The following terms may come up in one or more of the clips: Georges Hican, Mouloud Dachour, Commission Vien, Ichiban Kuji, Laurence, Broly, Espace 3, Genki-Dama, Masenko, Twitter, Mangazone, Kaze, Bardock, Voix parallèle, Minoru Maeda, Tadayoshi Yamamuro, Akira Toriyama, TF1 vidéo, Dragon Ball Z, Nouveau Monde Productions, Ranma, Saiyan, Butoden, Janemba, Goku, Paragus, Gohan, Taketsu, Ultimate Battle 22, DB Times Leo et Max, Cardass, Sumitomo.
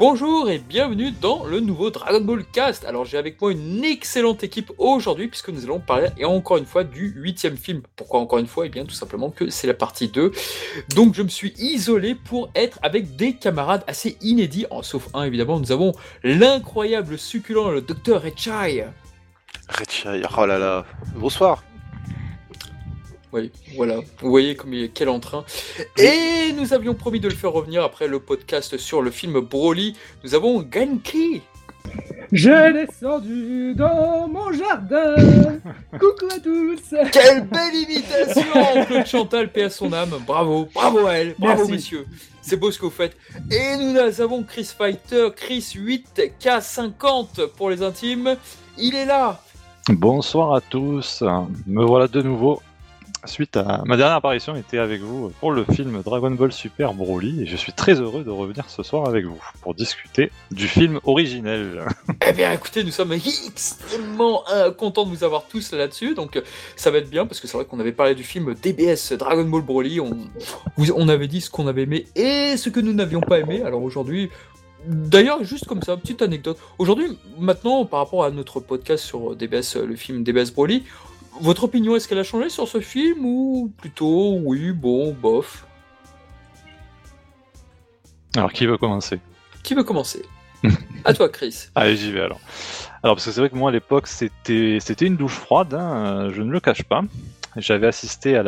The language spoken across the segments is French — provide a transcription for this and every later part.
Bonjour et bienvenue dans le nouveau Dragon Ball Cast. Alors j'ai avec moi une excellente équipe aujourd'hui puisque nous allons parler et encore une fois du 8e film. Pourquoi encore une fois ? Eh bien tout simplement que c'est la partie 2. Donc je me suis isolé pour être avec des camarades assez inédits, sauf un évidemment. Nous avons l'incroyable succulent, le docteur Rechai. Rechai, oh là là, bonsoir. Oui, voilà. Vous voyez quel entrain. Et nous avions promis de le faire revenir après le podcast sur le film Broly. Nous avons Genki. Je descendu dans mon jardin. Coucou à tous. Quelle belle imitation, Claude Chantal, paix à son âme. Bravo, bravo à elle. Bravo, merci. Messieurs. C'est beau ce que vous faites. Et nous avons Chris Fighter, Chris 8K50 pour les intimes. Il est là. Bonsoir à tous. Me voilà de nouveau. Suite à ma dernière apparition, était avec vous pour le film Dragon Ball Super Broly et je suis très heureux de revenir ce soir avec vous pour discuter du film originel. Eh bien écoutez, nous sommes extrêmement contents de vous avoir tous là-dessus, donc ça va être bien parce que c'est vrai qu'on avait parlé du film DBS Dragon Ball Broly, on avait dit ce qu'on avait aimé et ce que nous n'avions pas aimé, alors aujourd'hui... D'ailleurs, juste comme ça, petite anecdote, aujourd'hui, maintenant, par rapport à notre podcast sur DBS, le film DBS Broly, votre opinion, est-ce qu'elle a changé sur ce film ou plutôt oui, bon, bof? Alors, qui veut commencer? Qui veut commencer? À toi, Chris. Allez, j'y vais alors. Alors, parce que c'est vrai que moi, à l'époque, c'était une douche froide, hein, je ne le cache pas. J'avais assisté à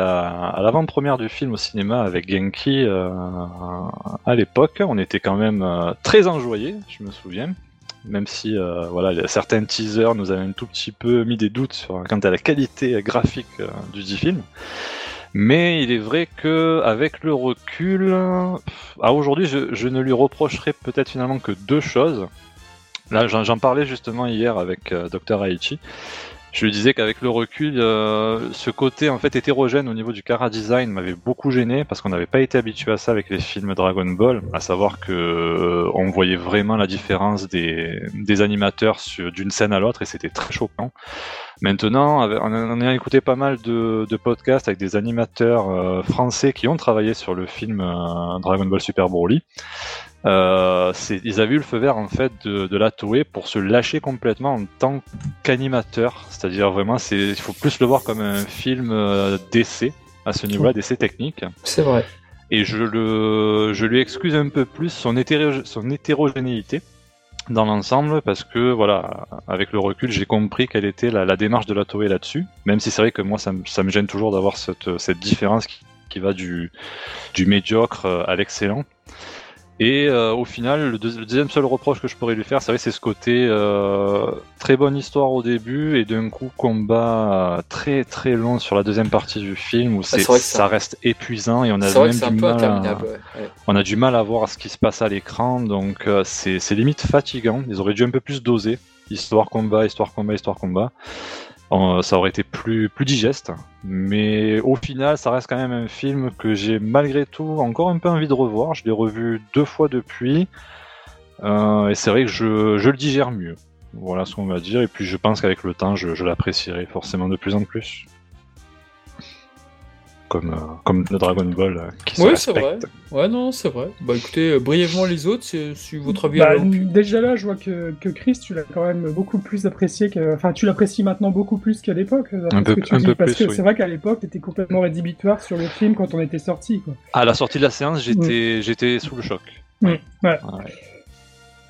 l'avant-première du film au cinéma avec Genki à l'époque. On était quand même très enjoyés, je me souviens. Même si voilà, certains teasers nous avaient un tout petit peu mis des doutes quant à la qualité graphique du dit film. Mais il est vrai que avec le recul, à aujourd'hui, je ne lui reprocherai peut-être finalement que deux choses. Là, j'en parlais justement hier avec Dr Aichi. Je lui disais qu'avec le recul, ce côté en fait hétérogène au niveau du chara design m'avait beaucoup gêné parce qu'on n'avait pas été habitué à ça avec les films Dragon Ball, à savoir que on voyait vraiment la différence des animateurs d'une scène à l'autre et c'était très choquant. Maintenant, on a écouté pas mal de podcasts avec des animateurs français qui ont travaillé sur le film Dragon Ball Super Broly. Ils avaient eu le feu vert en fait de la Toei pour se lâcher complètement en tant qu'animateur, c'est-à-dire vraiment, il faut plus le voir comme un film d'essai à ce niveau-là, d'essai technique. C'est vrai. Et je lui excuse un peu plus son hétérogénéité dans l'ensemble parce que voilà, avec le recul, j'ai compris quelle était la démarche de la Toei là-dessus. Même si c'est vrai que moi, ça me gêne toujours d'avoir cette différence qui va du médiocre à l'excellent. Et au final, le deuxième seul reproche que je pourrais lui faire, c'est vrai, c'est ce côté très bonne histoire au début et d'un coup combat très très long sur la deuxième partie du film où ça reste épuisant et on a du mal à voir ce qui se passe à l'écran, donc c'est limite fatigant. Ils auraient dû un peu plus doser, histoire combat. Ça aurait été plus digeste, mais au final, ça reste quand même un film que j'ai malgré tout encore un peu envie de revoir. Je l'ai revu deux fois depuis, et c'est vrai que je le digère mieux. Voilà ce qu'on va dire, et puis je pense qu'avec le temps, je l'apprécierai forcément de plus en plus. Comme le Dragon Ball qui se respecte. Oui, c'est vrai. Ouais, non, c'est vrai. Bah écoutez, brièvement les autres, si votre avis... Bah, déjà là, je vois que Chris, tu l'as quand même beaucoup plus apprécié tu l'apprécies maintenant beaucoup plus qu'à l'époque. Parce que c'est vrai qu'à l'époque, t'étais complètement rédhibitoire sur le film quand on était sorti, quoi. À la sortie de la séance, j'étais sous le choc. Oui, ouais.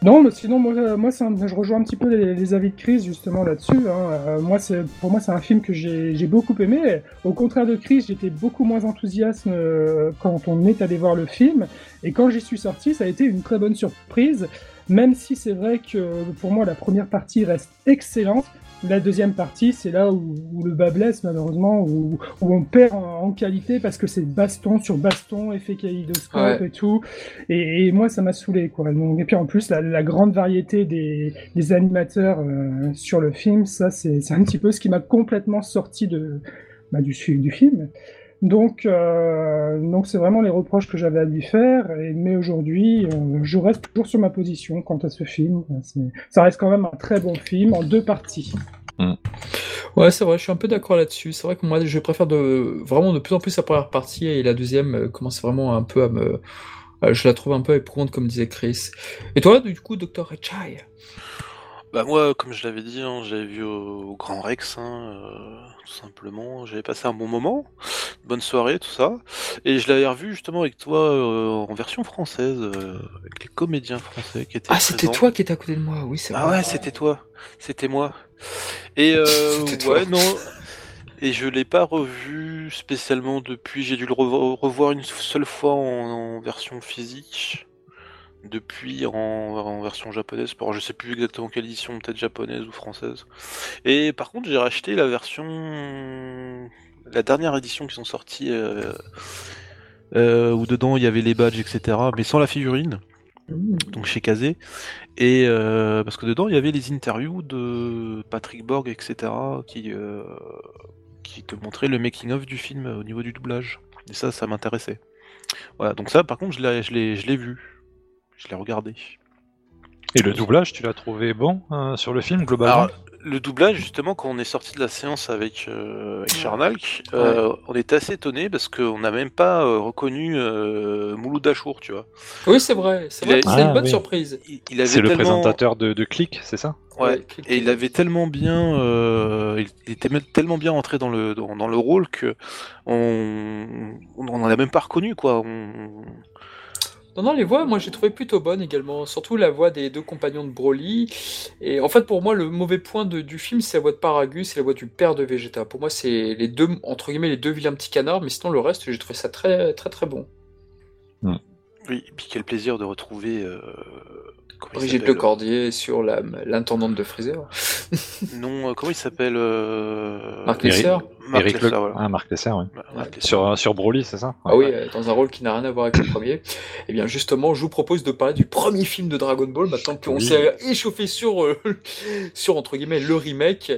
Non, mais sinon, moi je rejoins un petit peu les avis de Chris, justement, là-dessus. Pour moi, c'est un film que j'ai beaucoup aimé. Au contraire de Chris, j'étais beaucoup moins enthousiaste quand on est allé voir le film. Et quand j'y suis sorti, ça a été une très bonne surprise. Même si c'est vrai que, pour moi, la première partie reste excellente. La deuxième partie, c'est là où le bât blesse, malheureusement, où on perd en qualité parce que c'est baston sur baston, effet kaléidoscope et tout. Et moi, ça m'a saoulé, quoi. Donc, et puis en plus, la grande variété des animateurs sur le film, ça, c'est un petit peu ce qui m'a complètement sorti du film. Donc c'est vraiment les reproches que j'avais à lui faire, mais aujourd'hui, je reste toujours sur ma position quant à ce film. Ça reste quand même un très bon film en deux parties. Ouais, c'est vrai, je suis un peu d'accord là-dessus. C'est vrai que moi, je préfère vraiment de plus en plus la première partie et la deuxième commence vraiment un peu Je la trouve un peu éprouvante, comme disait Chris. Et toi, du coup, Dr. Echai? Bah moi, comme je l'avais dit, hein, j'avais vu au Grand Rex, hein, tout simplement. J'avais passé un bon moment, une bonne soirée, tout ça. Et je l'avais revu justement avec toi en version française, avec les comédiens français qui étaient présents. Ah, c'était toi qui étais à côté de moi, oui, c'est vrai. Ah ouais, c'était toi, c'était moi. Et c'était ouais, toi. Non. Et je l'ai pas revu spécialement depuis. J'ai dû le revoir une seule fois en version physique. Depuis en version japonaise, alors je sais plus exactement quelle édition, peut-être japonaise ou française. Et par contre, j'ai racheté la version, la dernière édition qui sont sorties, où dedans il y avait les badges, etc., mais sans la figurine, donc chez Kaze. Et parce que dedans il y avait les interviews de Patrick Borg, etc., qui te montraient le making-of du film au niveau du doublage. Et ça m'intéressait. Voilà, donc ça, par contre, je l'ai vu. Je l'ai regardé. Et le doublage, tu l'as trouvé bon sur le film, globalement? Alors, le doublage, justement, quand on est sorti de la séance avec Charnalk, ouais. On était assez étonnés parce qu'on n'a même pas reconnu Mouloud Dachour, tu vois. Oui, c'est vrai, c'est une bonne surprise. Il avait c'est tellement... le présentateur de Click, c'est ça? Ouais, et il avait tellement bien, il était tellement bien entré dans le rôle que on n'en a même pas reconnu, quoi. Non, les voix, moi, j'ai trouvé plutôt bonnes également. Surtout la voix des deux compagnons de Broly. Et en fait, pour moi, le mauvais point du film, c'est la voix de Paragus et la voix du père de Vegeta. Pour moi, c'est les deux, entre guillemets, les deux vilains petits canards. Mais sinon, le reste, j'ai trouvé ça très, très, très bon. Mmh. Oui, et puis quel plaisir de retrouver... Brigitte Lecordier sur l'intendante de Freezer. Non, comment il s'appelle Mark Lesser. Voilà. Ah, Mark Lesser, oui. Ouais. Sur Broly, c'est ça? Ah oui, dans un rôle qui n'a rien à voir avec le premier. Eh bien, justement, je vous propose de parler du premier film de Dragon Ball, maintenant qu'on s'est échauffé sur, entre guillemets, le remake.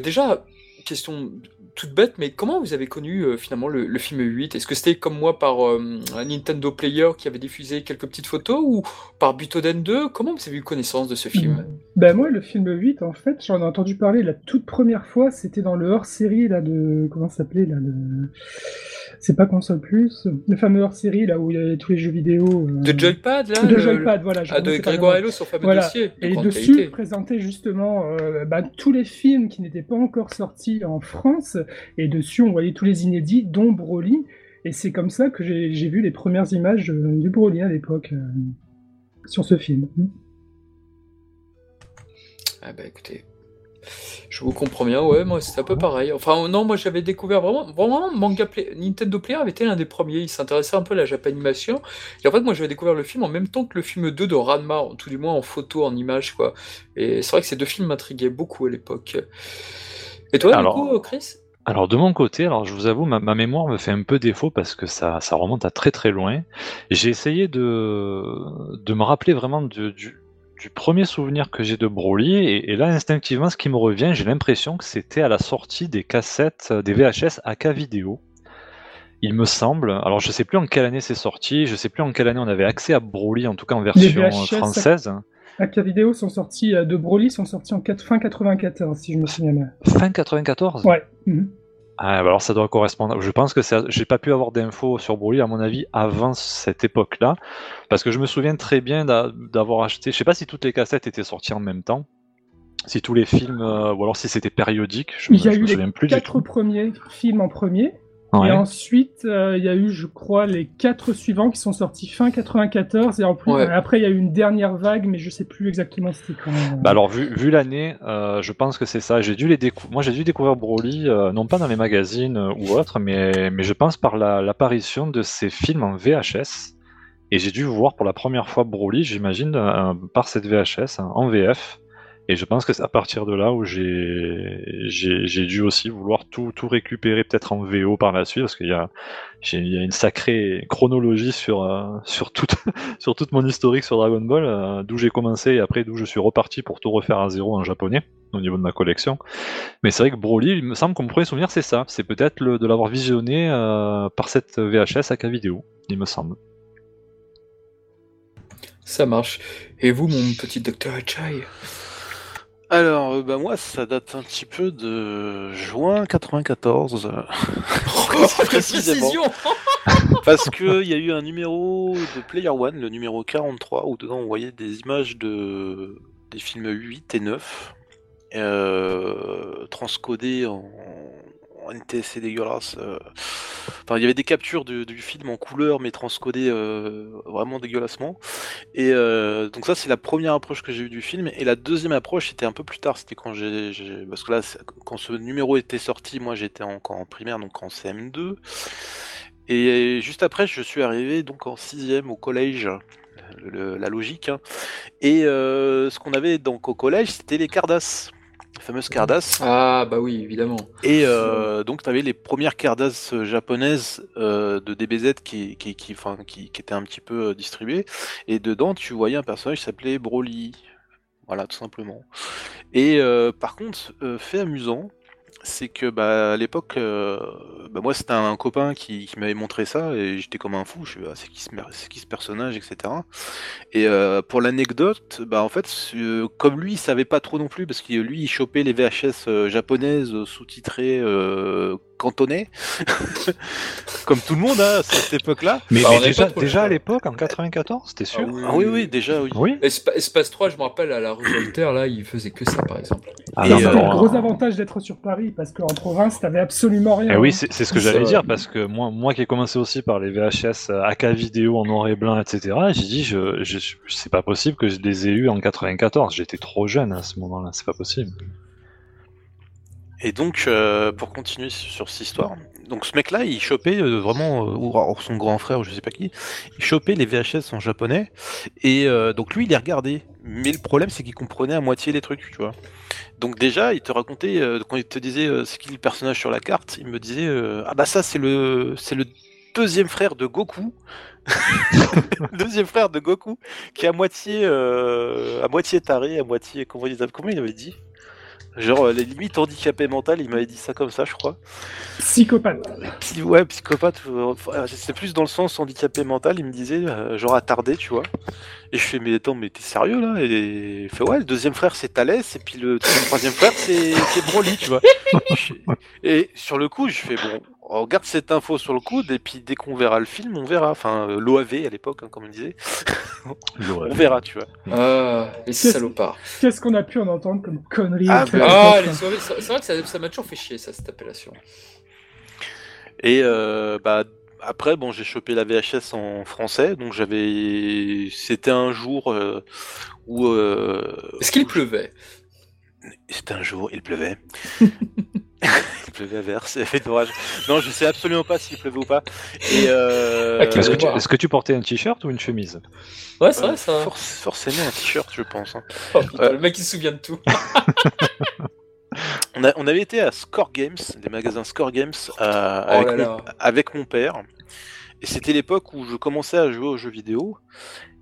Déjà, question... toute bête, mais comment vous avez connu finalement le film 8? Est-ce que c'était comme moi par un Nintendo Player qui avait diffusé quelques petites photos ou par Butoden 2? Comment vous avez eu connaissance de ce film? Ben moi, le film 8, en fait, j'en ai entendu parler la toute première fois, c'était dans le hors-série là de... Comment ça s'appelait là de... C'est pas Console Plus, le fameux hors-série là où il y avait tous les jeux vidéo... De Joypad là? De Joypad, voilà. De Grégoire Hello sur le fameux dossier. Et dessus, présentait justement tous les films qui n'étaient pas encore sortis en France. Et dessus, on voyait tous les inédits, dont Broly. Et c'est comme ça que j'ai vu les premières images du Broly à l'époque sur ce film. Ah bah écoutez, je vous comprends bien, ouais, moi c'est un peu pareil. Enfin non, moi j'avais découvert vraiment Nintendo Player avait été l'un des premiers, il s'intéressait un peu à la Japanimation. Et en fait moi j'avais découvert le film en même temps que le film 2 de Ranma, tout du moins en photo, en image, quoi. Et c'est vrai que ces deux films m'intriguaient beaucoup à l'époque. Et toi, du coup, Chris ? Alors, de mon côté, je vous avoue, ma mémoire me fait un peu défaut parce que ça remonte à très très loin. J'ai essayé de me rappeler vraiment du premier souvenir que j'ai de Broly. Et là, instinctivement, ce qui me revient, j'ai l'impression que c'était à la sortie des cassettes, des VHS Aka Video. Il me semble. Alors, je ne sais plus en quelle année c'est sorti, je ne sais plus en quelle année on avait accès à Broly, en tout cas en version française. Aka Video de Broly sont sortis en fin 94, si je me souviens bien. Fin 94 ? Ouais. Mm-hmm. Ah, bah alors ça doit correspondre. Je pense que j'ai pas pu avoir d'infos sur Broly, à mon avis, avant cette époque-là. Parce que je me souviens très bien d'avoir acheté. Je sais pas si toutes les cassettes étaient sorties en même temps. Si tous les films. Ou alors si c'était périodique. Je me souviens plus du tout. Il y a eu les 4 premiers films en premier. Ouais. Et ensuite, il y a eu, je crois, les 4 suivants qui sont sortis fin 94. Et en plus, après, il y a eu une dernière vague, mais je sais plus exactement c'était quand. Bah alors, vu l'année, je pense que c'est ça. Moi, j'ai dû découvrir Broly, non pas dans les magazines ou autres, mais je pense par l'apparition de ces films en VHS. Et j'ai dû voir pour la première fois Broly, j'imagine, par cette VHS, en VF. Et je pense que c'est à partir de là où j'ai dû aussi vouloir tout récupérer, peut-être en VO par la suite, parce qu'il y a, une sacrée chronologie sur toute mon historique sur Dragon Ball, d'où j'ai commencé et après d'où je suis reparti pour tout refaire à zéro en japonais, au niveau de ma collection. Mais c'est vrai que Broly, il me semble que mon premier souvenir, c'est ça. C'est peut-être de l'avoir visionné par cette VHS Aka Video, il me semble. Ça marche. Et vous, mon petit docteur Achai? Alors, bah moi, ça date un petit peu de juin 94. Oh, précisément. Parce qu'il y a eu un numéro de Player One, le numéro 43, où dedans on voyait des images de des films 8 et 9, transcodés en NTSC dégueulasse. Enfin, il y avait des captures du film en couleur, mais transcodées vraiment dégueulassement. Et donc ça, c'est la première approche que j'ai eue du film. Et la deuxième approche, c'était un peu plus tard. C'était quand parce que là, quand ce numéro était sorti, moi, j'étais encore en primaire, donc en CM2. Et juste après, je suis arrivé donc en 6ème au collège. La logique. Hein. Et ce qu'on avait donc au collège, c'était les Cardass. Les fameuses Cardass. Ah bah oui, évidemment. Et donc tu avais les premières Cardass japonaises de DBZ qui étaient un petit peu distribuées. Et dedans, tu voyais un personnage qui s'appelait Broly. Voilà, tout simplement. Et par contre, fait amusant, c'est que bah, à l'époque, moi c'était un copain qui m'avait montré ça et j'étais comme un fou, je me suis dit, c'est qui ce personnage, etc. Et pour l'anecdote, bah, en fait, comme lui il savait pas trop non plus, parce que lui il chopait les VHS japonaises sous-titrées cantonais, comme tout le monde à cette époque-là. Mais déjà à l'époque, en 94, c'était sûr. Ah oui, déjà. Espace 3, je me rappelle, à la rue Voltaire, là, il faisait que ça, par exemple. C'était le gros avantage d'être sur Paris, parce qu'en province, t'avais absolument rien. Et oui, c'est ce que j'allais dire, parce que moi qui ai commencé aussi par les VHS Aka Video en noir et blanc, etc., j'ai dit, c'est pas possible que je les ai eus en 94. J'étais trop jeune à ce moment-là, c'est pas possible. Et donc, pour continuer sur cette histoire, donc ce mec-là, il chopait vraiment, ou son grand frère, ou je sais pas qui, il chopait les VHS en japonais, et donc lui, il les regardait. Mais le problème, c'est qu'il comprenait à moitié les trucs, tu vois. Donc déjà, il te racontait, quand il te disait c'est qui le personnage sur la carte, il me disait ah bah ça, c'est le deuxième frère de Goku. Deuxième frère de Goku, qui est à moitié taré, à moitié, comment il avait dit ? Genre les limites handicapées mentales, il m'avait dit ça comme ça, je crois. Psychopathe. Ouais, psychopathe. C'est plus dans le sens handicapé mental, il me disait, genre attardé, tu vois. Et je fais, mais attends, mais t'es sérieux là ? Et il fait, ouais, le deuxième frère c'est Thalès, et puis le troisième frère c'est Broly, tu vois. Et sur le coup, je fais, bon, on garde cette info sur le coude, et puis dès qu'on verra le film, on verra. Enfin, l'OAV à l'époque, hein, comme on disait. On verra, tu vois. Les salopards. Qu'est-ce qu'on a pu en entendre comme conneries ? Les soirées, c'est vrai que ça m'a toujours fait chier, ça, cette appellation. Et après, bon, j'ai chopé la VHS en français, donc c'était un jour où. Est-ce qu'il pleuvait ? C'était un jour, il pleuvait. Il pleuvait à verse, il fait d'orage. Non, je sais absolument pas s'il pleuvait ou pas. Et est-ce que tu portais un t-shirt ou une chemise ? Ouais, c'est vrai ça. Forcément un t-shirt, je pense. Hein. Oh, putain, le mec il se souvient de tout. On avait été à Score Games, des magasins Score Games, avec mon père. Et c'était l'époque où je commençais à jouer aux jeux vidéo.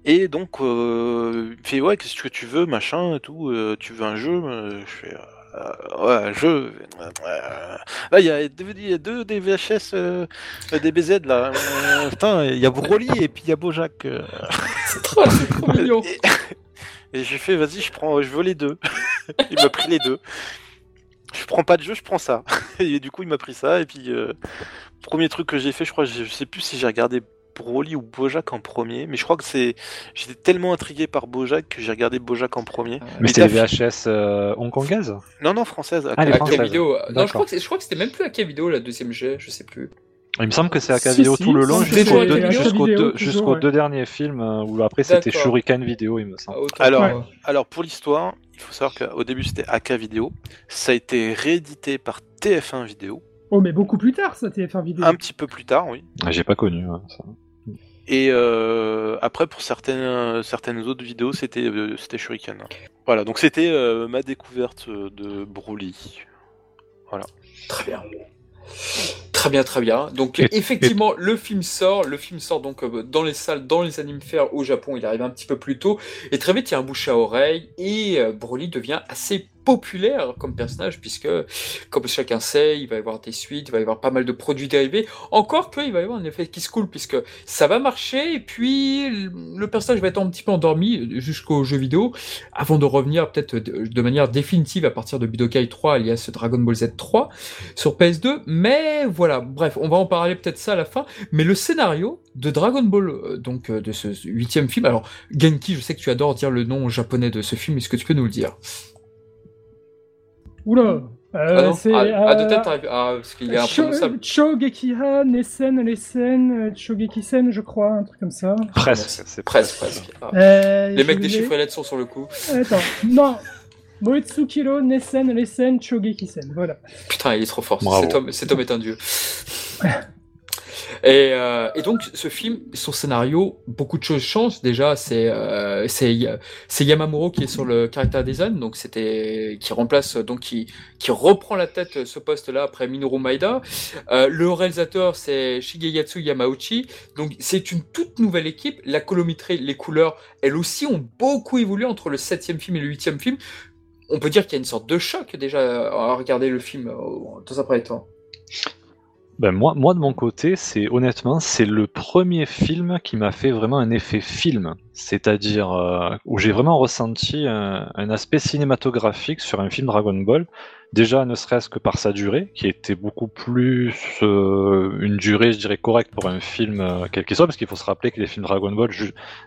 Et donc, il me fait ouais, qu'est-ce que tu veux, machin, et tout. Tu veux un jeu ? Je fais. Ouais, je. Là, il y a deux des VHS des BZ là. Putain, il y a Broly et puis il y a Bojack. C'est trop mignon. Et j'ai fait, vas-y, je veux les deux. Il m'a pris les deux. Je prends pas de jeu, je prends ça. Et du coup, il m'a pris ça. Et puis, premier truc que j'ai fait, je crois, je sais plus si j'ai regardé Broly ou Bojack en premier, mais je crois que j'étais tellement intrigué par Bojack que j'ai regardé Bojack en premier. Mais c'était les VHS hongkongaises ? Non, françaises. Aka Video. Non, je crois que c'était même plus Aka Video la deuxième G, je sais plus. Il me semble que c'est Aka Video tout le long jusqu'aux deux derniers films où après c'était Shoryuken vidéo, il me semble. Alors pour l'histoire, il faut savoir qu'au début c'était Aka Video, ça a été réédité par TF1 vidéo. Oh mais beaucoup plus tard ça, TF1 vidéo. Un petit peu plus tard, oui. Ah, j'ai pas connu ça. Et après, pour certaines autres vidéos, c'était Shoryuken. Voilà, donc c'était ma découverte de Broly. Voilà. Très bien. Très bien, très bien. Donc effectivement, le film sort donc dans les salles, dans les animes fairs au Japon. Il arrive un petit peu plus tôt. Et très vite, il y a un bouche à oreille. Et Broly devient assez populaire comme personnage, puisque, comme chacun sait, il va y avoir des suites, il va y avoir pas mal de produits dérivés, encore qu'il va y avoir un effet qui se coule, puisque ça va marcher, et puis le personnage va être un petit peu endormi jusqu'au jeu vidéo, avant de revenir peut-être de manière définitive à partir de Budokai 3, alias Dragon Ball Z 3, sur PS2, mais voilà, bref, on va en parler peut-être ça à la fin, mais le scénario de Dragon Ball, donc de ce 8e film, alors Genki, je sais que tu adores dire le nom japonais de ce film, est-ce que tu peux nous le dire ? Oula, c'est Chogekiha, Nessen, Chogekisen, je crois, un truc comme ça. Presque, c'est presque. Les mecs des chiffres et lettres sont sur le coup. Attends, non, Moetsukiro, Nessen, Nessen, Chogekisen, voilà. Putain, il est trop fort, cet homme est un dieu. Et donc ce film, son scénario, beaucoup de choses changent. Déjà, c'est Yamamuro qui est sur le character design, donc qui reprend la tête ce poste-là après Minoru Maeda. Le réalisateur, c'est Shigeyasu Yamauchi. Donc c'est une toute nouvelle équipe. La colorimétrie, les couleurs, elles aussi ont beaucoup évolué entre le 7e film et le 8e film. On peut dire qu'il y a une sorte de choc déjà à regarder le film dans un premier temps. Ben moi de mon côté, c'est le premier film qui m'a fait vraiment un effet film, c'est-à-dire où j'ai vraiment ressenti un aspect cinématographique sur un film Dragon Ball, déjà ne serait-ce que par sa durée, qui était beaucoup plus une durée, je dirais, correcte pour un film quel qu'il soit, parce qu'il faut se rappeler que les films Dragon Ball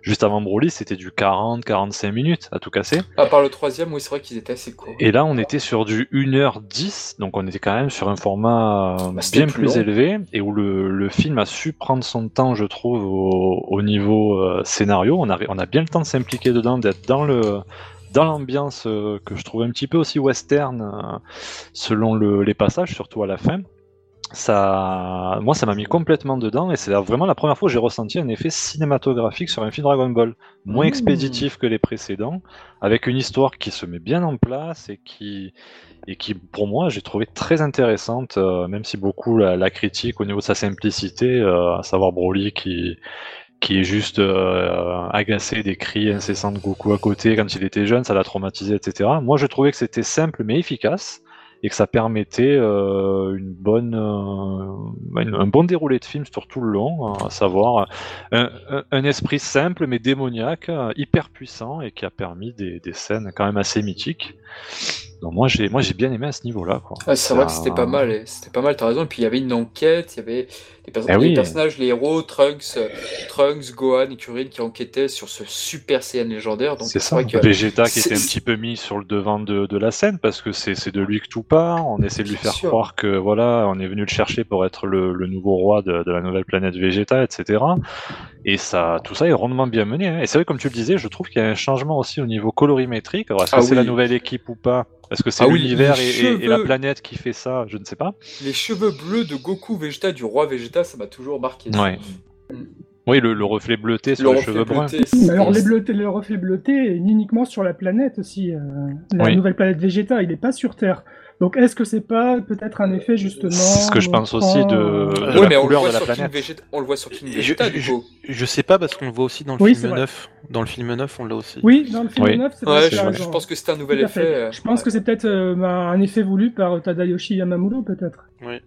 juste avant Broly, c'était du 40-45 minutes à tout casser. À part le troisième, oui, c'est vrai qu'ils étaient assez courts. Et là, on était sur du 1h10, donc on était quand même sur un format bien plus élevé, et où le film a su prendre son temps, je trouve, au niveau scénario. On a bien le temps de s'impliquer dedans, d'être dans l'ambiance que je trouve un petit peu aussi western selon les passages, surtout à la fin. Ça m'a mis complètement dedans, et c'est vraiment la première fois que j'ai ressenti un effet cinématographique sur un film Dragon Ball, moins expéditif que les précédents, avec une histoire qui se met bien en place et qui pour moi j'ai trouvé très intéressante, même si beaucoup la critique au niveau de sa simplicité, à savoir Broly qui est juste agacé des cris incessants de Goku à côté quand il était jeune, ça l'a traumatisé, etc. Moi, je trouvais que c'était simple mais efficace, et que ça permettait un bon déroulé de film sur tout le long, à savoir un esprit simple mais démoniaque, hyper puissant, et qui a permis des scènes quand même assez mythiques. Donc moi j'ai bien aimé à ce niveau-là, quoi. Ah, c'est vrai que c'était pas mal, t'as raison. Et puis il y avait une enquête, il y avait les personnages, les héros, Trunks, Gohan et Kuririn qui enquêtaient sur ce super Saiyan légendaire. Donc c'est vrai que Vegeta qui était un petit peu mis sur le devant de la scène, parce que c'est de lui que tout part. On essaie de lui faire croire que voilà, on est venu le chercher pour être le nouveau roi de la nouvelle planète Vegeta, etc. Et tout ça est rondement bien mené, hein. Et c'est vrai, comme tu le disais, je trouve qu'il y a un changement aussi au niveau colorimétrique. Alors, est-ce que c'est la nouvelle équipe ou pas? Est-ce que c'est l'univers et la planète qui fait ça? Je ne sais pas. Les cheveux bleus de Goku Vegeta, du roi Vegeta, ça m'a toujours marqué. Ouais. Oui, le reflet bleuté sur les cheveux bruns. Alors, le reflet bleuté est uniquement sur la planète aussi. La nouvelle planète Vegeta, il n'est pas sur Terre. Donc, est-ce que c'est pas peut-être un effet, justement... C'est ce que je pense aussi de la couleur de la planète. On le voit sur King Vegeta, du coup. Je sais pas, parce qu'on le voit aussi dans le film 9. Dans le film 9, on l'a aussi. Oui, dans le film 9, c'est pas ça. Je pense que c'est un nouvel effet. Je pense que c'est peut-être un effet voulu par Tadayoshi Yamamuro, peut-être. Oui.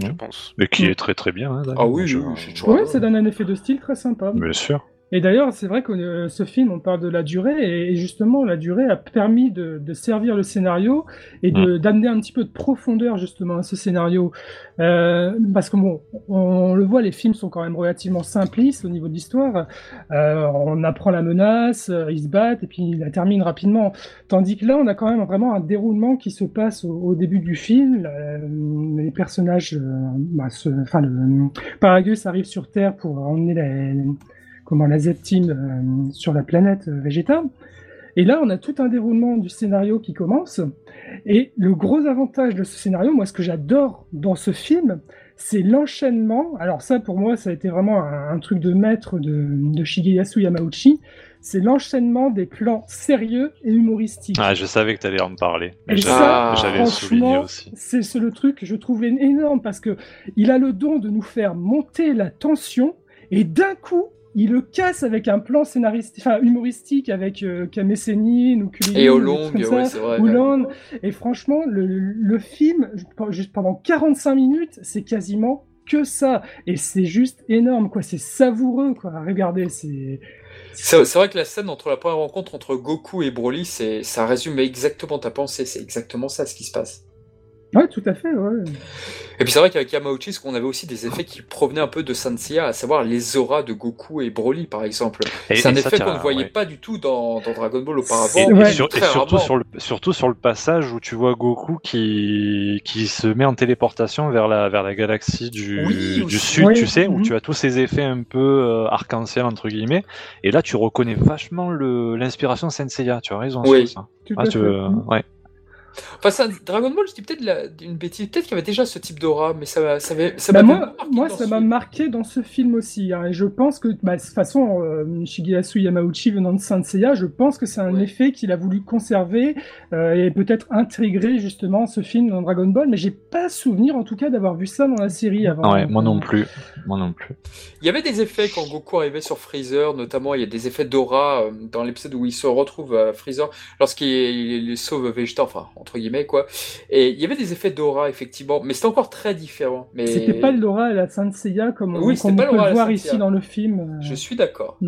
Je pense. Mais qui est très très bien. Hein, ah oui, j'ai toujours. Oui, ça donne un effet de style très sympa. Bien sûr. Et d'ailleurs, c'est vrai que ce film, on parle de la durée, et justement, la durée a permis de servir le scénario et d'amener un petit peu de profondeur, justement, à ce scénario. Parce que, bon, on le voit, les films sont quand même relativement simplistes au niveau de l'histoire. On apprend la menace, ils se battent, et puis ils la terminent rapidement. Tandis que là, on a quand même vraiment un déroulement qui se passe au début du film. Les personnages, Paragus arrive sur Terre pour emmener la Z-Team sur la planète Vegeta. Et là, on a tout un déroulement du scénario qui commence. Et le gros avantage de ce scénario, moi, ce que j'adore dans ce film, c'est l'enchaînement. Alors ça, pour moi, ça a été vraiment un truc de maître de Shigeyasu Yamauchi. C'est l'enchaînement des plans sérieux et humoristiques. Ah, je savais que tu allais en parler. Et ça, j'avais souligné aussi. C'est le truc que je trouvais énorme, parce qu'il a le don de nous faire monter la tension. Et d'un coup, il le casse avec un plan scénaristique, enfin humoristique avec Kamessénine ou Kulin, et Oolong, ouais, c'est vrai. Oolong, et franchement, le film, juste pendant 45 minutes, c'est quasiment que ça, et c'est juste énorme, quoi. C'est savoureux, quoi. Regardez, c'est vrai que la scène entre la première rencontre entre Goku et Broly, ça résume exactement ta pensée, c'est exactement ça ce qui se passe. Ouais, tout à fait, ouais. Et puis c'est vrai qu'avec Yamauchi, on avait aussi des effets qui provenaient un peu de Saint Seiya, à savoir les auras de Goku et Broly, par exemple. C'est un effet qu'on ne voyait pas du tout dans Dragon Ball auparavant. Et surtout sur le passage où tu vois Goku qui se met en téléportation vers la galaxie du sud, oui, tu sais, où tu as tous ces effets un peu arc-en-ciel, entre guillemets. Et là, tu reconnais vachement l'inspiration Saint Seiya, tu as raison. Oui, ça. Ouais. Enfin, ça, Dragon Ball, je dis peut-être une bêtise, peut-être qu'il y avait déjà ce type d'aura, mais ça m'a marqué dans ce film aussi, hein, et je pense que, de toute façon, Shigeyasu Yamauchi venant de Saint Seiya, je pense que c'est un effet qu'il a voulu conserver et peut-être intégrer justement ce film dans Dragon Ball, mais j'ai pas souvenir en tout cas d'avoir vu ça dans la série avant. Ouais, moi non plus. Il y avait des effets quand Goku arrivait sur Freezer, notamment il y a des effets d'aura dans l'épisode où il se retrouve à Freezer, lorsqu'il sauve Vegeta, enfin entre guillemets, quoi. Et il y avait des effets d'aura, effectivement, mais c'était encore très différent. Mais... c'était pas l'aura à la Saint Seiya comme on peut le voir ici dans le film. Je suis d'accord.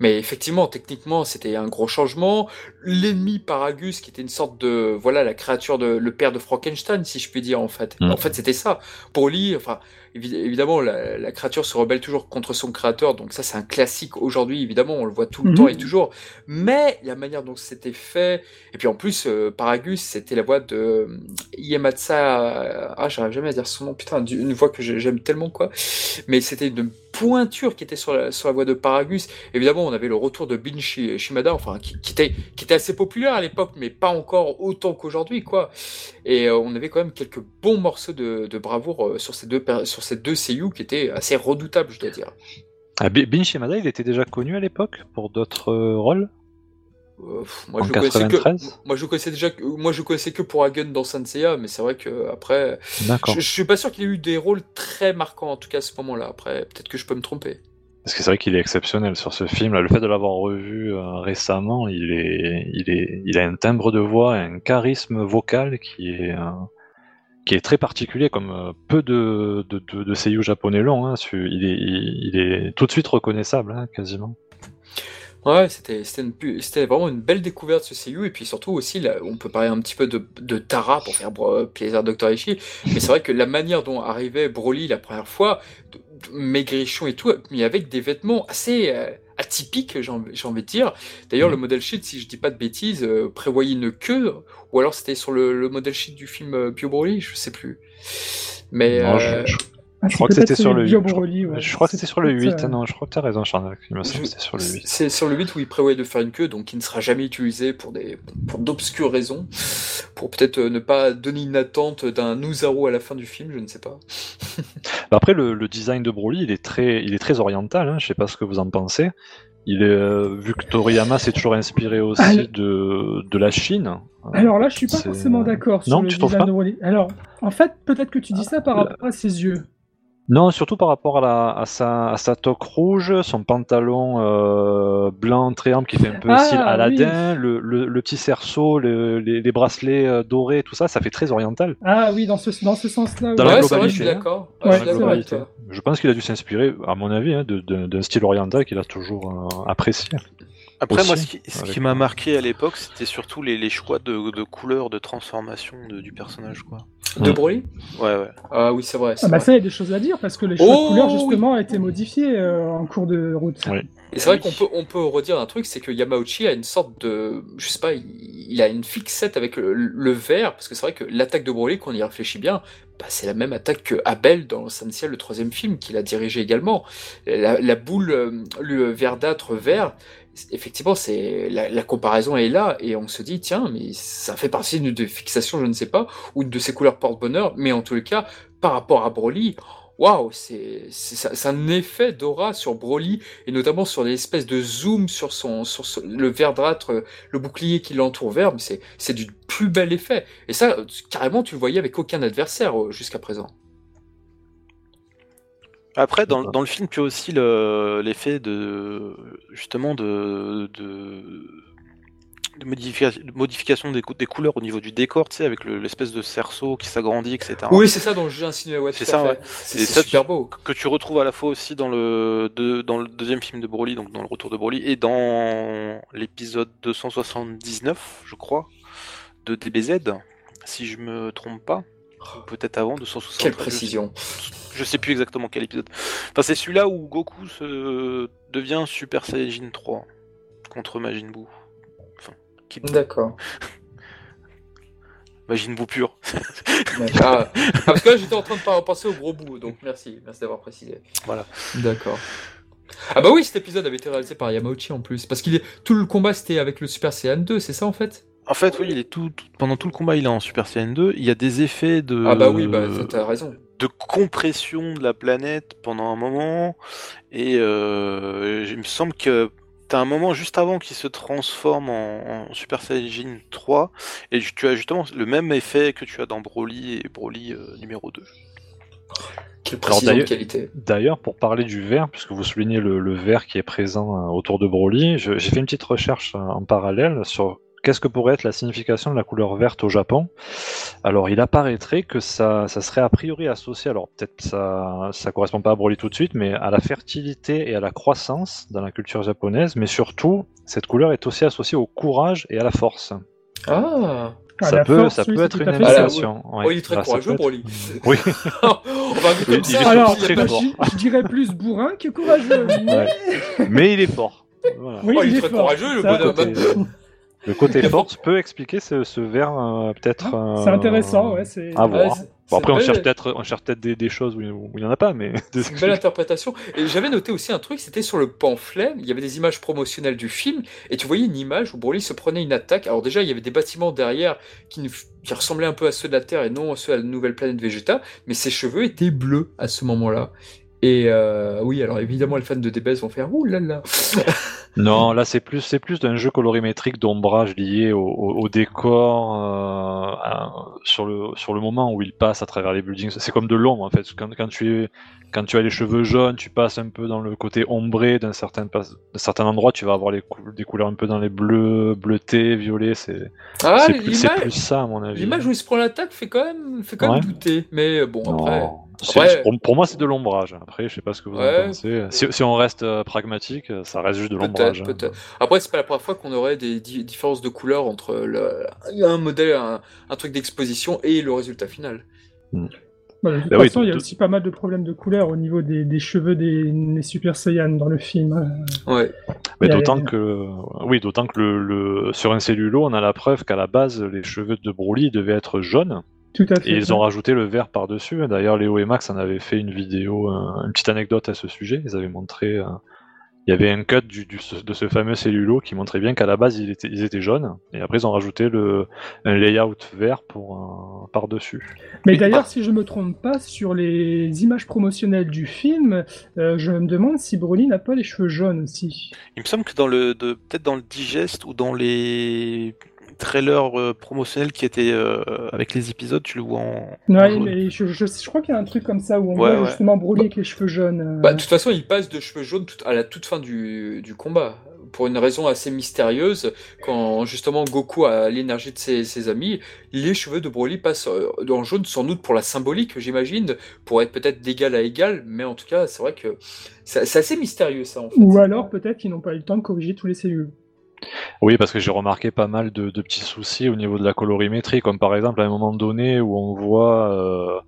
Mais effectivement, techniquement, c'était un gros changement. L'ennemi Paragus, qui était une sorte de... voilà, la créature le père de Frankenstein, si je puis dire, en fait. En fait, c'était ça. Broly, enfin... évidemment, la créature se rebelle toujours contre son créateur, donc ça c'est un classique aujourd'hui, évidemment, on le voit tout le temps et toujours, mais la manière dont c'était fait, et puis en plus, Paragus, c'était la voix de Iematsa, j'arrive jamais à dire son nom, putain, une voix que j'aime tellement, quoi, mais c'était une pointure qui était sur la voix de Paragus. Évidemment, on avait le retour de Bin Shimada, enfin, qui était assez populaire à l'époque, mais pas encore autant qu'aujourd'hui, quoi, et on avait quand même quelques bons morceaux de bravoure sur ces deux seiyuu qui étaient assez redoutables, je dois dire. Bin Shimada, il était déjà connu à l'époque pour d'autres rôles. Moi je connaissais que pour Hagen dans Saint Seiya, mais c'est vrai que après je suis pas sûr qu'il ait eu des rôles très marquants, en tout cas à ce moment-là. Après, peut-être que je peux me tromper. Parce que c'est vrai qu'il est exceptionnel sur ce film. Là, le fait de l'avoir revu récemment, il a un timbre de voix, un charisme vocal qui est très particulier, comme peu de seiyuu japonais l'ont. Hein. Il est tout de suite reconnaissable, hein, quasiment. Ouais, c'était vraiment une belle découverte, ce seiyuu, et puis surtout aussi, là, on peut parler un petit peu de Tara pour faire plaisir Dr. Ishii, mais c'est vrai que la manière dont arrivait Broly la première fois, maigrichon et tout, mais avec des vêtements assez... atypique, j'ai envie de dire. D'ailleurs, le model sheet, si je dis pas de bêtises, prévoyait une queue, ou alors c'était sur le model sheet du film Bio Broly, je sais plus. Mais non, je crois que c'était sur le 8. Je crois que c'était sur le 8. Non, je crois que t'as raison, Charles. C'était sur le 8. C'est sur le 8 où il prévoyait de faire une queue, donc qui ne sera jamais utilisée pour d'obscures raisons, pour peut-être ne pas donner une attente d'un Nuzaro à la fin du film, je ne sais pas. Après, le design de Broly, il est très oriental. Hein, je ne sais pas ce que vous en pensez. Il est, vu que Toriyama s'est toujours inspiré aussi de la Chine. Alors là, je ne suis pas forcément d'accord sur le design de Broly. Alors, en fait, peut-être que tu dis ça par rapport à ses yeux. Non, surtout par rapport à sa toque rouge, son pantalon blanc très ample qui fait un peu style Aladdin, le petit cerceau, les bracelets dorés, tout ça, ça fait très oriental. Ah oui, dans ce sens-là. Dans la globalité. Je pense qu'il a dû s'inspirer, à mon avis, hein, d'un style oriental qu'il a toujours apprécié. Après, aussi, moi, ce qui m'a marqué à l'époque, c'était surtout les choix de couleurs, de transformation du personnage, quoi. De Broly ? Ouais. Ah oui, c'est vrai. Ça, il y a des choses à dire, parce que les choix de couleurs, justement, étaient modifiés en cours de route. Oui. Et c'est vrai qu'on peut redire un truc, c'est que Yamauchi a une sorte de... je sais pas, il a une fixette avec le vert, parce que c'est vrai que l'attaque de Broly, quand on y réfléchit bien, c'est la même attaque que Abel dans Saint Seiya, le troisième film, qu'il a dirigé également. La boule, le verdâtre vert, effectivement, c'est la comparaison est là, et on se dit, tiens, mais ça fait partie de fixation, je ne sais pas, ou de ses couleurs porte-bonheur, mais en tout cas, par rapport à Broly, waouh, c'est un effet d'aura sur Broly, et notamment sur des espèces de zoom sur le verdâtre, le bouclier qui l'entoure vert, mais c'est du plus bel effet. Et ça, carrément, tu le voyais avec aucun adversaire jusqu'à présent. Après, dans le film, tu as aussi l'effet de justement de modification des couleurs au niveau du décor, tu sais, avec l'espèce de cerceau qui s'agrandit, etc. Oui, c'est ça dont je insinuais. Ouais, c'est ça, ouais. C'est super beau. Que tu retrouves à la fois aussi dans le deuxième film de Broly, donc dans le retour de Broly, et dans l'épisode 279, je crois, de DBZ, si je me trompe pas. Peut-être avant 260. Quelle précision. Je sais plus exactement quel épisode. Enfin, c'est celui-là où Goku devient Super Saiyajin 3 contre Majin Buu. Enfin, Kid Buu. D'accord. Majin Buu pur. Ah, parce que là, j'étais en train de penser au gros Buu, donc merci d'avoir précisé. Voilà. D'accord. Ah bah oui, cet épisode avait été réalisé par Yamauchi en plus, parce qu'il est tout le combat c'était avec le Super Saiyan 2, c'est ça en fait ? En fait, oui, il est pendant tout le combat, il est en Super Saiyan 2. Il y a des effets de. Ah bah oui, bah, t'as raison. De compression de la planète pendant un moment. Et il me semble que t'as un moment juste avant qu'il se transforme en Super Saiyajin 3. Et tu as justement le même effet que tu as dans Broly et Broly numéro 2. Quelle précision de qualité. D'ailleurs, pour parler du vert, puisque vous soulignez le vert qui est présent autour de Broly, j'ai fait une petite recherche en parallèle sur. Qu'est-ce que pourrait être la signification de la couleur verte au Japon ? Alors, il apparaîtrait que ça serait a priori associé, alors peut-être ça correspond pas à Broly tout de suite, mais à la fertilité et à la croissance dans la culture japonaise, mais surtout, cette couleur est aussi associée au courage et à la force. Ah ! Ça peut être une indication. Oui. Ouais. Il est très courageux, Broly. Oui. On va dire comme ça. Alors, je dirais plus bourrin que courageux. Ouais. Mais il est fort. Voilà. Oui, il est très courageux, le bonhomme. Le côté force peut expliquer ce vert, peut-être. C'est intéressant, ouais. C'est... À voir. Bon, après, on cherche peut-être des choses où il n'y en a pas, mais... C'est une belle interprétation. Et j'avais noté aussi un truc, c'était sur le pamphlet, il y avait des images promotionnelles du film, et tu voyais une image où Broly se prenait une attaque. Alors déjà, il y avait des bâtiments derrière qui ressemblaient un peu à ceux de la Terre et non à ceux de la nouvelle planète Vegeta, mais ses cheveux étaient bleus à ce moment-là. Et oui, alors évidemment, les fans de DBZ vont faire « Ouh là là !» Non, là, c'est plus d'un jeu colorimétrique d'ombrage lié au décor sur le moment où il passe à travers les buildings. C'est comme de l'ombre, en fait. Quand tu as les cheveux jaunes, tu passes un peu dans le côté ombré d'un certain endroit. Tu vas avoir des couleurs un peu dans les bleus, bleutés, violets. C'est plus ça, à mon avis. L'image où il se prend l'attaque fait quand même douter. Mais bon, après... Pour moi, c'est de l'ombrage. Après, je sais pas ce que vous en pensez. Si on reste pragmatique, ça reste juste de l'ombrage. Peut-être. Après, c'est pas la première fois qu'on aurait des différences de couleurs entre un modèle, un truc d'exposition et le résultat final. Bah, de toute façon, il y a aussi pas mal de problèmes de couleurs au niveau des cheveux des Super Saiyans dans le film. Ouais. Mais d'autant que sur un cellulo, on a la preuve qu'à la base, les cheveux de Broly devaient être jaunes. Tout à fait. Et ils ont rajouté le vert par-dessus. D'ailleurs, Léo et Max en avaient fait une vidéo, une petite anecdote à ce sujet. Ils avaient montré... Il y avait un cut de ce fameux cellulo qui montrait bien qu'à la base, ils étaient jaunes. Et après, ils ont rajouté un layout vert par-dessus. Mais d'ailleurs, si je ne me trompe pas, sur les images promotionnelles du film, je me demande si Broly n'a pas les cheveux jaunes aussi. Il me semble que peut-être dans le digest ou dans les... trailer promotionnel qui était avec les épisodes, tu le vois en... Ouais, mais je crois qu'il y a un truc comme ça où on voit justement Broly avec les cheveux jaunes. Bah, de toute façon, il passe de cheveux jaunes à la toute fin du combat, pour une raison assez mystérieuse. Quand justement Goku a l'énergie de ses amis, les cheveux de Broly passent en jaune, sans doute pour la symbolique, j'imagine, pour être peut-être d'égal à égal, mais en tout cas, c'est vrai que c'est assez mystérieux ça en fait. Ou alors peut-être qu'ils n'ont pas eu le temps de corriger tous les cellules. Oui, parce que j'ai remarqué pas mal de petits soucis au niveau de la colorimétrie, comme par exemple à un moment donné où on voit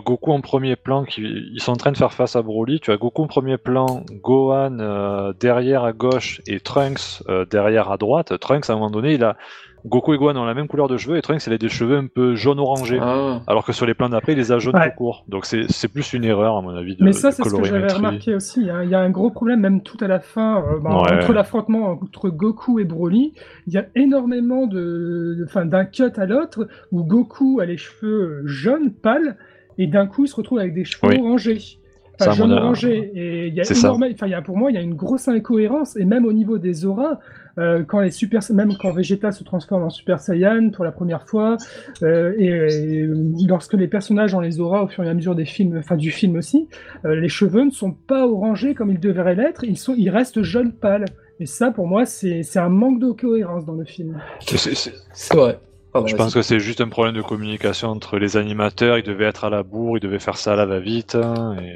Goku en premier plan, ils sont en train de faire face à Broly, tu as Goku en premier plan, Gohan derrière à gauche et Trunks derrière à droite. Trunks à un moment donné, Goku et Gohan ont la même couleur de cheveux et Trunks il a des cheveux un peu jaune-orangé, alors que sur les plans d'après il les a jaunes tout court. Donc c'est plus une erreur à mon avis de colorimétrie. Mais ça c'est ce que j'avais remarqué aussi, il y a un gros problème même tout à la fin, entre l'affrontement entre Goku et Broly, il y a énormément d'un cut à l'autre où Goku a les cheveux jaunes, pâles, et d'un coup il se retrouve avec des cheveux orangés. Enfin, jaune orangé. Et pour moi, il y a une grosse incohérence. Et même au niveau des auras, même quand Vegeta se transforme en Super Saiyan pour la première fois, et lorsque les personnages ont les auras au fur et à mesure des films, enfin du film aussi, les cheveux ne sont pas orangés comme ils devraient l'être. Ils restent jaunes pâles. Et ça, pour moi, c'est un manque de cohérence dans le film. C'est vrai. Je pense que c'est juste un problème de communication entre les animateurs. Ils devaient être à la bourre, ils devaient faire ça à la va-vite.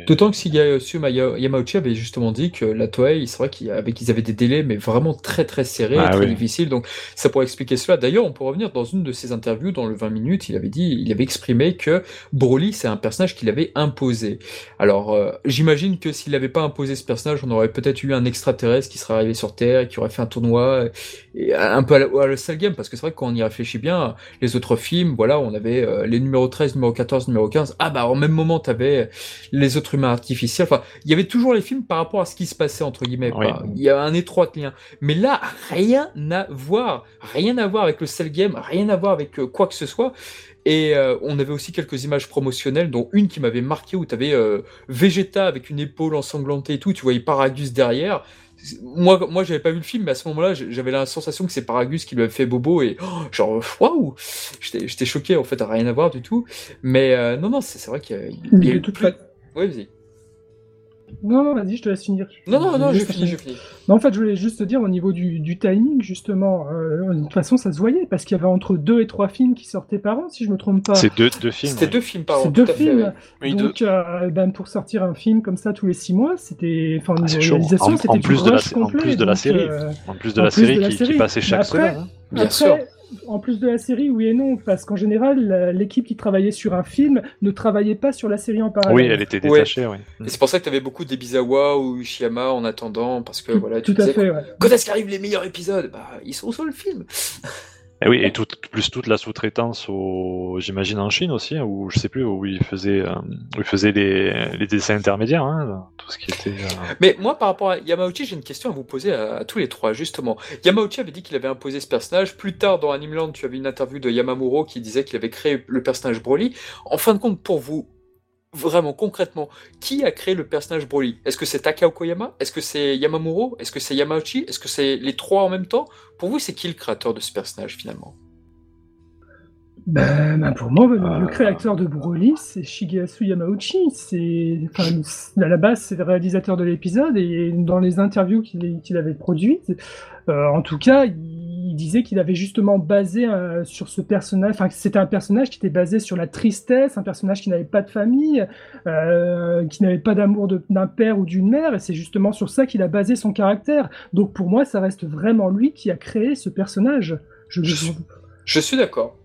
D'autant que Shigeyasu Yamauchi avait justement dit que la Toei, c'est vrai qu'ils avaient des délais, mais vraiment très très serrés, très difficiles. Donc ça pourrait expliquer cela. D'ailleurs, on peut revenir dans une de ses interviews, dans le 20 minutes, il avait exprimé que Broly, c'est un personnage qu'il avait imposé. Alors j'imagine que s'il n'avait pas imposé ce personnage, on aurait peut-être eu un extraterrestre qui serait arrivé sur Terre et qui aurait fait un tournoi, et un peu à le Cell Game, parce que c'est vrai que quand on y réfléchit bien, les autres films, voilà, on avait les numéros 13, numéro 14, numéro 15. Ah bah, en même moment, t'avais les autres humains artificiels. Enfin, il y avait toujours les films par rapport à ce qui se passait, entre guillemets. Oui. Il y a un étroit lien. Mais là, rien à voir. Rien à voir avec le Cell Game, rien à voir avec quoi que ce soit. Et on avait aussi quelques images promotionnelles, dont une qui m'avait marqué, où t'avais Vegeta avec une épaule ensanglantée et tout. Tu voyais Paragus derrière. Moi, j'avais pas vu le film, mais à ce moment-là, j'avais la sensation que c'est Paragus qui lui avait fait bobo et genre waouh, j'étais choqué en fait, rien à voir du tout. Mais non, c'est vrai qu'il y a eu toute la. Oui, vas-y. Non, vas-y, je te laisse finir. Non, je finis. Non, en fait, je voulais juste te dire au niveau du timing, justement, de toute façon, ça se voyait, parce qu'il y avait entre 2 et 3 films qui sortaient par an, si je me trompe pas. C'est deux films. C'était 2 films par an. C'est 2 films. Oui. Donc, pour sortir un film comme ça tous les 6 mois, c'était. Enfin, la réalisation, c'était plus complet. En plus de la série. En plus de la série qui passait chaque semaine. Hein. Bien sûr. En plus de la série, oui et non, parce qu'en général, l'équipe qui travaillait sur un film ne travaillait pas sur la série en parallèle. Oui, elle était détachée, oui. Et c'est pour ça que tu avais beaucoup d'Ebizawa ou Uchiyama en attendant, parce que voilà, tu disais, quand est-ce qu'arrivent les meilleurs épisodes ? Bah, ils sont sur le film. Et oui, et toute la sous-traitance, j'imagine en Chine aussi, où je sais plus, où ils faisaient les dessins intermédiaires, hein, tout ce qui était. Mais moi, par rapport à Yamauchi, j'ai une question à vous poser à tous les trois, justement. Yamauchi avait dit qu'il avait imposé ce personnage. Plus tard, dans Anime Land, tu avais une interview de Yamamuro qui disait qu'il avait créé le personnage Broly. En fin de compte, pour vous, vraiment concrètement, qui a créé le personnage Broly ? Est-ce que c'est Taka Okoyama ? Est-ce que c'est Yamamuro ? Est-ce que c'est Yamauchi ? Est-ce que c'est les trois en même temps ? Pour vous, c'est qui le créateur de ce personnage finalement ? Pour moi, le créateur de Broly, c'est Shigeyasu Yamauchi. À la base, c'est le réalisateur de l'épisode, et dans les interviews qu'il avait produites, en tout cas, il disait qu'il avait justement basé sur ce personnage, enfin c'était un personnage qui était basé sur la tristesse, un personnage qui n'avait pas de famille, qui n'avait pas d'amour d'un père ou d'une mère, et c'est justement sur ça qu'il a basé son caractère. Donc pour moi, ça reste vraiment lui qui a créé ce personnage. Je suis d'accord.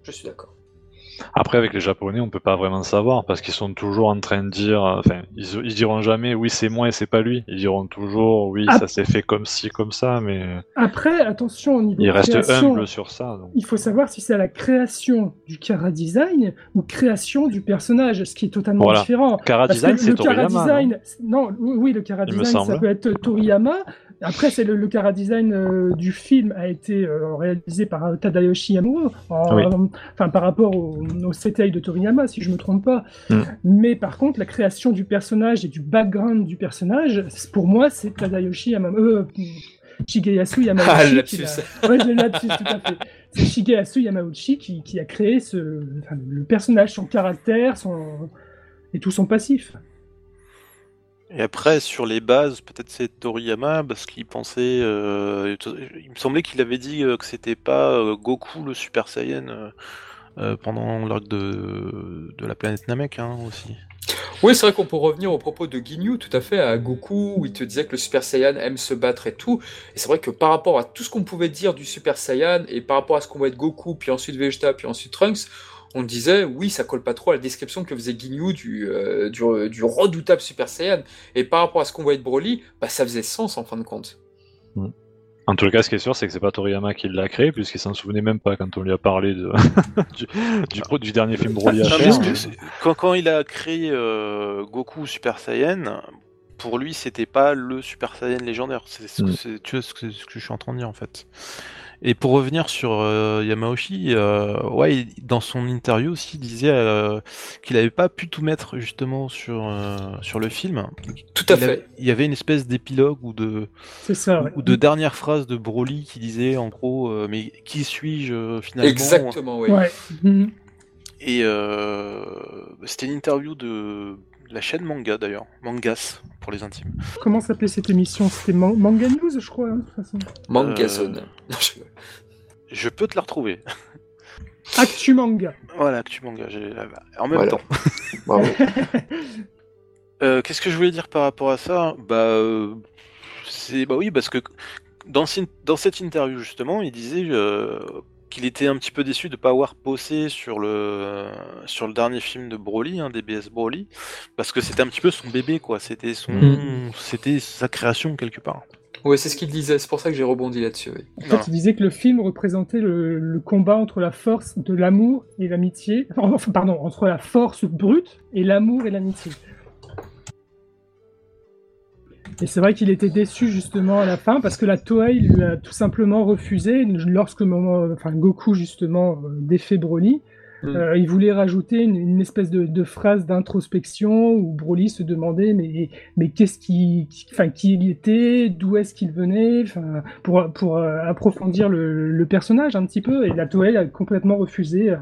Après, avec les Japonais, on peut pas vraiment savoir, parce qu'ils sont toujours en train de dire, enfin, ils diront jamais oui c'est moi et c'est pas lui. Ils diront toujours oui ça s'est fait comme ci comme ça, mais après attention au niveau. Ils restent humbles sur ça. Donc. Il faut savoir si c'est à la création du chara design ou création du personnage, ce qui est totalement différent. Chara design, c'est Toriyama. Le chara design ça peut être Toriyama. Après, c'est le chara design du film a été réalisé par Tadayoshi Yamamuro, par rapport au Setai de Toriyama, si je me trompe pas. Mais par contre, la création du personnage et du background du personnage, pour moi, c'est Tadayoshi Yamamuro. Shigeyasu Yamauchi. Ah, le lapsus. J'ai le lapsus, tout à fait. C'est Shigeyasu Yamauchi qui a créé le personnage, son caractère, et tout son passif. Et après, sur les bases, peut-être c'est Toriyama, parce qu'il pensait... il me semblait qu'il avait dit que c'était pas Goku le Super Saiyan pendant l'arc de la planète Namek aussi. Oui, c'est vrai qu'on peut revenir au propos de Ginyu, tout à fait, à Goku, où il te disait que le Super Saiyan aime se battre et tout. Et c'est vrai que par rapport à tout ce qu'on pouvait dire du Super Saiyan, et par rapport à ce qu'on voit de Goku, puis ensuite Vegeta, puis ensuite Trunks... On disait, oui, ça colle pas trop à la description que faisait Ginyu du redoutable Super Saiyan. Et par rapport à ce qu'on voyait de Broly, ça faisait sens en fin de compte. En tout cas, ce qui est sûr, c'est que c'est pas Toriyama qui l'a créé, puisqu'il s'en souvenait même pas quand on lui a parlé du dernier film Broly à faire. Quand il a créé Goku Super Saiyan, pour lui, c'était pas le Super Saiyan légendaire. C'est ce, que je suis en train de dire, en fait. Et pour revenir sur Yamauchi, ouais, dans son interview aussi, il disait qu'il n'avait pas pu tout mettre justement sur, sur le film. Tout à fait. Il y avait une espèce d'épilogue ou de, ou de dernière phrase de Broly qui disait en gros mais qui suis-je finalement? Exactement, oui. Ouais. Et c'était une interview de la chaîne Manga d'ailleurs, Mangas pour les intimes. Comment s'appelait cette émission? C'était Manga News, je crois, hein, de toute façon. Mangazone. Je peux te la retrouver. Actu Manga. Voilà, Actu Manga, j'ai en même temps. Bravo. Qu'est-ce que je voulais dire par rapport à ça? Bah oui, parce que dans cette interview justement, il disait qu'il était un petit peu déçu de ne pas avoir bossé sur le dernier film de Broly, hein, DBS Broly, parce que c'était un petit peu son bébé, quoi. C'était c'était sa création, quelque part. Oui, c'est ce qu'il disait, c'est pour ça que j'ai rebondi là-dessus. Oui. En fait, il disait que le film représentait le combat entre la force de l'amour et l'amitié, enfin, pardon, entre la force brute et l'amour et l'amitié. Et c'est vrai qu'il était déçu justement à la fin parce que la Toei l'a tout simplement refusé lorsque Goku justement défait Broly. Il voulait rajouter une espèce de phrase d'introspection où Broly se demandait mais qu'est-ce qui il était, d'où est-ce qu'il venait, pour approfondir le personnage un petit peu. Et la Toei a complètement refusé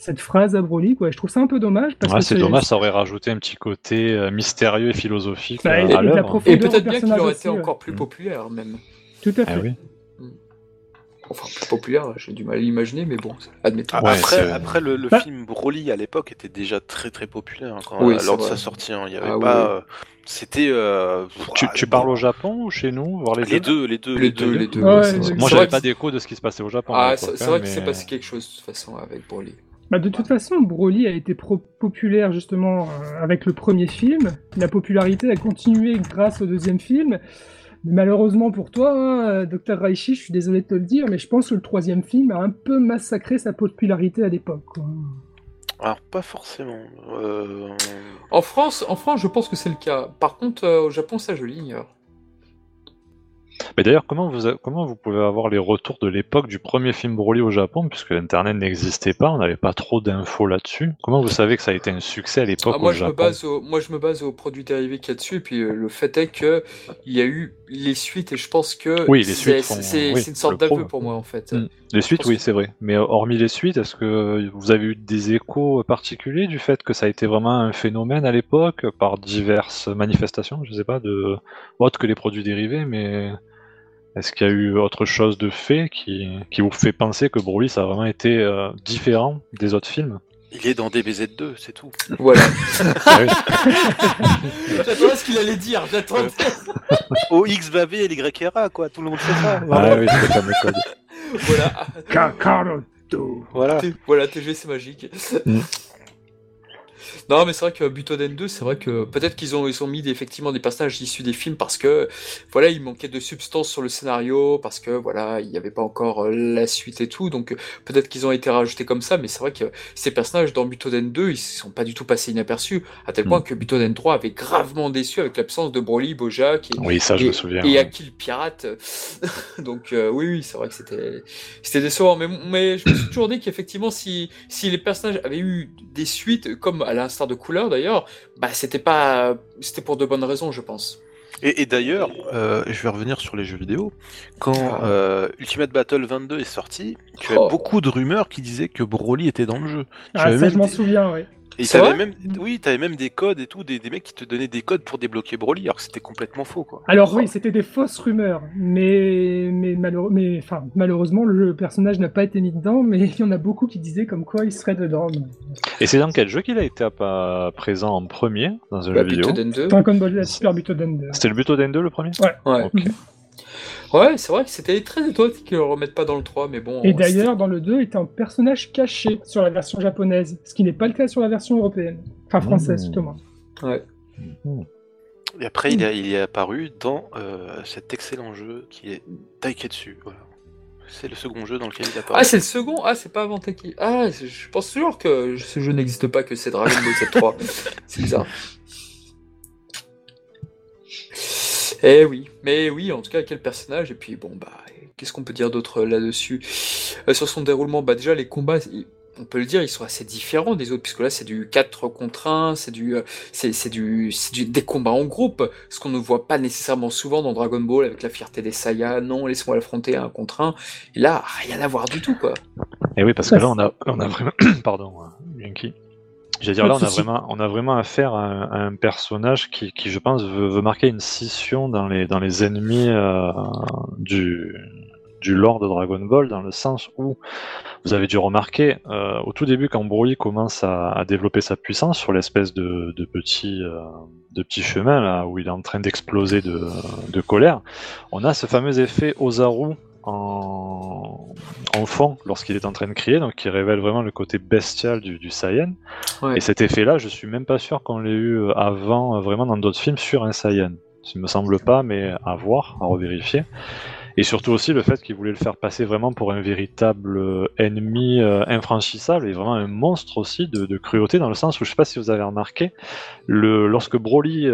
cette phrase à Broly, quoi. Je trouve ça un peu dommage. C'est dommage, ça aurait rajouté un petit côté mystérieux et philosophique à l'œuvre. Et peut-être bien qu'il aurait été encore plus populaire, même. Tout à fait. Ah, oui. Enfin, plus populaire, j'ai du mal à l'imaginer, mais bon, admettons. Ouais, après le film Broly, à l'époque, était déjà très très populaire quand, lors de sa sortie. Hein, il y avait c'était... Tu parles au Japon ou chez nous, voir les deux. Ouais, c'est moi, j'avais pas d'écho de ce qui se passait au Japon. Ah, c'est vrai qu'il s'est passé quelque chose, de toute façon, avec Broly. Bah de toute façon, Broly a été populaire justement avec le premier film. La popularité a continué grâce au deuxième film. Mais malheureusement pour toi, Dr. Raichi, je suis désolé de te le dire, mais je pense que le troisième film a un peu massacré sa popularité à l'époque. Alors pas forcément. En France, je pense que c'est le cas. Par contre, au Japon, ça je l'ignore. Mais d'ailleurs, comment vous pouvez avoir les retours de l'époque du premier film Broly au Japon, puisque Internet n'existait pas, on n'avait pas trop d'infos là-dessus. Comment vous savez que ça a été un succès à l'époque au Japon ? Moi, je me base aux produits dérivés qu'il y a dessus, et puis le fait est qu'il y a eu les suites, et je pense que c'est une sorte d'aveu pour moi, en fait. Les suites, oui, c'est vrai. Mais hormis les suites, est-ce que vous avez eu des échos particuliers du fait que ça a été vraiment un phénomène à l'époque, par diverses manifestations, je ne sais pas, autre que les produits dérivés, mais... Est-ce qu'il y a eu autre chose de fait qui vous fait penser que Broly, ça a vraiment été différent des autres films ? Il est dans DBZ2, c'est tout. Voilà. J'attendais ce qu'il allait dire, j'attendais. OXBAB et YRA, quoi, tout le monde sait ça. Ah oui, c'est pas mes codes. Voilà. Kakaroto. Voilà, TG, c'est magique. Non, mais c'est vrai que Butoden 2, c'est vrai que peut-être qu'ils ont mis effectivement des personnages issus des films parce que, voilà, il manquait de substance sur le scénario, parce que, voilà, il n'y avait pas encore la suite et tout, donc peut-être qu'ils ont été rajoutés comme ça, mais c'est vrai que ces personnages dans Butoden 2, ils ne sont pas du tout passés inaperçus, à tel point que Butoden 3 avait gravement déçu avec l'absence de Broly, Bojack et Aki le pirate. Donc, oui, c'est vrai que c'était décevant, mais je me suis toujours dit qu'effectivement, si les personnages avaient eu des suites, comme à l'instar de couleur d'ailleurs, c'était pour de bonnes raisons, je pense. Et d'ailleurs, je vais revenir sur les jeux vidéo. Quand Ultimate Battle 22 est sorti, tu as beaucoup de rumeurs qui disaient que Broly était dans le jeu. Ah, ça, je m'en souviens, oui. Et t'avais même des codes et tout, des mecs qui te donnaient des codes pour débloquer Broly, alors que c'était complètement faux, quoi. Alors oui, c'était des fausses rumeurs, mais malheureusement, le personnage n'a pas été mis dedans, mais il y en a beaucoup qui disaient comme quoi il serait dedans. Mais... Et c'est dans quel jeu qu'il a été présent en premier, dans un jeu vidéo ? Butoden 2. Dragon Ball Super Butoden 2. C'était le Butoden 2, le premier ? Ouais. Ok. Ouais, c'est vrai que c'était très étonnant qu'ils ne le remettent pas dans le 3, mais bon... Et d'ailleurs, dans le 2, il était un personnage caché sur la version japonaise, ce qui n'est pas le cas sur la version européenne. Enfin, française, tout au moins. Ouais. Et après, il est apparu dans cet excellent jeu qui est Taketsu, voilà. C'est le second jeu dans lequel il apparaît. Ah, c'est le second ? Ah, c'est pas avant Taki. Ah, je pense toujours que ce jeu n'existe pas, que c'est Dragon Ball Z 3. C'est bizarre. Eh oui, mais oui, en tout cas, quel personnage. Et puis bon, bah, qu'est-ce qu'on peut dire d'autre là-dessus? Sur son déroulement, bah déjà, les combats, on peut le dire, ils sont assez différents des autres, puisque là, c'est du 4 contre 1, c'est des combats en groupe, ce qu'on ne voit pas nécessairement souvent dans Dragon Ball, avec la fierté des Saiyans, non, laissez-moi l'affronter 1 contre 1, et là, rien à voir du tout, quoi. Et oui, parce que là, on a vraiment... Pardon, Genki. J'allais dire, là, on a vraiment affaire à un personnage qui je pense, veut marquer une scission dans les ennemis du lore de Dragon Ball, dans le sens où, vous avez dû remarquer, au tout début, quand Broly commence à développer sa puissance sur l'espèce de petit chemin là, où il est en train d'exploser de colère, on a ce fameux effet Ozaru en fond lorsqu'il est en train de crier, donc qui révèle vraiment le côté bestial du Saiyan. Ouais. Et cet effet-là, je suis même pas sûr qu'on l'ait eu avant, vraiment dans d'autres films, sur un Saiyan. Ça me semble pas, mais à voir, à revérifier. Et surtout aussi le fait qu'il voulait le faire passer vraiment pour un véritable ennemi infranchissable et vraiment un monstre aussi de cruauté, dans le sens où, je ne sais pas si vous avez remarqué, lorsque Broly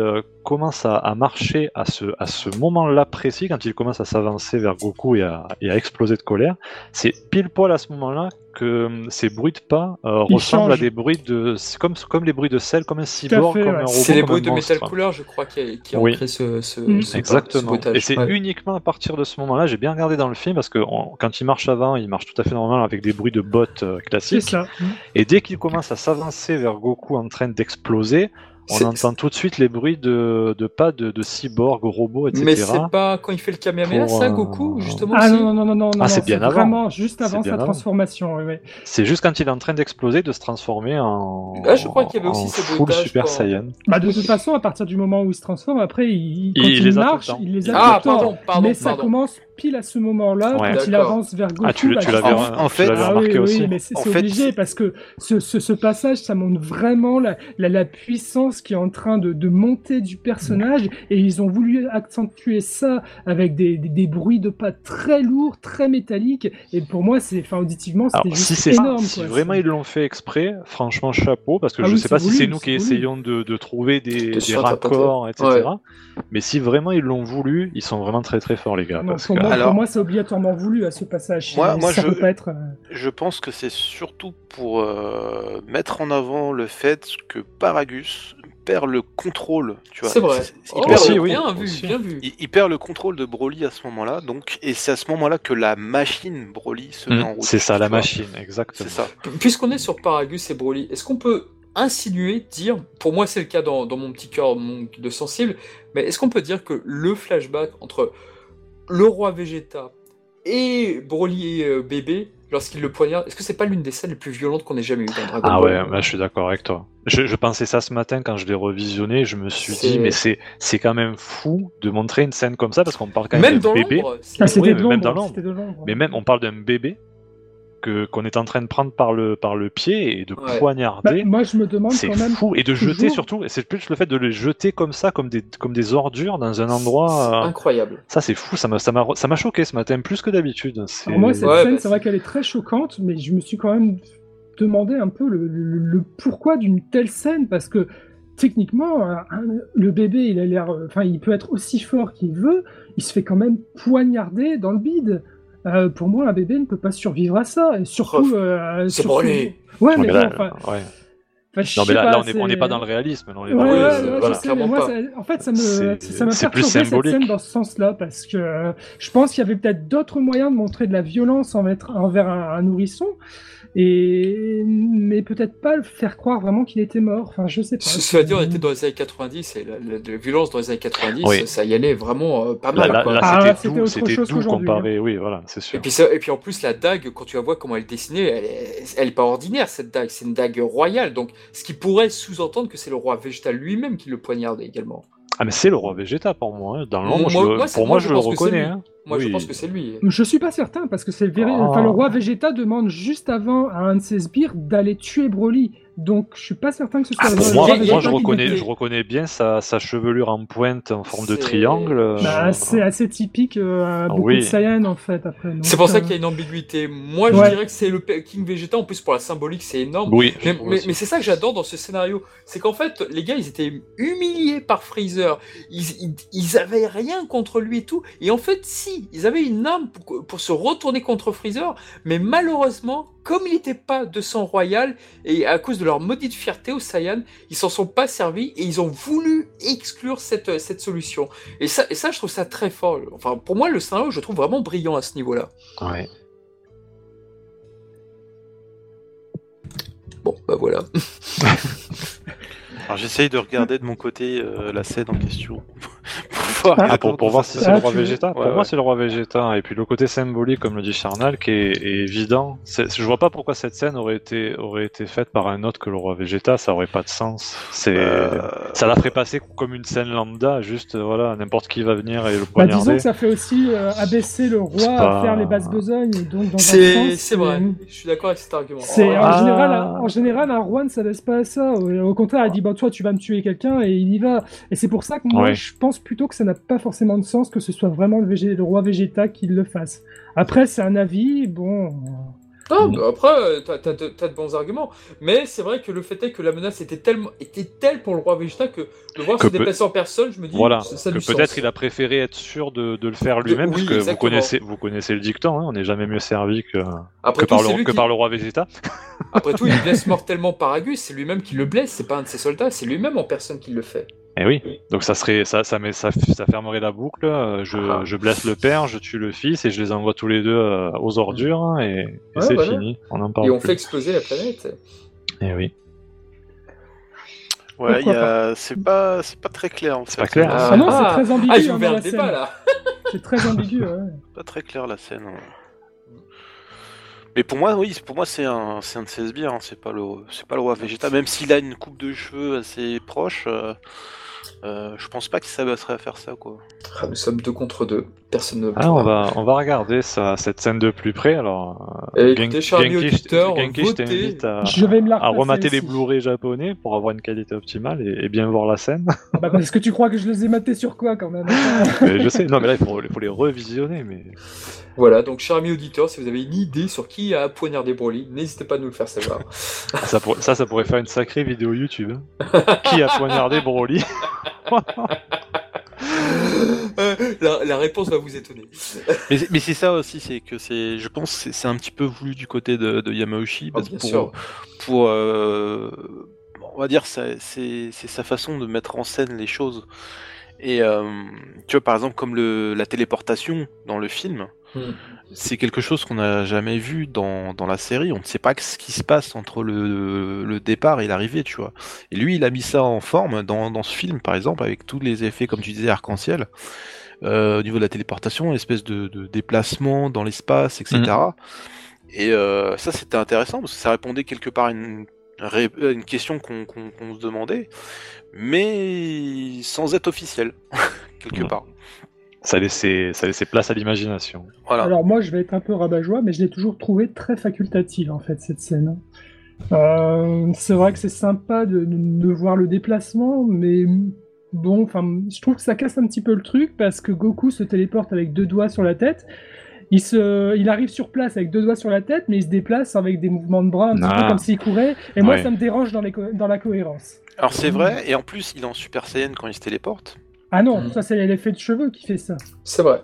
commence à marcher à ce moment-là précis, quand il commence à s'avancer vers Goku et à exploser de colère, c'est pile poil à ce moment-là que ces bruits de pas ressemblent à des bruits de... C'est comme les bruits de sel, comme un cyborg, comme un robot. C'est les bruits de métal couleur, je crois, qui ont créé ce exactement. Bruitage. Et c'est uniquement à partir de ce moment-là, j'ai bien regardé dans le film, parce que quand il marche avant, il marche tout à fait normalement avec des bruits de bottes classiques. C'est ça. Et dès qu'il commence à s'avancer vers Goku en train d'exploser, on entend tout de suite les bruits de pas de cyborg, robots, etc. Mais c'est pas quand il fait le Kamehameha, ça, Goku, justement? Ah non. Ah, c'est bien avant. Vraiment juste avant sa transformation. Oui. C'est juste quand il est en train d'exploser, de se transformer en. Là, je crois qu'il y avait aussi ces full Super Saiyan. Bah, de toute façon, à partir du moment où il se transforme, après, il marche, il les a. Ah, pardon. Mais ça commence pile à ce moment-là, ouais, quand il avance vers Goku. Ah, tu l'avais remarqué aussi. Oui, mais c'est obligé, parce que ce passage, ça montre vraiment la puissance qui est en train de monter du personnage, et ils ont voulu accentuer ça avec des bruits de pas très lourds, très métalliques, et pour moi, auditivement, c'était juste énorme. Si vraiment ils l'ont fait exprès, franchement, chapeau, parce que je ne sais pas si c'est nous qui essayons de trouver des raccords, etc. Mais si vraiment ils l'ont voulu, ils sont vraiment très très forts, les gars. Pour moi, c'est obligatoirement voulu à ce passage. Je pense que c'est surtout pour mettre en avant le fait que Paragus perd le contrôle. Tu vois. C'est vrai. Il perd le contrôle de Broly à ce moment-là. Donc, et c'est à ce moment-là que la machine Broly se met en route. C'est ça, la machine, exactement. C'est ça. Puisqu'on est sur Paragus et Broly, est-ce qu'on peut insinuer, dire, pour moi c'est le cas dans mon petit cœur de sensible, mais est-ce qu'on peut dire que le flashback entre le roi Vegeta et Broly et bébé, lorsqu'il le poignarde, est-ce que c'est pas l'une des scènes les plus violentes qu'on ait jamais eues dans Dragon Ball? Ah ouais, bah je suis d'accord avec toi. Je pensais ça ce matin quand je l'ai revisionné, je me suis dit, mais c'est quand même fou de montrer une scène comme ça, parce qu'on parle quand même d'un bébé. Même dans l'ombre. Mais même, on parle d'un bébé qu'on est en train de prendre par le pied et de poignarder. Bah, moi, je me demande quand même. C'est fou. Et de jeter surtout. Et c'est plus le fait de les jeter comme ça, comme des ordures dans un endroit. C'est incroyable. Ça, c'est fou. Ça m'a choqué ce matin, plus que d'habitude. Alors moi, cette scène, c'est vrai qu'elle est très choquante, mais je me suis quand même demandé un peu le pourquoi d'une telle scène, parce que techniquement, le bébé, il a l'air. Enfin, il peut être aussi fort qu'il veut, il se fait quand même poignarder dans le bide. Pour moi, un bébé ne peut pas survivre à ça. Et surtout, c'est Broly. Ouais, mais là, on n'est pas dans le réalisme. En fait, ça m'a perturbé cette scène dans ce sens-là, parce que je pense qu'il y avait peut-être d'autres moyens de montrer de la violence envers un nourrisson, mais peut-être pas le faire croire vraiment qu'il était mort. Enfin, je sais pas. C'est-à-dire, on était dans les années 90, et la violence dans les années 90, ça y allait vraiment pas mal. Là, c'était doux comparé, oui, voilà, c'est sûr. Et puis en plus, la dague, quand tu la vois comment elle est dessinée, elle est pas ordinaire, cette dague. C'est une dague royale, donc ce qui pourrait sous-entendre que c'est le roi Vegeta lui-même qui le poignarde également. Ah mais c'est le roi Vegeta pour moi, dans l'ombre, moi je le reconnais. Moi je pense que c'est lui. Je suis pas certain, parce que c'est le roi Vegeta demande juste avant à un de ses sbires d'aller tuer Broly. Donc, je suis pas certain que ce soit... Moi, je reconnais bien sa chevelure en pointe, en forme de triangle. Bah, c'est assez typique à beaucoup de Saiyan, en fait. Après, donc, c'est pour ça qu'il y a une ambiguïté. Moi, je dirais que c'est le King Vegeta. En plus, pour la symbolique, c'est énorme. Oui, mais c'est ça que j'adore dans ce scénario. C'est qu'en fait, les gars, ils étaient humiliés par Freezer. Ils avaient rien contre lui et tout. Et en fait, si, ils avaient une arme pour se retourner contre Freezer. Mais malheureusement, comme il n'était pas de sang royal, et à cause de leur maudite fierté aux Saiyans, ils s'en sont pas servis et ils ont voulu exclure cette solution. Et ça, je trouve ça très fort. Enfin, pour moi, le scénario, je le trouve vraiment brillant à ce niveau-là. Ouais. Bon, bah voilà. Alors, j'essaye de regarder de mon côté la scène en question. Pour voir si c'est le roi Vegeta. Pour moi, c'est le roi Vegeta. Et puis le côté symbolique, comme le dit Charnal, qui est évident. Je vois pas pourquoi cette scène aurait été faite par un autre que le roi Vegeta. Ça aurait pas de sens. Ça la ferait passer comme une scène lambda. Juste, voilà, n'importe qui va venir et le poignarder. Disons que ça fait aussi abaisser le roi à faire les basses besognes. Donc, dans c'est vrai. Je suis d'accord avec cet argument. En général, un roi ne s'adresse pas à ça. Au contraire, il dit toi, tu vas me tuer quelqu'un, et il y va. Et c'est pour ça que moi, je pense plutôt que ça n'a pas forcément de sens que ce soit vraiment le roi Vegeta qui le fasse. Après, c'est un avis, bon... Ah, bah après, t'as de bons arguments, mais c'est vrai que le fait est que la menace était telle pour le roi Vegeta que le voir se déplacer en personne, je me dis, voilà, ça que peut-être sens. Il a préféré être sûr de le faire lui-même, parce que vous connaissez le dicton, hein, on n'est jamais mieux servi par le roi Vegeta. Après tout, il blesse mortellement Paragus, c'est lui-même qui le blesse, c'est pas un de ses soldats, c'est lui-même en personne qui le fait. Eh oui, donc ça fermerait la boucle. Je blesse le père, je tue le fils et je les envoie tous les deux aux ordures et c'est fini. On en parle. Et on fait exploser la planète. Eh oui. Ouais, c'est pas très clair en fait. C'est pas clair. Non, c'est très ambigu. J'ai ouvert le débat là. C'est très ambigu. Ouais. Pas très clair la scène. Mais pour moi, c'est un de ses sbires. Hein. C'est pas le roi Vegeta. Même s'il a une coupe de cheveux assez proche. Je pense pas qu'il s'abattrait à faire ça, quoi. Ah, nous sommes 2 contre 2. Personne ne. Ah, on va regarder cette scène de plus près. Alors, Genki, je t'invite à remater les Blu-ray japonais pour avoir une qualité optimale et bien voir la scène. Bah, parce que tu crois que je les ai matés sur quoi, quand même. Je sais. Non, mais là, il faut les revisionner. Mais voilà. Donc, chers amis auditeurs, si vous avez une idée sur qui a poignardé Broly, n'hésitez pas à nous le faire savoir. Ça pourrait faire une sacrée vidéo YouTube. Hein. Qui a poignardé Broly? La réponse va vous étonner. mais c'est ça aussi, c'est que je pense que c'est un petit peu voulu du côté de Yamauchi pour on va dire c'est sa façon de mettre en scène les choses. Et tu vois, par exemple, comme la téléportation dans le film, c'est quelque chose qu'on n'a jamais vu dans la série. On ne sait pas ce qui se passe entre le départ et l'arrivée, tu vois. Et lui, il a mis ça en forme dans ce film, par exemple, avec tous les effets, comme tu disais, arc-en-ciel. Au niveau de la téléportation, une espèce de déplacement dans l'espace, etc. Et ça, c'était intéressant, parce que ça répondait quelque part à une question qu'on se demandait, mais sans être officiel, quelque part. Ça laissait place à l'imagination. Voilà. Alors moi, je vais être un peu rabat-joie, mais je l'ai toujours trouvé très facultative, en fait, cette scène. C'est vrai que c'est sympa de voir le déplacement, mais bon, je trouve que ça casse un petit peu le truc, parce que Goku se téléporte avec 2 doigts sur la tête. Il arrive sur place avec 2 doigts sur la tête, mais il se déplace avec des mouvements de bras, un petit peu comme s'il courait. Et moi, ça me dérange dans la cohérence. Alors c'est vrai, et en plus, il est en Super Saiyan quand il se téléporte. Ah non, ça c'est l'effet de cheveux qui fait ça. C'est vrai.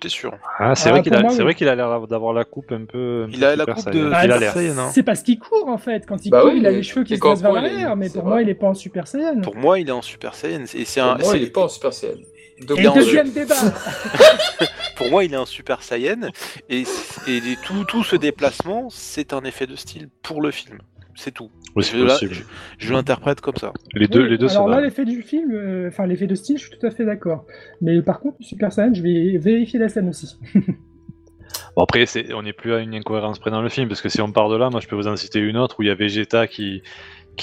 T'es sûr? C'est vrai qu'il a l'air d'avoir la coupe un peu. Il a la coupe de Super Saiyan. C'est parce qu'il court en fait. Quand il court, il a les cheveux qui se passent vers l'arrière. Mais pour moi, il est pas en Super Saiyan. Pour moi, il est en Super Saiyan. Pour moi, il est pas en Super Saiyan. Et deuxième débat. Pour moi, il est un Super Saiyan. Et tout ce déplacement, c'est un effet de style pour le film. C'est tout. Oui, je l'interprète comme ça. Les deux alors là, l'effet du film, l'effet de style, je suis tout à fait d'accord. Mais par contre, Super Saiyan, je vais vérifier la scène aussi. Bon, après, on n'est plus à une incohérence près dans le film, parce que si on part de là, moi, je peux vous en citer une autre où il y a Vegeta qui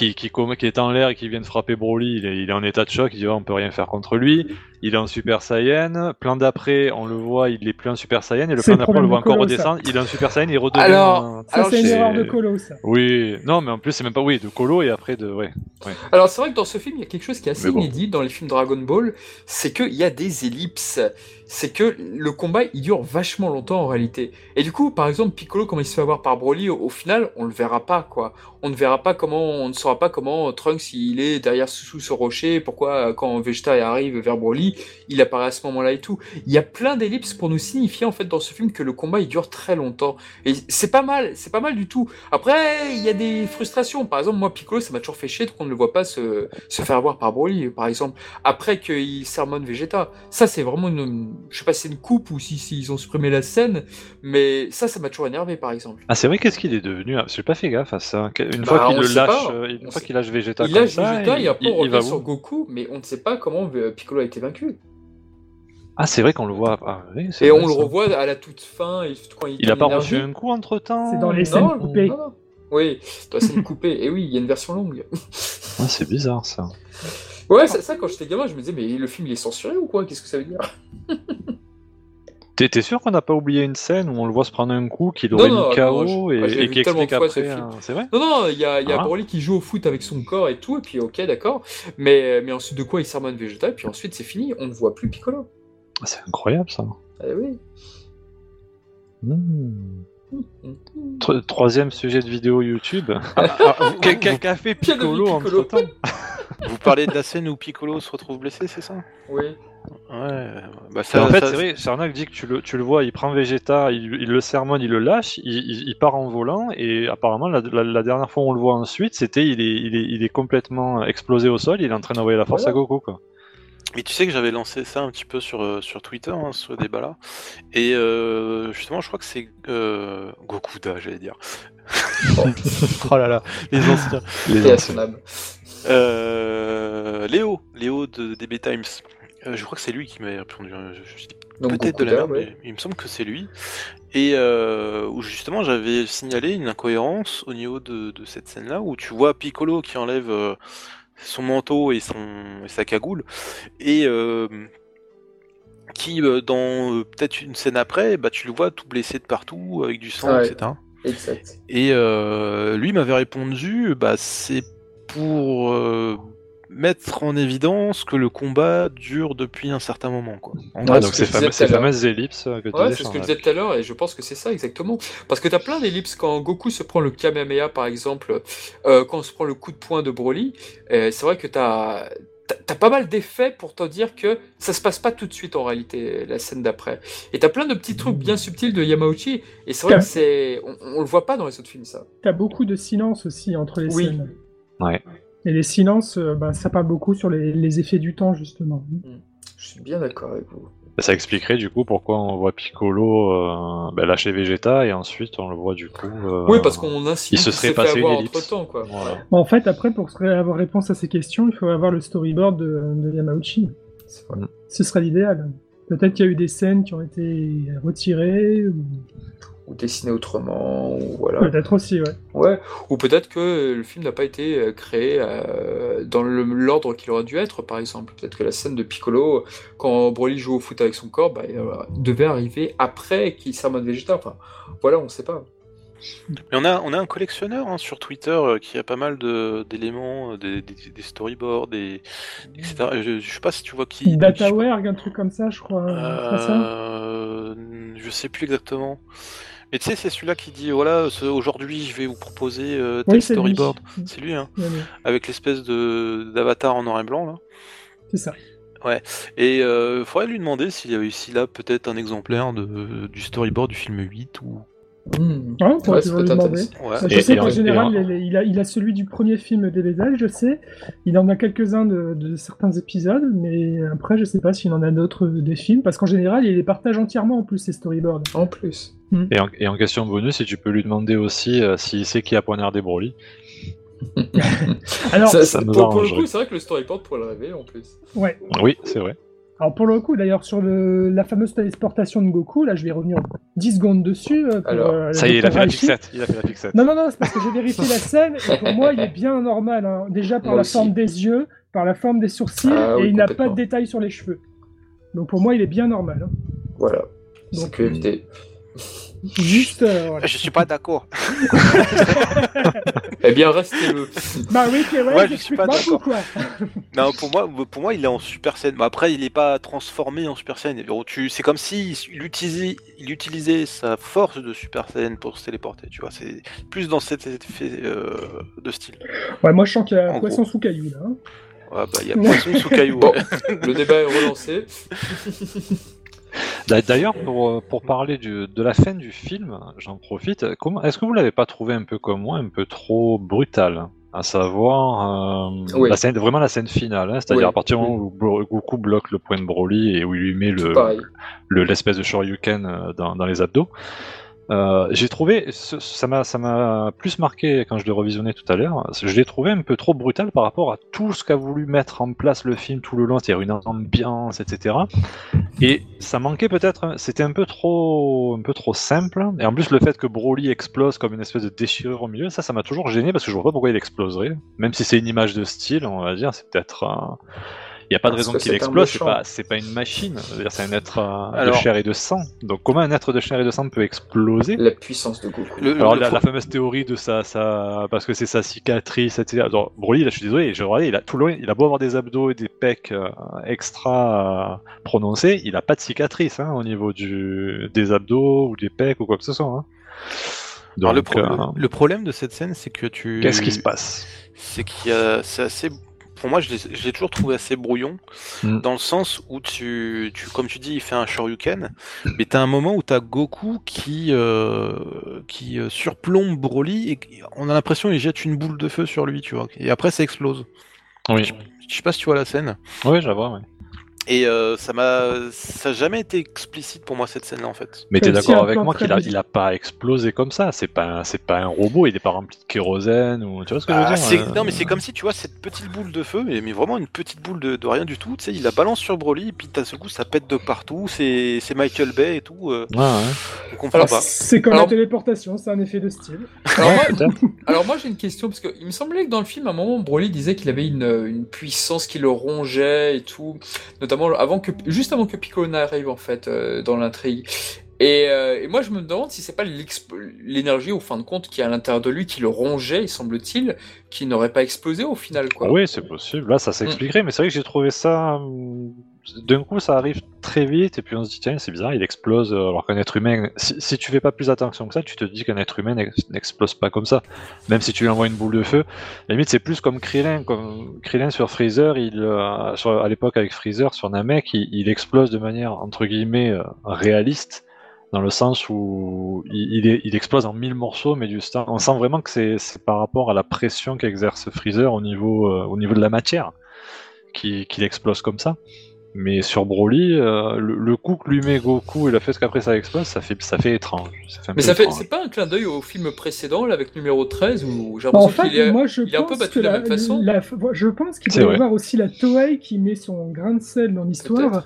est en l'air et qui vient de frapper Broly. Il est en état de choc, il dit on peut rien faire contre lui. il est en Super Saiyan. Plan d'après, on le voit, il est plus en Super Saiyan. Et le plan d'après, on le voit encore redescendre. Il est en Super Saiyan, il redevient. Alors, c'est une erreur de Colo, ça. Oui, non, mais en plus, c'est même pas. Oui, de Colo et après de. Ouais. Ouais. Alors, c'est vrai que dans ce film, il y a quelque chose qui est assez inédit dans les films Dragon Ball, c'est qu'il y a des ellipses. C'est que le combat, il dure vachement longtemps en réalité. Et du coup, par exemple, Piccolo, comment il se fait avoir par Broly, au final, on le verra pas, quoi. On ne verra pas comment, on ne saura pas comment Trunks, il est derrière sous ce rocher, pourquoi, quand Vegeta arrive vers Broly, il apparaît à ce moment-là et tout. Il y a plein d'ellipses pour nous signifier, en fait, dans ce film, que le combat, il dure très longtemps. Et c'est pas mal du tout. Après, il y a des frustrations. Par exemple, moi, Piccolo, ça m'a toujours fait chier qu'on ne le voit pas se faire avoir par Broly, par exemple. Après qu'il sermonne Vegeta. Ça, c'est vraiment une... Je sais pas si c'est une coupe ou si ils ont supprimé la scène, mais ça m'a toujours énervé par exemple. Ah, c'est vrai, qu'est-ce qu'il est devenu? J'ai pas fait gaffe à ça. Une fois qu'il le lâche, une fois qu'il lâche Vegeta, il comme lâche ça, Vegeta, et après on revient sur Goku, mais on ne sait pas comment Piccolo a été vaincu. Ah, c'est vrai qu'on le voit. Ah, oui, c'est et vrai, on le revoit à la toute fin. Quand il n'a pas reçu un coup entre temps. C'est dans les scènes coupées. Oui, dans les scènes coupées. Et oui, il y a une version longue. Ah, c'est bizarre ça. Ouais, ça, quand j'étais gamin, je me disais, mais le film, il est censuré ou quoi? Qu'est-ce que ça veut dire? T'es sûr qu'on n'a pas oublié une scène où on le voit se prendre un coup, qu'il aurait mis KO et qui explique après, c'est vrai? Non, il y a Broly qui joue au foot avec son corps et tout, et puis ok, d'accord, mais ensuite de quoi il sermonne Vegeta, et puis ensuite c'est fini, on ne voit plus Piccolo. C'est incroyable ça. Eh oui. Troisième sujet de vidéo YouTube. Qu'a fait Piccolo entre temps? Vous parlez de la scène où Piccolo se retrouve blessé, c'est ça? Oui. Ouais. Bah ça, en fait, c'est vrai, Sarnak dit que tu le vois, il prend Vegeta, il le sermonne, il le lâche, il part en volant, et apparemment, la dernière fois où on le voit ensuite, c'était il est complètement explosé au sol, il est en train d'envoyer la force à Goku, quoi. Mais tu sais que j'avais lancé ça un petit peu sur Twitter, hein, ce débat-là. Et justement, je crois que c'est Gokuda, j'allais dire. Oh là là, les anciens. Les anciens. Léo de DB Times. Je crois que c'est lui qui m'a répondu. Donc, peut-être Gokuda, de la merde, ouais. Mais il me semble que c'est lui. Et où justement, j'avais signalé une incohérence au niveau de cette scène-là, où tu vois Piccolo qui enlève... son manteau et sa cagoule, et qui dans peut-être une scène après, bah, tu le vois tout blessé de partout avec du sang, etc. Exact. Et lui m'avait répondu, bah, c'est pour mettre en évidence que le combat dure depuis un certain moment, quoi. En gros, donc ces fameuses ellipses que tu disais. Ouais, c'est ce que je disais tout à l'heure, et je pense que c'est ça exactement. Parce que t'as plein d'ellipses quand Goku se prend le Kamehameha, par exemple, quand on se prend le coup de poing de Broly, c'est vrai que t'as pas mal d'effets pour te dire que ça se passe pas tout de suite en réalité, la scène d'après. Et t'as plein de petits trucs bien subtils de Yamauchi, et c'est vrai que on le voit pas dans les autres films, ça. T'as beaucoup de silence aussi entre les scènes. Ouais. Et les silences, ça parle beaucoup sur les effets du temps, justement. Je suis bien d'accord avec vous. Ça expliquerait du coup pourquoi on voit Piccolo lâcher Vegeta et ensuite on le voit du coup... Oui, parce qu'on insiste, il se serait passé une ellipse. Quoi. Voilà. En fait, après, pour avoir réponse à ces questions, il faut avoir le storyboard de Yamauchi. C'est vrai. Ce serait l'idéal. Peut-être qu'il y a eu des scènes qui ont été retirées... ou dessiner autrement, ou voilà. Peut-être aussi, ouais. Ouais, ou peut-être que le film n'a pas été créé dans l'ordre qu'il aurait dû être, par exemple. Peut-être que la scène de Piccolo, quand Broly joue au foot avec son corps, il devait arriver après qu'il sermonne Vegeta. Enfin, voilà, on ne sait pas. Mais on a un collectionneur sur Twitter qui a pas mal d'éléments, des storyboards, etc. Je sais pas si tu vois qui... Datawerg, un truc comme ça, je crois. Je sais plus exactement. Mais tu sais, c'est celui-là qui dit, voilà, aujourd'hui, je vais vous proposer tel storyboard. Lui. C'est lui, hein, oui. Avec l'espèce d'avatar en noir et blanc, là. C'est ça. Ouais. Et il faudrait lui demander s'il y avait ici, là, peut-être un exemplaire du storyboard du film 8 ou... Ouais, ouais, c'est je sais qu'en général il a celui du premier film des Bézales, je sais, il en a quelques-uns de certains épisodes, mais après je sais pas s'il en a d'autres des films, parce qu'en général il les partage entièrement en plus, ces storyboards. En plus. Et en question bonus, si tu peux lui demander aussi s'il sait qui a poignardé Broly. Alors, ça pour le coup, c'est vrai que le storyboard pourrait le révéler en plus. Ouais. Oui, c'est vrai. Alors pour le coup, d'ailleurs, sur la fameuse téléportation de Goku, là je vais revenir 10 secondes dessus. Ça y est, il a fait la fixette. Non, c'est parce que j'ai vérifié la scène, et pour moi il est bien normal, hein. Déjà par la forme des yeux, par la forme des sourcils, et il n'a pas de détails sur les cheveux. Donc pour moi, il est bien normal. Hein. Voilà. Donc, c'est juste. Voilà. Je suis pas d'accord. Eh bien, restez-le. Bah oui, c'est vrai. Ouais, je suis pas d'accord. Non, pour moi, il est en Super Saiyan. Mais après, il est pas transformé en Super Saiyan. C'est comme si il utilisait sa force de Super Saiyan pour se téléporter. Tu vois, c'est plus dans cet effet de style. Ouais, moi, je sens qu'il y a un poisson sous caillou là. Hein. Ouais, bah, il y a poisson sous caillou. Bon, le débat est relancé. D'ailleurs, pour parler de la fin du film, j'en profite. Est-ce que vous l'avez pas trouvé un peu comme moi, un peu trop brutal, à savoir oui. Vraiment la scène finale, hein, c'est-à-dire oui. À partir du moment où Goku bloque le point de Broly et où il lui met l'espèce de Shoryuken dans les abdos. J'ai trouvé, ça m'a plus marqué quand je le revisionnais tout à l'heure, je l'ai trouvé un peu trop brutal par rapport à tout ce qu'a voulu mettre en place le film tout le long, c'est-à-dire une ambiance, etc. Et ça manquait peut-être, c'était un peu trop simple, et en plus le fait que Broly explose comme une espèce de déchirure au milieu, ça m'a toujours gêné parce que je vois pas pourquoi il exploserait, même si c'est une image de style, on va dire, c'est peut-être... Il n'y a pas de raison qu'il explose, c'est pas une machine, c'est-à-dire c'est un être de chair et de sang. Donc comment un être de chair et de sang peut exploser ? La puissance de Goku. La fameuse théorie de sa parce que c'est sa cicatrice, etc. Alors, Broly, là je suis désolé, je regardais, il a beau avoir des abdos et des pecs extra prononcés, il a pas de cicatrice hein, au niveau des abdos ou des pecs ou quoi que ce soit. Hein. Donc, le problème de cette scène, c'est que qu'est-ce qui se passe ? C'est qu'il y a... c'est assez... Pour moi, je l'ai toujours trouvé assez brouillon, dans le sens où comme tu dis, il fait un Shoryuken, mais t'as un moment où t'as Goku qui surplombe Broly et on a l'impression qu'il jette une boule de feu sur lui, tu vois. Et après, ça explose. Oui. Je sais pas si tu vois la scène. Oui, je la vois. Ouais. Et ça n'a jamais été explicite pour moi cette scène-là en fait. Mais t'es d'accord avec moi qu'il n'a pas explosé comme ça, c'est pas un robot, il n'est pas rempli de kérosène ou tu vois ce que je veux dire. Non mais c'est comme si tu vois cette petite boule de feu, mais vraiment une petite boule de rien du tout, tu sais, il la balance sur Broly et puis d'un seul coup ça pète de partout, c'est Michael Bay et tout. On comprend pas. C'est comme la téléportation, c'est un effet de style. Alors moi j'ai une question, parce qu'il me semblait que dans le film à un moment Broly disait qu'il avait une puissance qui le rongeait et tout, notamment juste avant que Piccolo n'arrive en fait dans l'intrigue. Et moi je me demande si c'est pas l'énergie au fin de compte qui est à l'intérieur de lui qui le rongeait, il semble-t-il, qui n'aurait pas explosé au final quoi. Oui, c'est possible. Là ça s'expliquerait, mais c'est vrai que j'ai trouvé ça d'un coup ça arrive très vite et puis on se dit tiens, c'est bizarre, il explose alors qu'un être humain si tu fais pas plus attention que ça, tu te dis qu'un être humain n'explose pas comme ça. Même si tu lui envoies une boule de feu, à la limite c'est plus comme Krillin sur Freezer, à l'époque avec Freezer sur Namek, il explose de manière entre guillemets réaliste. Dans le sens où il explose en 1000 morceaux, mais du star. On sent vraiment que c'est par rapport à la pression qu'exerce Freezer au niveau de la matière qu'il explose comme ça. Mais sur Broly, le coup que lui met Goku et le fait qu'après ça explose, ça fait étrange. C'est pas un clin d'œil au film précédent, là, avec numéro 13, où j'ai l'impression qu'il est un peu battu de la même façon. Je pense qu'il peut y avoir aussi la Toei qui met son grain de sel dans l'histoire,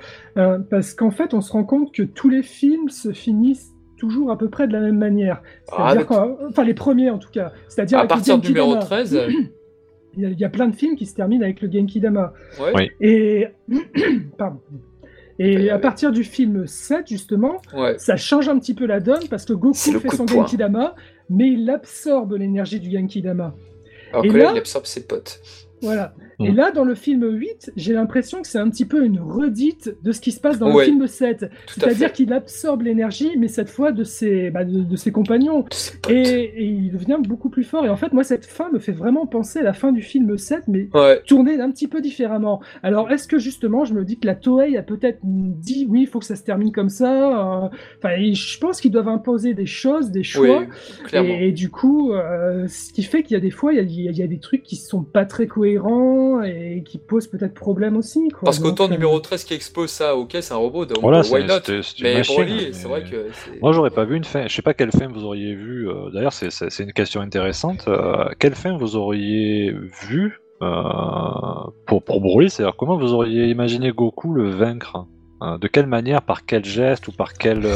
parce qu'en fait, on se rend compte que tous les films se finissent toujours à peu près de la même manière. C'est-à-dire enfin, les premiers en tout cas. C'est-à-dire à partir du numéro 13. Il y a plein de films qui se terminent avec le Genki-Dama. Ouais. Et pardon. Et à partir du film 7, justement, ça change un petit peu la donne parce que Goku fait son Genki-Dama, mais il absorbe l'énergie du Genki-Dama. Alors que là, il absorbe ses potes. Voilà. Et là, dans le film 8, j'ai l'impression que c'est un petit peu une redite de ce qui se passe dans le film 7. C'est-à-dire qu'il absorbe l'énergie, mais cette fois de ses compagnons. Et il devient beaucoup plus fort. Et en fait, moi, cette fin me fait vraiment penser à la fin du film 7, mais tournée un petit peu différemment. Alors, est-ce que justement, je me dis que la Toei a peut-être dit, oui, il faut que ça se termine comme ça. Enfin, je pense qu'ils doivent imposer des choses, des choix. Oui, et du coup, ce qui fait qu'il y a des fois, il y a des trucs qui ne sont pas très cohérents et qui pose peut-être problème aussi quoi. Parce qu'autant numéro 13 qui expose ça, ok, c'est un robot, donc voilà, why not, mais machine, Broly, c'est vrai que c'est... Moi j'aurais pas vu une fin, je sais pas quelle fin vous auriez vu, d'ailleurs c'est une question intéressante, quelle fin vous auriez vu pour Broly, c'est-à-dire comment vous auriez imaginé Goku le vaincre, de quelle manière, par quel geste ou par quel...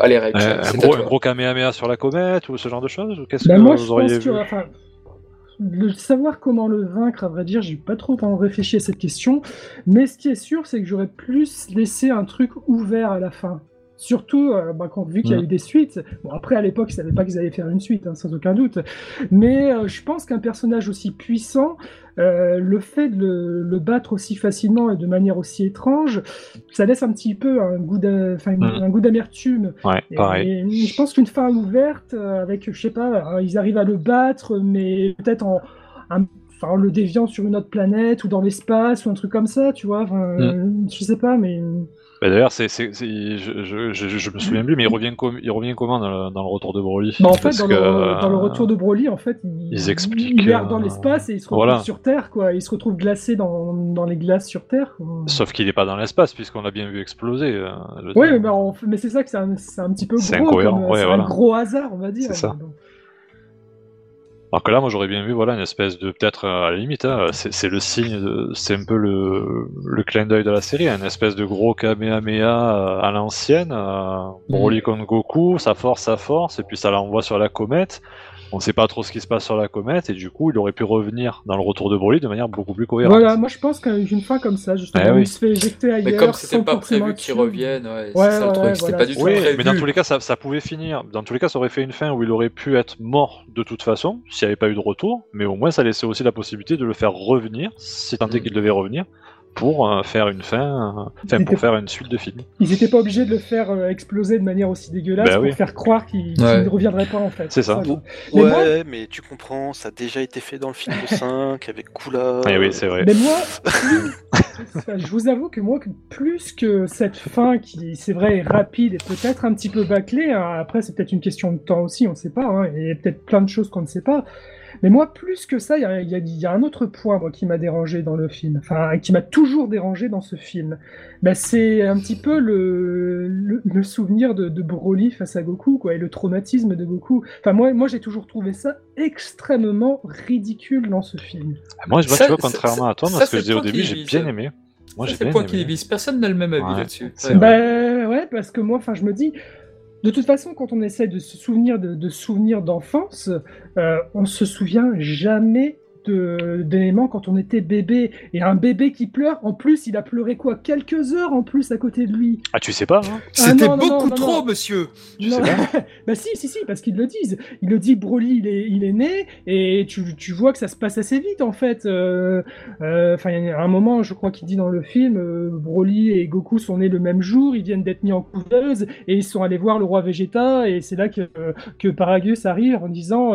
Allez, Rex, un gros Kamehameha sur la comète ou ce genre de choses, qu'est-ce que vous auriez vu? de savoir comment le vaincre, à vrai dire, j'ai pas trop réfléchi à cette question, mais ce qui est sûr, c'est que j'aurais plus laissé un truc ouvert à la fin. Surtout, vu qu'il y a eu des suites, bon après à l'époque ils savaient pas qu'ils allaient faire une suite, hein, sans aucun doute, mais je pense qu'un personnage aussi puissant, le fait de le battre aussi facilement et de manière aussi étrange, ça laisse un petit peu un goût d'amertume. Ouais, et je pense qu'une fin ouverte, avec, je sais pas, ils arrivent à le battre, mais peut-être en le déviant sur une autre planète, ou dans l'espace, ou un truc comme ça, tu vois, je sais pas, mais... Bah d'ailleurs, je me souviens plus, mais il revient comment dans le retour de Broly? Bah en fait, dans le retour de Broly, en fait, ils expliquent. Il erre dans l'espace et il se retrouve sur Terre, quoi. Il se retrouve glacé dans les glaces sur Terre, quoi. Sauf qu'il n'est pas dans l'espace, puisqu'on l'a bien vu exploser. Oui, mais c'est ça que c'est un petit peu c'est gros. Incohérent, un gros hasard, on va dire. C'est ça. Donc. Alors que là, moi, j'aurais bien vu, une espèce de, peut-être, à la limite, hein, c'est le signe, c'est un peu le clin d'œil de la série, hein, une espèce de gros Kamehameha à l'ancienne, Broly contre Goku, sa force, et puis ça l'envoie sur la comète. On ne sait pas trop ce qui se passe sur la comète, et du coup, il aurait pu revenir dans le retour de Broly de manière beaucoup plus cohérente. Voilà, moi je pense qu'une fin comme ça, justement, il se fait éjecter ailleurs. Mais comme c'était pas prévu qu'il revienne, c'est ça le truc, c'était pas du tout prévu. Mais dans tous les cas, ça pouvait finir. Dans tous les cas, ça aurait fait une fin où il aurait pu être mort de toute façon, s'il n'y avait pas eu de retour, mais au moins ça laissait aussi la possibilité de le faire revenir, si tant est qu'il devait revenir, pour faire une fin, pour faire une suite de film. Ils n'étaient pas obligés de le faire exploser de manière aussi dégueulasse pour faire croire qu'il ne reviendrait pas en fait. C'est ça. Mais tu comprends, ça a déjà été fait dans le film de 5 avec Kula. Ah oui, c'est vrai. Mais moi, je vous avoue que moi, plus que cette fin qui, c'est vrai, est rapide et peut-être un petit peu bâclée, hein, après c'est peut-être une question de temps aussi, on ne sait pas, hein, et peut-être plein de choses qu'on ne sait pas. Mais moi, plus que ça, il y a un autre point qui m'a dérangé dans le film, qui m'a toujours dérangé dans ce film. Bah, c'est un petit peu le souvenir de Broly face à Goku, quoi, et le traumatisme de Goku. Enfin, moi, j'ai toujours trouvé ça extrêmement ridicule dans ce film. Moi, contrairement à toi, parce que je disais au début, j'ai bien aimé. Moi, j'ai bien aimé. C'est le point qui divise. Personne n'a le même avis là-dessus. Parce que moi, je me dis... De toute façon, quand on essaie de se souvenir de souvenirs d'enfance, on se souvient jamais d'éléments quand on était bébé. Et un bébé qui pleure, en plus, il a pleuré quelques heures en plus à côté de lui. Ah, tu sais pas, hein ? C'était beaucoup trop, monsieur. Tu sais pas ? Bah si, parce qu'ils le disent. Ils le disent, Broly, il est né, et tu vois que ça se passe assez vite, en fait. Il y a un moment, je crois qu'il dit dans le film, Broly et Goku sont nés le même jour, ils viennent d'être mis en couveuse, et ils sont allés voir le roi Vegeta, et c'est là que Paragus arrive en disant,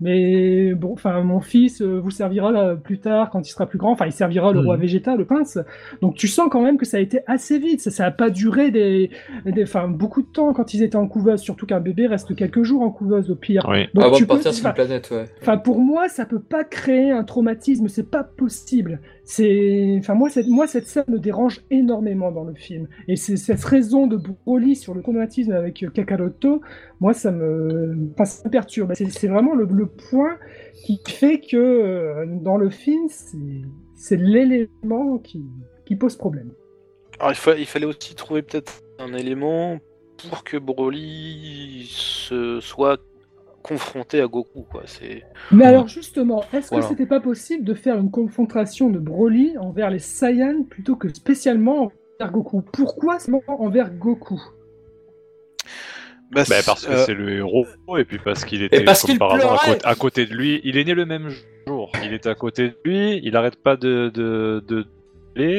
mon fils... vous servira là plus tard quand il sera plus grand, il servira le roi Vegeta, le prince. Donc tu sens quand même que ça a été assez vite, ça a pas duré beaucoup de temps quand ils étaient en couveuse, surtout qu'un bébé reste quelques jours en couveuse au pire. Oui. Donc avant de partir sur une planète, pour moi ça peut pas créer un traumatisme, c'est pas possible. Moi cette scène me dérange énormément dans le film, et c'est cette raison de Broly sur le traumatisme avec Kakaroto, moi ça me perturbe. C'est vraiment le point qui fait que dans le film c'est l'élément qui pose problème. Alors il fallait aussi trouver peut-être un élément pour que Broly se soit confronté à Goku, quoi. Alors justement, est-ce que c'était pas possible de faire une confrontation de Broly envers les Saiyans plutôt que spécialement envers Goku? Pourquoi seulement envers Goku? Parce que c'est le héros, et puis parce qu'il était à côté de lui. Il est né le même jour, il était à côté de lui, il arrête pas de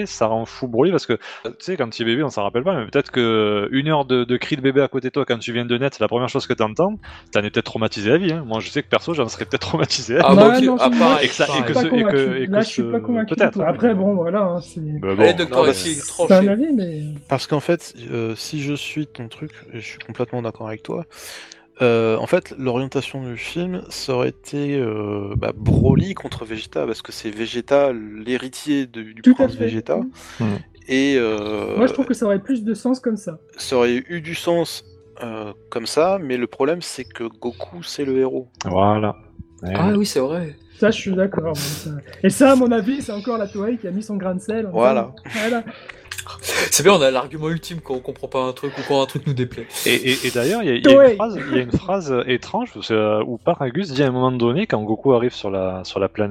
ça rend fou Broly, parce que tu sais, quand tu es bébé on s'en rappelle pas, mais peut-être que une heure de cri de bébé à côté de toi quand tu viens de naître, c'est la première chose que t'entends, t'en es peut-être traumatisé à vie, hein. Moi je sais que perso j'en serais peut-être traumatisé à vie. Là je suis pas convaincu, peut-être. Après bon voilà, hein, c'est... c'est un avis, mais... Parce qu'en fait si je suis ton truc, je suis complètement d'accord avec toi. En fait, l'orientation du film, ça aurait été Broly contre Vegeta, parce que c'est Vegeta l'héritier du prince Vegeta. Et moi, je trouve que ça aurait plus de sens comme ça. Ça aurait eu du sens comme ça, mais le problème, c'est que Goku, c'est le héros. Voilà. Ouais. Ah oui, c'est vrai. Ça, je suis d'accord. Et ça, à mon avis, c'est encore la Toei qui a mis son grain de sel. Voilà. C'est bien, on a l'argument ultime quand on comprend pas un truc ou quand un truc nous déplaît. Et d'ailleurs, il y a une phrase étrange où Paragus dit à un moment donné, quand Goku arrive sur la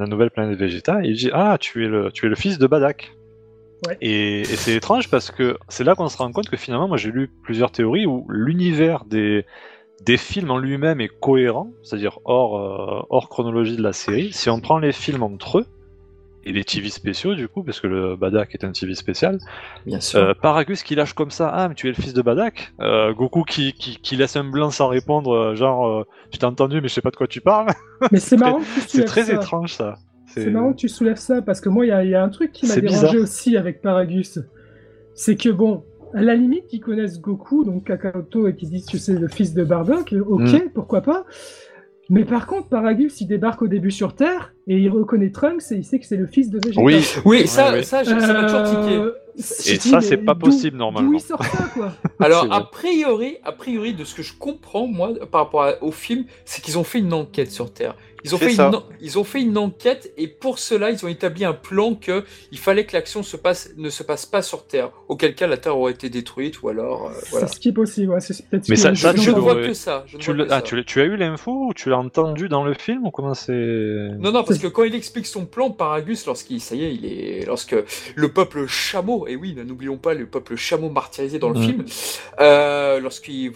nouvelle planète Vegeta, il dit « Ah, tu es le fils de Badak ». Ouais. Et c'est étrange parce que c'est là qu'on se rend compte que finalement, moi j'ai lu plusieurs théories où l'univers des films en lui-même est cohérent, c'est-à-dire hors chronologie de la série. Si on prend les films entre eux, et les TV spéciaux du coup, parce que le Badak est un TV spécial, bien sûr. Paragus qui lâche comme ça « Ah, mais tu es le fils de Badak », Goku qui laisse un blanc sans répondre, genre « Je t'ai entendu mais je sais pas de quoi tu parles ». Mais c'est marrant que tu C'est très ça. Étrange ça. C'est marrant que tu soulèves ça, parce que moi, il y a un truc qui m'a dérangé aussi avec Paragus. C'est que, bon, à la limite, qu'ils connaissent Goku, donc Kakaroto, et qu'ils disent que c'est le fils de Bardock, ok, pourquoi pas. Mais par contre, Paragus, il débarque au début sur Terre, et il reconnaît Trunks, et il sait que c'est le fils de Vegeta. Oui, ça m'a toujours tiqué. Et ça, c'est pas possible, normalement. D'où il sort ça, quoi. Alors, a priori, de ce que je comprends, moi, par rapport au film, c'est qu'ils ont fait une enquête sur Terre. Ils ont fait une enquête et pour cela, ils ont établi un plan qu'il fallait que l'action ne se passe pas sur Terre, auquel cas la Terre aurait été détruite ou alors... voilà. C'est ce qui est possible, ouais. Mais ça, je ne vois que ça. Tu as eu l'info ou tu l'as entendu dans le film ou comment c'est... Non, parce que quand il explique son plan, Paragus, lorsque le peuple chameau, et oui, n'oublions pas le peuple chameau martyrisé dans le film, lorsqu'il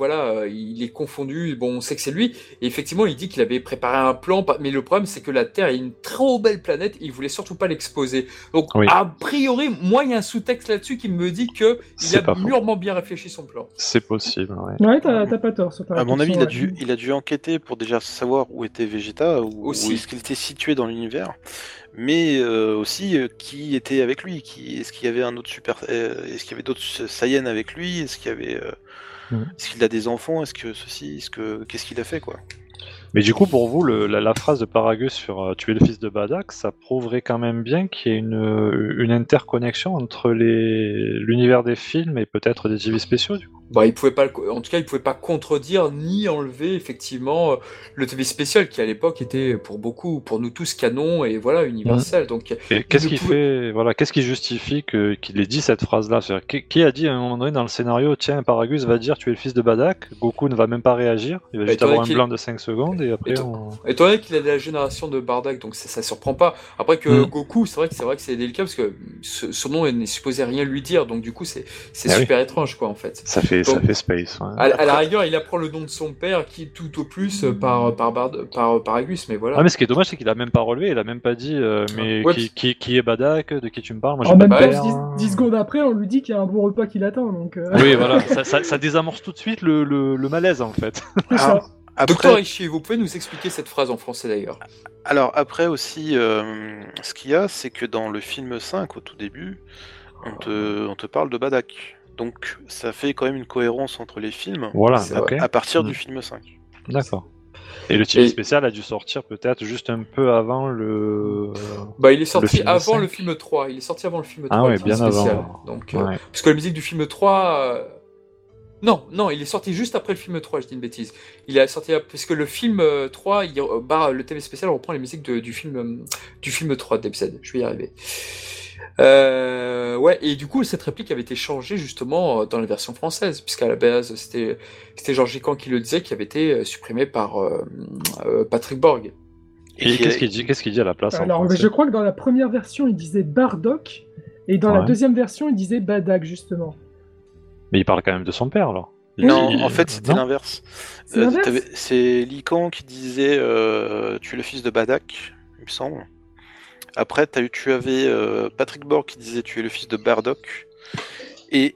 est confondu, bon, on sait que c'est lui, et effectivement, il dit qu'il avait préparé un plan. Mais le problème, c'est que la Terre est une trop belle planète, et il voulait surtout pas l'exposer. Donc, a priori, moi, il y a un sous-texte là-dessus qui me dit que il a mûrement bien réfléchi son plan. C'est possible, ouais. Ouais, t'as pas tort. À mon avis, il a dû enquêter pour déjà savoir où était Vegeta, où est-ce qu'il était situé dans l'univers, mais aussi qui était avec lui. Est-ce qu'il y avait est-ce qu'il y avait d'autres Saiyans avec lui? Est-ce qu'il y avait Est-ce qu'il a des enfants? Est-ce que ceci? Qu'est-ce qu'il a fait, quoi? Mais du coup, pour vous, la phrase de Paragus sur « tu es le fils de Badak », ça prouverait quand même bien qu'il y ait une interconnexion entre l'univers des films et peut-être des TV spéciaux, du coup. Bah, il pouvait pas contredire ni enlever effectivement le TV spécial qui à l'époque était pour nous tous canon et voilà universel. Donc qu'est-ce qui justifie qu'il ait dit cette phrase là? Qui a dit à un moment donné dans le scénario tiens Paragus va dire tu es le fils de Badak, Goku ne va même pas réagir, il va juste avoir un blanc de 5 secondes et après étant donné qu'il est de la génération de Bardock donc ça surprend pas. Après que Goku, c'est vrai que c'est délicat parce que son nom n'est supposé rien lui dire donc du coup c'est super étrange quoi en fait. Ça fait space. Ouais. À la rigueur, il apprend le nom de son père, qui tout au plus par Paragus, mais voilà. Ah mais ce qui est dommage, c'est qu'il a même pas relevé, il a même pas dit mais ouais, qui est Badak, de qui tu me parles, moi j'ai pas peur. En même temps, 10 secondes après, on lui dit qu'il y a un bon repas qui l'attend, donc. Oui voilà, ça désamorce tout de suite le malaise en fait. Docteur Ishii, vous pouvez nous expliquer cette phrase en français d'ailleurs? Alors après aussi, ce qu'il y a, c'est que dans le film 5, au tout début, on te parle de Badak. Donc ça fait quand même une cohérence entre les films, voilà, à partir du film 5. D'accord. Et le TV spécial a dû sortir peut-être juste un peu avant le... Bah il est sorti avant le film 3, ah ouais, bien spécial. Avant. Donc, parce que la musique du film 3... Non, il est sorti juste après le film 3, je dis une bêtise. Il est sorti parce que le film 3, le TV spécial reprend les musiques du film 3 d'Ebsed, je vais y arriver. Et du coup cette réplique avait été changée justement dans la version française puisqu'à la base c'était Georges Hican qui le disait, qui avait été supprimé par Patrick Borg. Et qu'est-ce qu'il dit à la place? Alors je crois que dans la première version il disait Bardock et dans la deuxième version il disait Badak justement. Mais il parle quand même de son père alors. Non, en fait c'était l'inverse. C'est Hican qui disait tu es le fils de Badak il me semble. Après, tu avais Patrick Borg qui disait « Tu es le fils de Bardock ». Et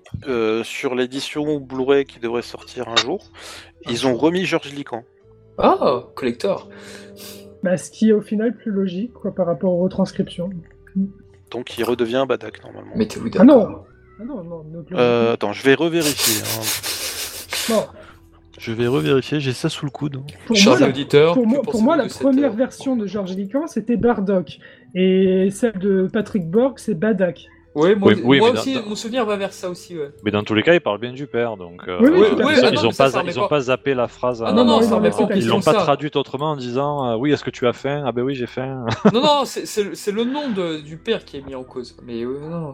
sur l'édition Blu-ray qui devrait sortir un jour, ils ont remis Georges Hican. Ah, collector. Bah, ce qui est au final plus logique quoi, par rapport aux retranscriptions. Donc il redevient Badak normalement. Mettez-vous d'accord. Ah non. Attends, je vais revérifier. Non. Je vais revérifier, j'ai ça sous le coude. Pour moi, la première version de Georges Hican, c'était Bardock. Et celle de Patrick Borg, c'est Badak. Moi aussi, mon souvenir va vers ça aussi. Ouais. Mais dans tous les cas, ils parlent bien du père. Donc, ils n'ont pas zappé la phrase. Ils l'ont pas traduite autrement en disant oui, est-ce que tu as faim? Ah ben oui, j'ai faim. Non, c'est le nom du père qui est mis en cause. Mais non.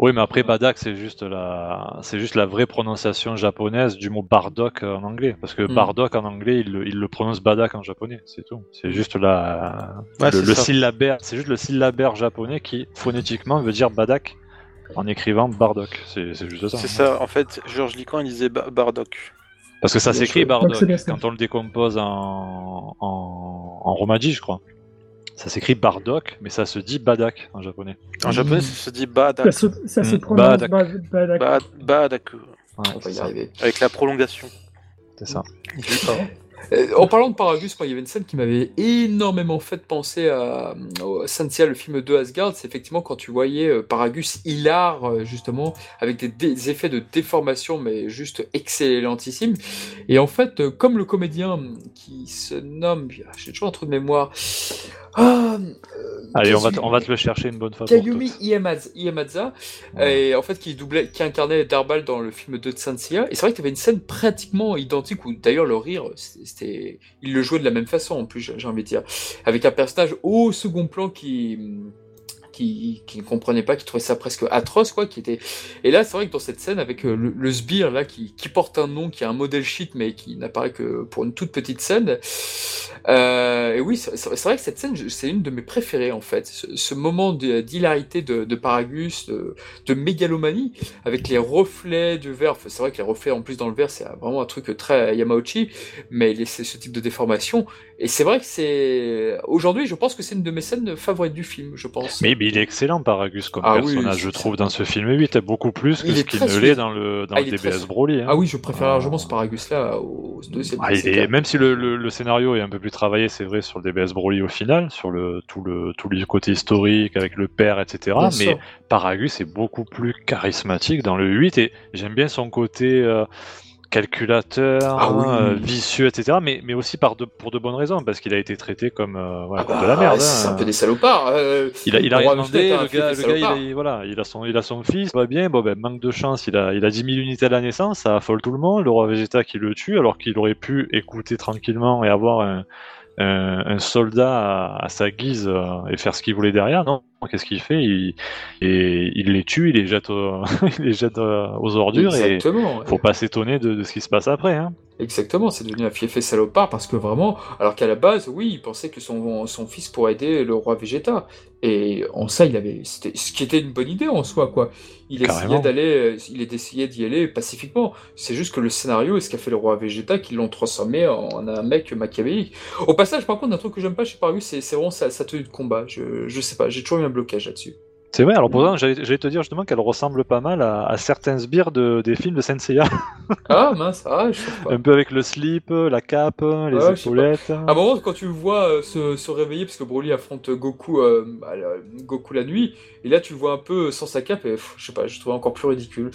Oui, mais après Bardock, c'est juste la vraie prononciation japonaise du mot Bardock en anglais, parce que Bardock en anglais, il le prononce Bardock en japonais, c'est tout. C'est juste le syllabaire, c'est juste le syllabaire japonais qui phonétiquement veut dire Bardock en écrivant Bardock. C'est juste ça. C'est ça. En fait, Georges Lican, il disait Bardock. Parce que ça s'écrit Bardock quand on le décompose en romaji, je crois. Ça s'écrit Bardock, mais ça se dit Badak en japonais. En japonais, ça se dit Badak. Ça se prononce Badak. Badak. On va y arriver. Avec la prolongation. C'est ça. En parlant de Paragus, il y avait une scène qui m'avait énormément fait penser à Saint Seiya, le film de Asgard. C'est effectivement quand tu voyais Paragus hilar, justement, avec des effets de déformation, mais juste excellentissime. Et en fait, comme le comédien qui se nomme, j'ai toujours un trou de mémoire. Allez, on va te le chercher une bonne fois. Kayumi Iematsu, et en fait qui incarnait Darbal dans le film de Saint Seiya. Et c'est vrai que tu avais une scène pratiquement identique où d'ailleurs le rire, il le jouait de la même façon en plus, j'ai envie de dire, avec un personnage au second plan qui ne comprenait pas, qui trouvait ça presque atroce, quoi, qui était... Et là, c'est vrai que dans cette scène, avec le sbire, là, qui porte un nom, qui a un modèle sheet, mais qui n'apparaît que pour une toute petite scène. Et oui, c'est vrai que cette scène, c'est une de mes préférées, en fait. Ce moment d'hilarité de Paragus, de mégalomanie, avec les reflets du verre. Enfin, c'est vrai que les reflets, en plus, dans le verre, c'est vraiment un truc très Yamauchi, mais c'est ce type de déformation. Et c'est vrai que c'est... Aujourd'hui, je pense que c'est une de mes scènes favorites du film, je pense. Mais il est excellent, Paragus, comme personnage, oui, je trouve, dans ce film 8, beaucoup plus que ce qu'il ne l'est dans le DBS Broly. Hein. Ah oui, je préfère largement ce Paragus-là au deuxième. Même si le scénario est un peu plus travaillé, c'est vrai, sur le DBS Broly au final, sur tout le côté historique, avec le père, etc. Bien mais sûr. Paragus est beaucoup plus charismatique dans le 8, et j'aime bien son côté... calculateur, vicieux, etc. Mais aussi pour de bonnes raisons, parce qu'il a été traité comme comme de la merde. C'est un peu des salopards. Il a demandé, le gars, il a son fils, va bien, manque de chance, il a 10 000 unités à la naissance, ça affole tout le monde, le roi Vegeta qui le tue, alors qu'il aurait pu écouter tranquillement et avoir un soldat à sa guise et faire ce qu'il voulait derrière. Non, qu'est-ce qu'il fait? Il les tue, il les jette aux ordures. Exactement, et faut pas s'étonner de ce qui se passe après. Hein. Exactement, c'est devenu un fiefé salopard parce que vraiment, alors qu'à la base, oui, il pensait que son fils pourrait aider le roi Vegeta. Et en ça, c'était ce qui était une bonne idée en soi, quoi. Il essayait d'y aller pacifiquement. C'est juste que le scénario et ce qu'a fait le roi Vegeta, qu'ils l'ont transformé en un mec machiavélique. Au passage, par contre, un truc que j'aime pas chez Paragus, c'est vraiment sa tenue de combat. Je sais pas, j'ai toujours eu un blocage là-dessus. C'est vrai, alors pourtant, j'allais te dire justement qu'elle ressemble pas mal à certains sbires des films de Saint Seiya. Ah mince, je sais pas. Un peu avec le slip, la cape, les épaulettes. À un moment, quand tu le vois se réveiller, parce que Broly affronte Goku la nuit, et là tu le vois un peu sans sa cape, et je sais pas, je trouve encore plus ridicule.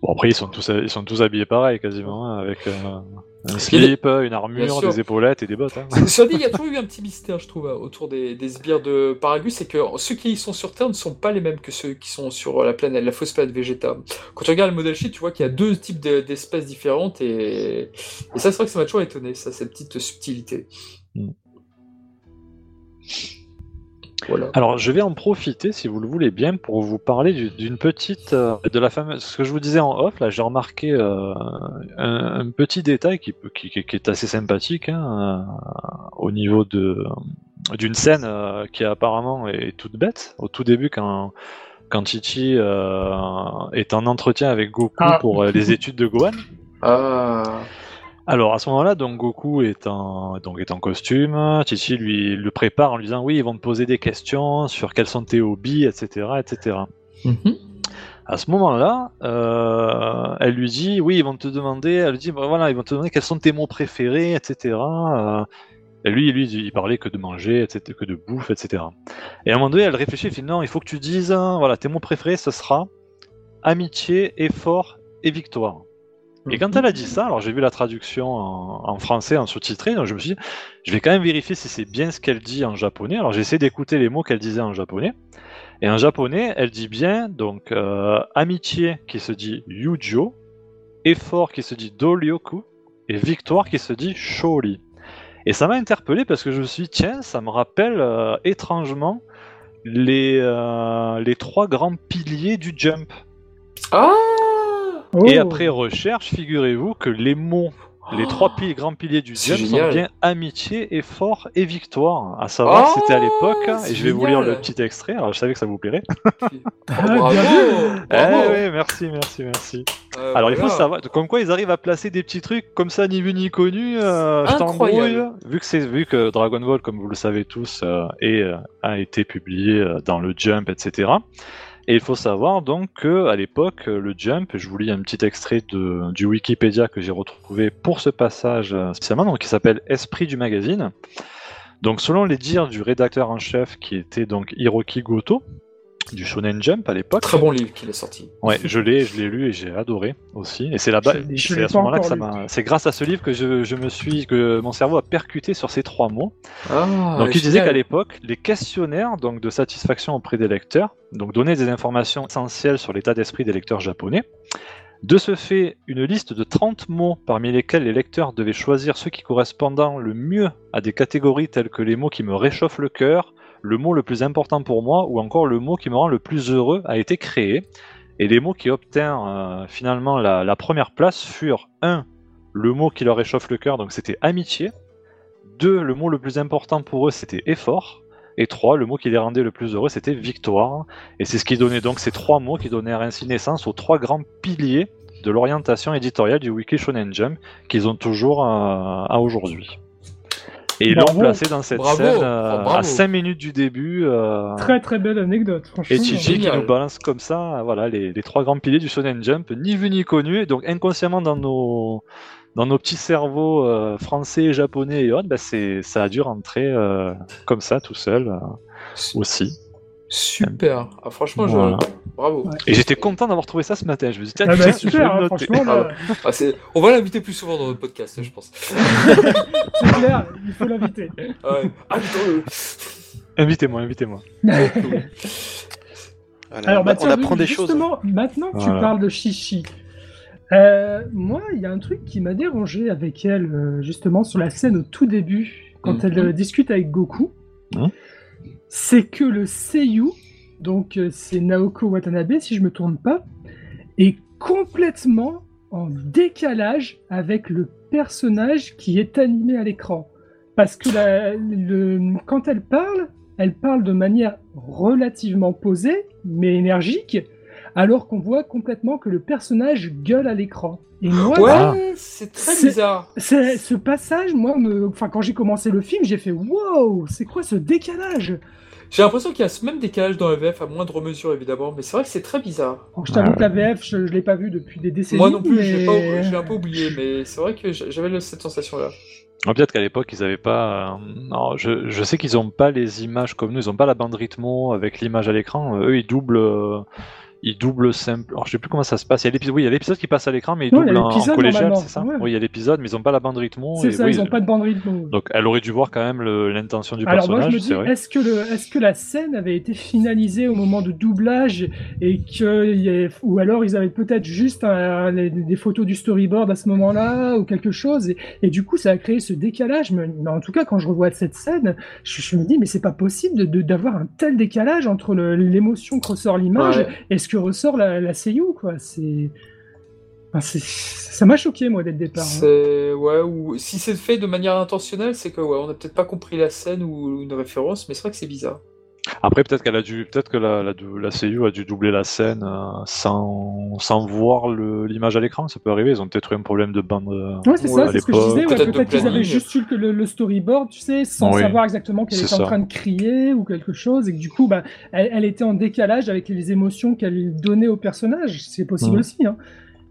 Bon, après, ils sont tous habillés pareil, quasiment, hein, avec un slip, une armure, des épaulettes et des bottes. Hein. Cela dit, il y a toujours eu un petit mystère, je trouve, autour des sbires de Paragus, c'est que ceux qui sont sur Terre ne sont pas les mêmes que ceux qui sont sur la fausse planète Vegeta. Quand tu regardes le modèle sheet, tu vois qu'il y a deux types d'espèces différentes, et ça, c'est vrai que ça m'a toujours étonné, ça, cette petite subtilité. Voilà. Alors je vais en profiter, si vous le voulez bien, pour vous parler d'une petite, de la fameuse, ce que je vous disais en off, là j'ai remarqué un petit détail qui est assez sympathique, hein, au niveau d'une scène qui apparemment est toute bête, au tout début quand Chichi est en entretien avec Goku pour les études de Gohan. Alors à ce moment-là, donc Goku est en costume, Chichi le prépare en lui disant oui, ils vont te poser des questions sur quels sont tes hobbies, etc. etc. Mm-hmm. À ce moment-là, elle lui dit oui, ils vont te demander, elle lui dit voilà, ils vont te demander quels sont tes mots préférés, etc. Et lui, il parlait que de manger, etc., que de bouffe, etc. Et à un moment donné, elle réfléchit, elle dit non, il faut que tu dises voilà, tes mots préférés, ce sera amitié, effort et victoire. Et quand elle a dit ça, alors j'ai vu la traduction en français, en sous-titré, donc je me suis dit, je vais quand même vérifier si c'est bien ce qu'elle dit en japonais. Alors j'ai essayé d'écouter les mots qu'elle disait en japonais. Et en japonais, elle dit bien, donc, amitié qui se dit yujo, effort qui se dit doryoku, et victoire qui se dit shori. Et ça m'a interpellé parce que je me suis dit, tiens, ça me rappelle étrangement les trois grands piliers du Jump. Ah oh. Et après recherche, figurez-vous que les mots, les trois grands piliers du Jump sont bien amitié, effort et victoire. À savoir, c'était à l'époque, et je vais vous lire le petit extrait, alors je savais que ça vous plairait. Bravo. Oui, merci. Alors il faut savoir, comme quoi ils arrivent à placer des petits trucs comme ça, ni vu ni connu, je t'embrouille. Vu que Dragon Ball, comme vous le savez tous, a été publié dans le Jump, etc. Et il faut savoir donc qu'à l'époque, le Jump, je vous lis un petit extrait du Wikipédia que j'ai retrouvé pour ce passage spécialement, donc qui s'appelle « Esprit du magazine ». Donc selon les dires du rédacteur en chef qui était donc Hiroki Goto, du Shonen Jump à l'époque. Très bon livre qu'il a sorti. Ouais, je l'ai lu et j'ai adoré aussi. Et c'est là-bas, c'est à ce moment-là que ça m'a... C'est grâce à ce livre que que mon cerveau a percuté sur ces trois mots. Donc il disait qu'à l'époque, les questionnaires donc de satisfaction auprès des lecteurs donc donner des informations essentielles sur l'état d'esprit des lecteurs japonais. De ce fait, une liste de 30 mots parmi lesquels les lecteurs devaient choisir ceux qui correspondant le mieux à des catégories telles que les mots qui me réchauffent le cœur, le mot le plus important pour moi ou encore le mot qui me rend le plus heureux a été créé. Et les mots qui obtinrent finalement la première place furent 1. Le mot qui leur réchauffe le cœur, donc c'était amitié. 2. Le mot le plus important pour eux, c'était effort. Et 3, le mot qui les rendait le plus heureux, c'était victoire. Et c'est ce qui donnait donc ces trois mots qui donnaient ainsi naissance aux trois grands piliers de l'orientation éditoriale du Wiki Shonen Jump qu'ils ont toujours à aujourd'hui. Et ils l'ont placé dans cette scène à 5 minutes du début. Très très belle anecdote, franchement. Et Chichi qui nous balance comme ça voilà, les trois grands piliers du Shonen Jump, ni vu ni connu. Et donc inconsciemment dans nos petits cerveaux français, japonais et autres, ça a dû rentrer comme ça, tout seul, aussi. Super. Ah, franchement, voilà. Bravo. Ouais. Et j'étais content d'avoir trouvé ça ce matin. Je me disais, tiens, super, franchement. Là... On va l'inviter plus souvent dans notre podcast, je pense. C'est clair, il faut l'inviter. Invitez-moi. Alors, on apprend des choses. Justement, maintenant que tu parles de Chichi... moi, il y a un truc qui m'a dérangé avec elle, justement, sur la scène au tout début, quand elle discute avec Goku, c'est que le seiyuu, donc c'est Naoko Watanabe, si je me tourne pas, est complètement en décalage avec le personnage qui est animé à l'écran. Parce que quand elle parle de manière relativement posée, mais énergique, alors qu'on voit complètement que le personnage gueule à l'écran. Et moi, c'est très bizarre. Ce passage, quand j'ai commencé le film, j'ai fait « Wow, c'est quoi ce décalage ?» J'ai l'impression qu'il y a ce même décalage dans la VF, à moindre mesure évidemment, mais c'est vrai que c'est très bizarre. Alors, je t'avoue que la VF, je ne l'ai pas vue depuis des décennies. Moi non plus, j'ai un peu oublié, mais c'est vrai que j'avais cette sensation-là. Alors, peut-être qu'à l'époque, ils n'avaient pas... Non, je sais qu'ils n'ont pas les images comme nous, ils n'ont pas la bande rythmo avec l'image à l'écran. Eux, ils doublent... simple. Alors, je sais plus comment ça se passe. Il y a l'épisode qui passe à l'écran, mais il double en collégial, c'est ça ? Ouais. Oui, il y a l'épisode, mais ils n'ont pas la bande rythmo. C'est ça, ils n'ont pas de bande rythmo. Donc, elle aurait dû voir quand même l'intention du personnage. Alors, moi, je me dis, est-ce que la scène avait été finalisée au moment du doublage ou alors ils avaient peut-être juste des photos du storyboard à ce moment-là ou quelque chose. Et du coup, ça a créé ce décalage. Mais en tout cas, quand je revois cette scène, je me dis, mais c'est pas possible d'avoir un tel décalage entre l'émotion que ressort l'image et ce que ressort la seiyuu, quoi. Ça m'a choqué, moi, dès le départ. Si c'est fait de manière intentionnelle, c'est que on n'a peut-être pas compris la scène ou une référence, mais c'est vrai que c'est bizarre. Après, peut-être que la seiyuu a dû doubler la scène sans voir l'image à l'écran, ça peut arriver. Ils ont peut-être eu un problème de bande. C'est ce que je disais. Peut-être qu'ils avaient juste eu le storyboard, tu sais, sans savoir exactement qu'elle était en train de crier ou quelque chose, et que du coup, elle était en décalage avec les émotions qu'elle donnait au personnage. C'est possible aussi, hein.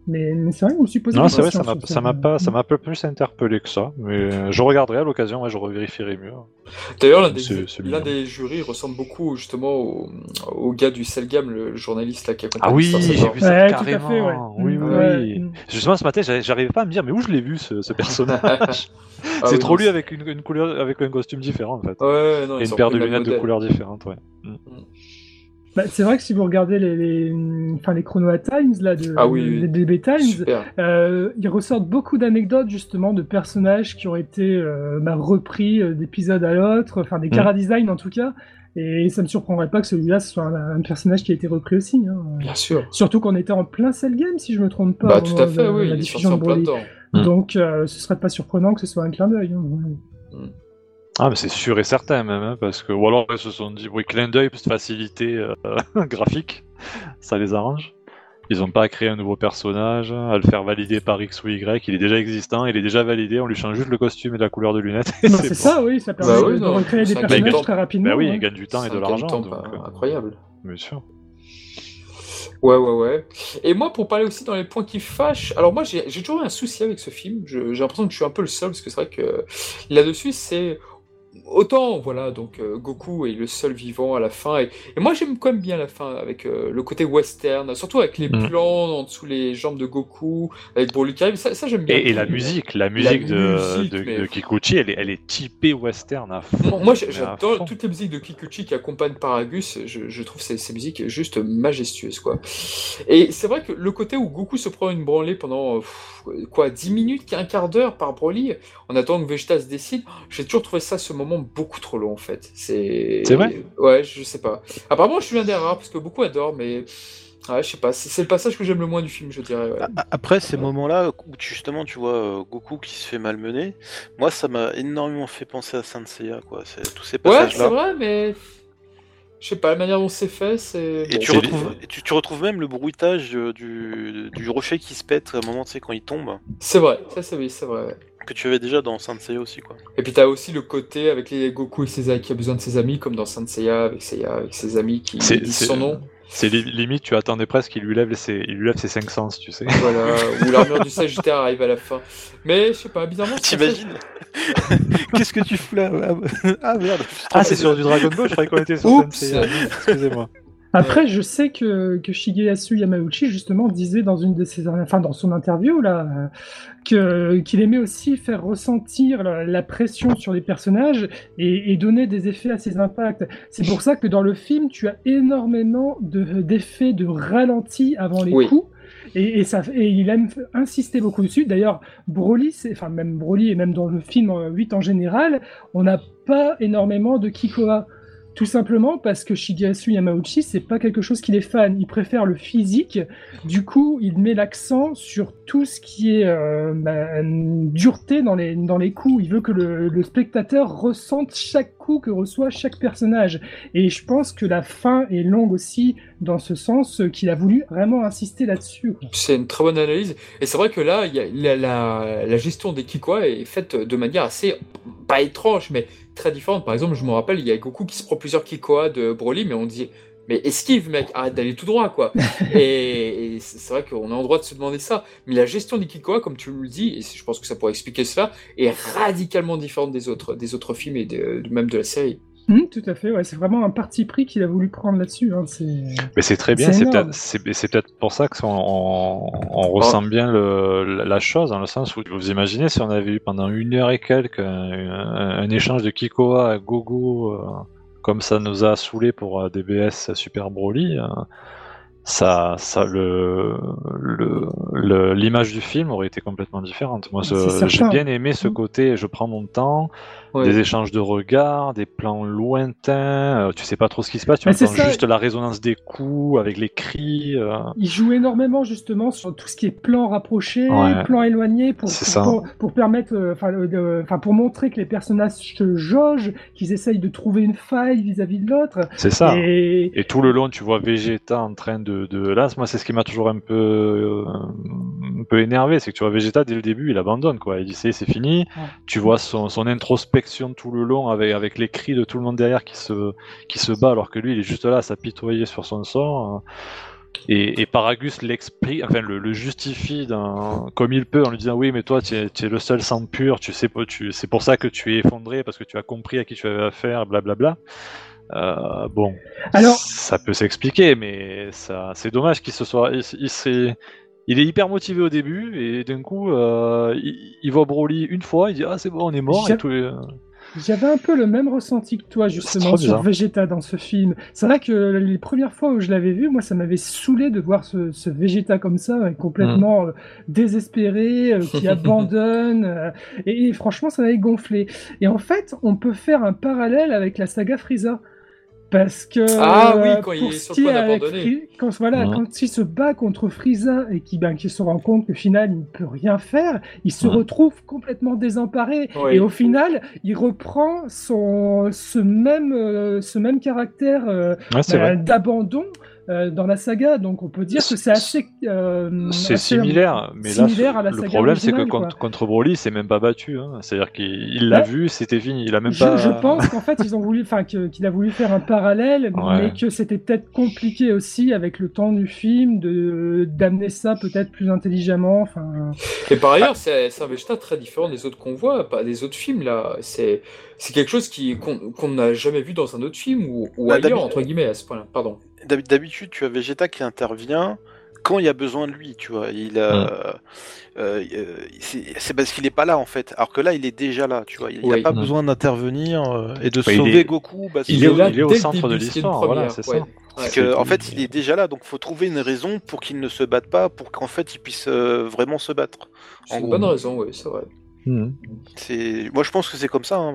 Mais c'est vrai que je me suis posé des questions. Ça m'a pas plus interpellé que ça, mais je regarderai à l'occasion, je revérifierai mieux. D'ailleurs, l'un des jurys ressemble beaucoup justement au gars du Selgam, le journaliste là qui a compris. Ah oui, j'ai vu ça carrément. Tout à fait, oui. Justement, ce matin, j'arrivais pas à me dire, mais où je l'ai vu ce personnage. C'est trop lui avec une couleur, avec un costume différent en fait. Et une paire de lunettes de couleurs différentes. Bah, c'est vrai que si vous regardez les Chronoa Times, là, les DB Times, ils ressortent beaucoup d'anecdotes, justement, de personnages qui ont été repris d'épisode à l'autre, enfin, des chara-design, en tout cas. Et ça ne me surprendrait pas que celui-là, ce soit un personnage qui a été repris aussi. Hein. Bien sûr. Surtout qu'on était en plein Cell Game, si je ne me trompe pas. Bah, tout à fait, oui. La diffusion de Broly. Donc, ce ne serait pas surprenant que ce soit un clin d'œil. Hein. Ah, mais c'est sûr et certain, même. Hein, parce que... Ou alors, ils se sont dit, oui, clin d'œil, facilité graphique, ça les arrange. Ils n'ont pas à créer un nouveau personnage, à le faire valider par X ou Y, il est déjà existant, il est déjà validé, on lui change juste le costume et la couleur de lunettes. Non, c'est bon. Ça, oui, ça permet de recréer des personnages très rapidement. Bah oui, ils gagnent du temps et de l'argent. Temps, donc, incroyable. Bien sûr. Ouais. Et moi, pour parler aussi dans les points qui fâchent, alors moi, j'ai toujours eu un souci avec ce film, j'ai l'impression que je suis un peu le seul, parce que c'est vrai que là-dessus, c'est... Autant, voilà, donc Goku est le seul vivant à la fin, et moi j'aime quand même bien la fin, avec le côté western, surtout avec les plans en dessous les jambes de Goku, avec Broly qui arrive, ça j'aime bien. Et la musique de Kikuchi, elle est typée western à fond. Moi j'adore toutes les musiques de Kikuchi qui accompagnent Paragus, je trouve ces musiques juste majestueuses, quoi. Et c'est vrai que le côté où Goku se prend une branlée pendant 10 minutes, un quart d'heure par Broly, en attendant que Vegeta se décide, j'ai toujours trouvé ça ce moment beaucoup trop long en fait. C'est vrai ? Ouais, je sais pas. Apparemment, je suis l'un des rares parce que beaucoup adorent, mais ouais, je sais pas. C'est le passage que j'aime le moins du film, je dirais. Ouais. Après ces moments-là où justement tu vois Goku qui se fait malmener, moi ça m'a énormément fait penser à Saint Seiya, quoi. C'est tous ces passages-là. Ouais, c'est vrai, mais je sais pas, la manière dont c'est fait, c'est... Et tu retrouves même le bruitage du rocher qui se pète à un moment, tu sais, quand il tombe. C'est vrai, c'est vrai, ouais. Que tu avais déjà dans Saint Seiya aussi, quoi. Et puis t'as aussi le côté avec les Goku et Seiya qui a besoin de ses amis, comme dans Saint Seiya, avec ses amis qui disent son nom. C'est limite, tu attendais presque qu'il lui lève ses 5 sens, tu sais. Voilà, ou l'armure du Sagittaire arrive à la fin. Mais je sais pas, bizarrement... T'imagines qu'est-ce que tu fous là? Ah merde. Ah, c'est sur du Dragon Ball, je croyais qu'on était sur Saint Seiya. Excusez-moi. Après, je sais que Shigeyasu Yamauchi justement disait dans son interview là qu'il aimait aussi faire ressentir la pression sur les personnages et donner des effets à ses impacts. C'est pour ça que dans le film, tu as énormément d'effets de ralenti avant les coups. Et il aime insister beaucoup dessus. D'ailleurs, Broly et même dans le film 8 en général, on n'a pas énormément de Kikoha. Tout simplement parce que Shigeyasu Yamauchi, c'est pas quelque chose qu'il est fan. Il préfère le physique. Du coup, il met l'accent sur tout ce qui est dureté dans les coups. Il veut que le spectateur ressente chaque coup que reçoit chaque personnage. Et je pense que la fin est longue aussi dans ce sens qu'il a voulu vraiment insister là-dessus. C'est une très bonne analyse. Et c'est vrai que là, y a la gestion des Kikoha est faite de manière assez, pas étrange, mais très différente. Par exemple, je me rappelle, il y a Goku qui se prend plusieurs Kikoha de Broly, mais on dit « Mais esquive, mec, arrête d'aller tout droit, quoi !» Et c'est vrai qu'on est en droit de se demander ça. Mais la gestion des Kikoha, comme tu le dis, et je pense que ça pourrait expliquer cela, est radicalement différente des autres films et même de la série. Tout à fait, ouais, c'est vraiment un parti pris qu'il a voulu prendre là-dessus. Hein, mais c'est très bien, c'est peut-être pour ça qu'on ressent bien la chose, dans le sens où vous imaginez si on avait eu pendant une heure et quelques un échange de Kikoha à gogo, comme ça nous a saoulé pour DBS Super Broly, l'image du film aurait été complètement différente. Moi, j'ai bien aimé ce côté, je prends mon temps, des échanges de regards, des plans lointains, tu sais pas trop ce qui se passe, tu entends juste la résonance des coups avec les cris. Il joue énormément justement sur tout ce qui est plan rapproché, plan éloigné pour permettre, pour montrer que les personnages se jaugent, qu'ils essayent de trouver une faille vis-à-vis de l'autre. C'est ça. Et tout le long, tu vois Vegeta en train de là, moi c'est ce qui m'a toujours un peu énervé, c'est que tu vois Vegeta dès le début il abandonne, quoi. Il dit c'est fini, tu vois son introspection tout le long avec les cris de tout le monde derrière qui se bat alors que lui il est juste là à s'apitoyer sur son sort. Et Paragus l'explique, enfin le justifie comme il peut en lui disant oui mais toi tu es le seul sang pur, tu sais, c'est pour ça que tu es effondré parce que tu as compris à qui tu avais affaire, blablabla. Bon, alors, ça peut s'expliquer, mais c'est dommage qu'il se soit. Il est hyper motivé au début, et d'un coup, il voit Broly une fois, il dit ah c'est bon, on est mort. Et tout, J'avais un peu le même ressenti que toi, justement, sur Vegeta dans ce film. C'est vrai que les premières fois où je l'avais vu, moi, ça m'avait saoulé de voir ce Vegeta comme ça, complètement désespéré, qui abandonne. Et franchement, ça m'avait gonflé. Et en fait, on peut faire un parallèle avec la saga Frieza. Parce que quand il se bat contre Frieza et qu'il se rend compte qu'au final il ne peut rien faire, il se retrouve complètement désemparé et au final il reprend ce même caractère d'abandon dans la saga, donc on peut dire que c'est assez similaire, mais là le problème c'est que contre Broly il s'est même pas battu, hein. C'est-à-dire qu'il l'a vu, c'était fini, il a même pas. Je pense qu'en fait ils ont voulu, enfin qu'il a voulu faire un parallèle, mais que c'était peut-être compliqué aussi avec le temps du film d'amener ça peut-être plus intelligemment. Enfin. Et par ailleurs c'est un Vegeta très différent des autres qu'on voit, pas des autres films là. C'est quelque chose qu'on n'a jamais vu dans un autre film ou ailleurs entre guillemets à ce point-là. Pardon. D'habitude, tu as Vegeta qui intervient quand il y a besoin de lui, tu vois. C'est parce qu'il n'est pas là en fait. Alors que là, il est déjà là, tu vois. Il n'a pas besoin d'intervenir et de sauver Goku. Il est au centre de l'histoire, voilà, c'est ça. En fait, il est déjà là, donc faut trouver une raison pour qu'il ne se batte pas, pour qu'en fait, il puisse vraiment se battre. C'est une bonne raison, oui, c'est vrai. Moi, je pense que c'est comme ça. Hein.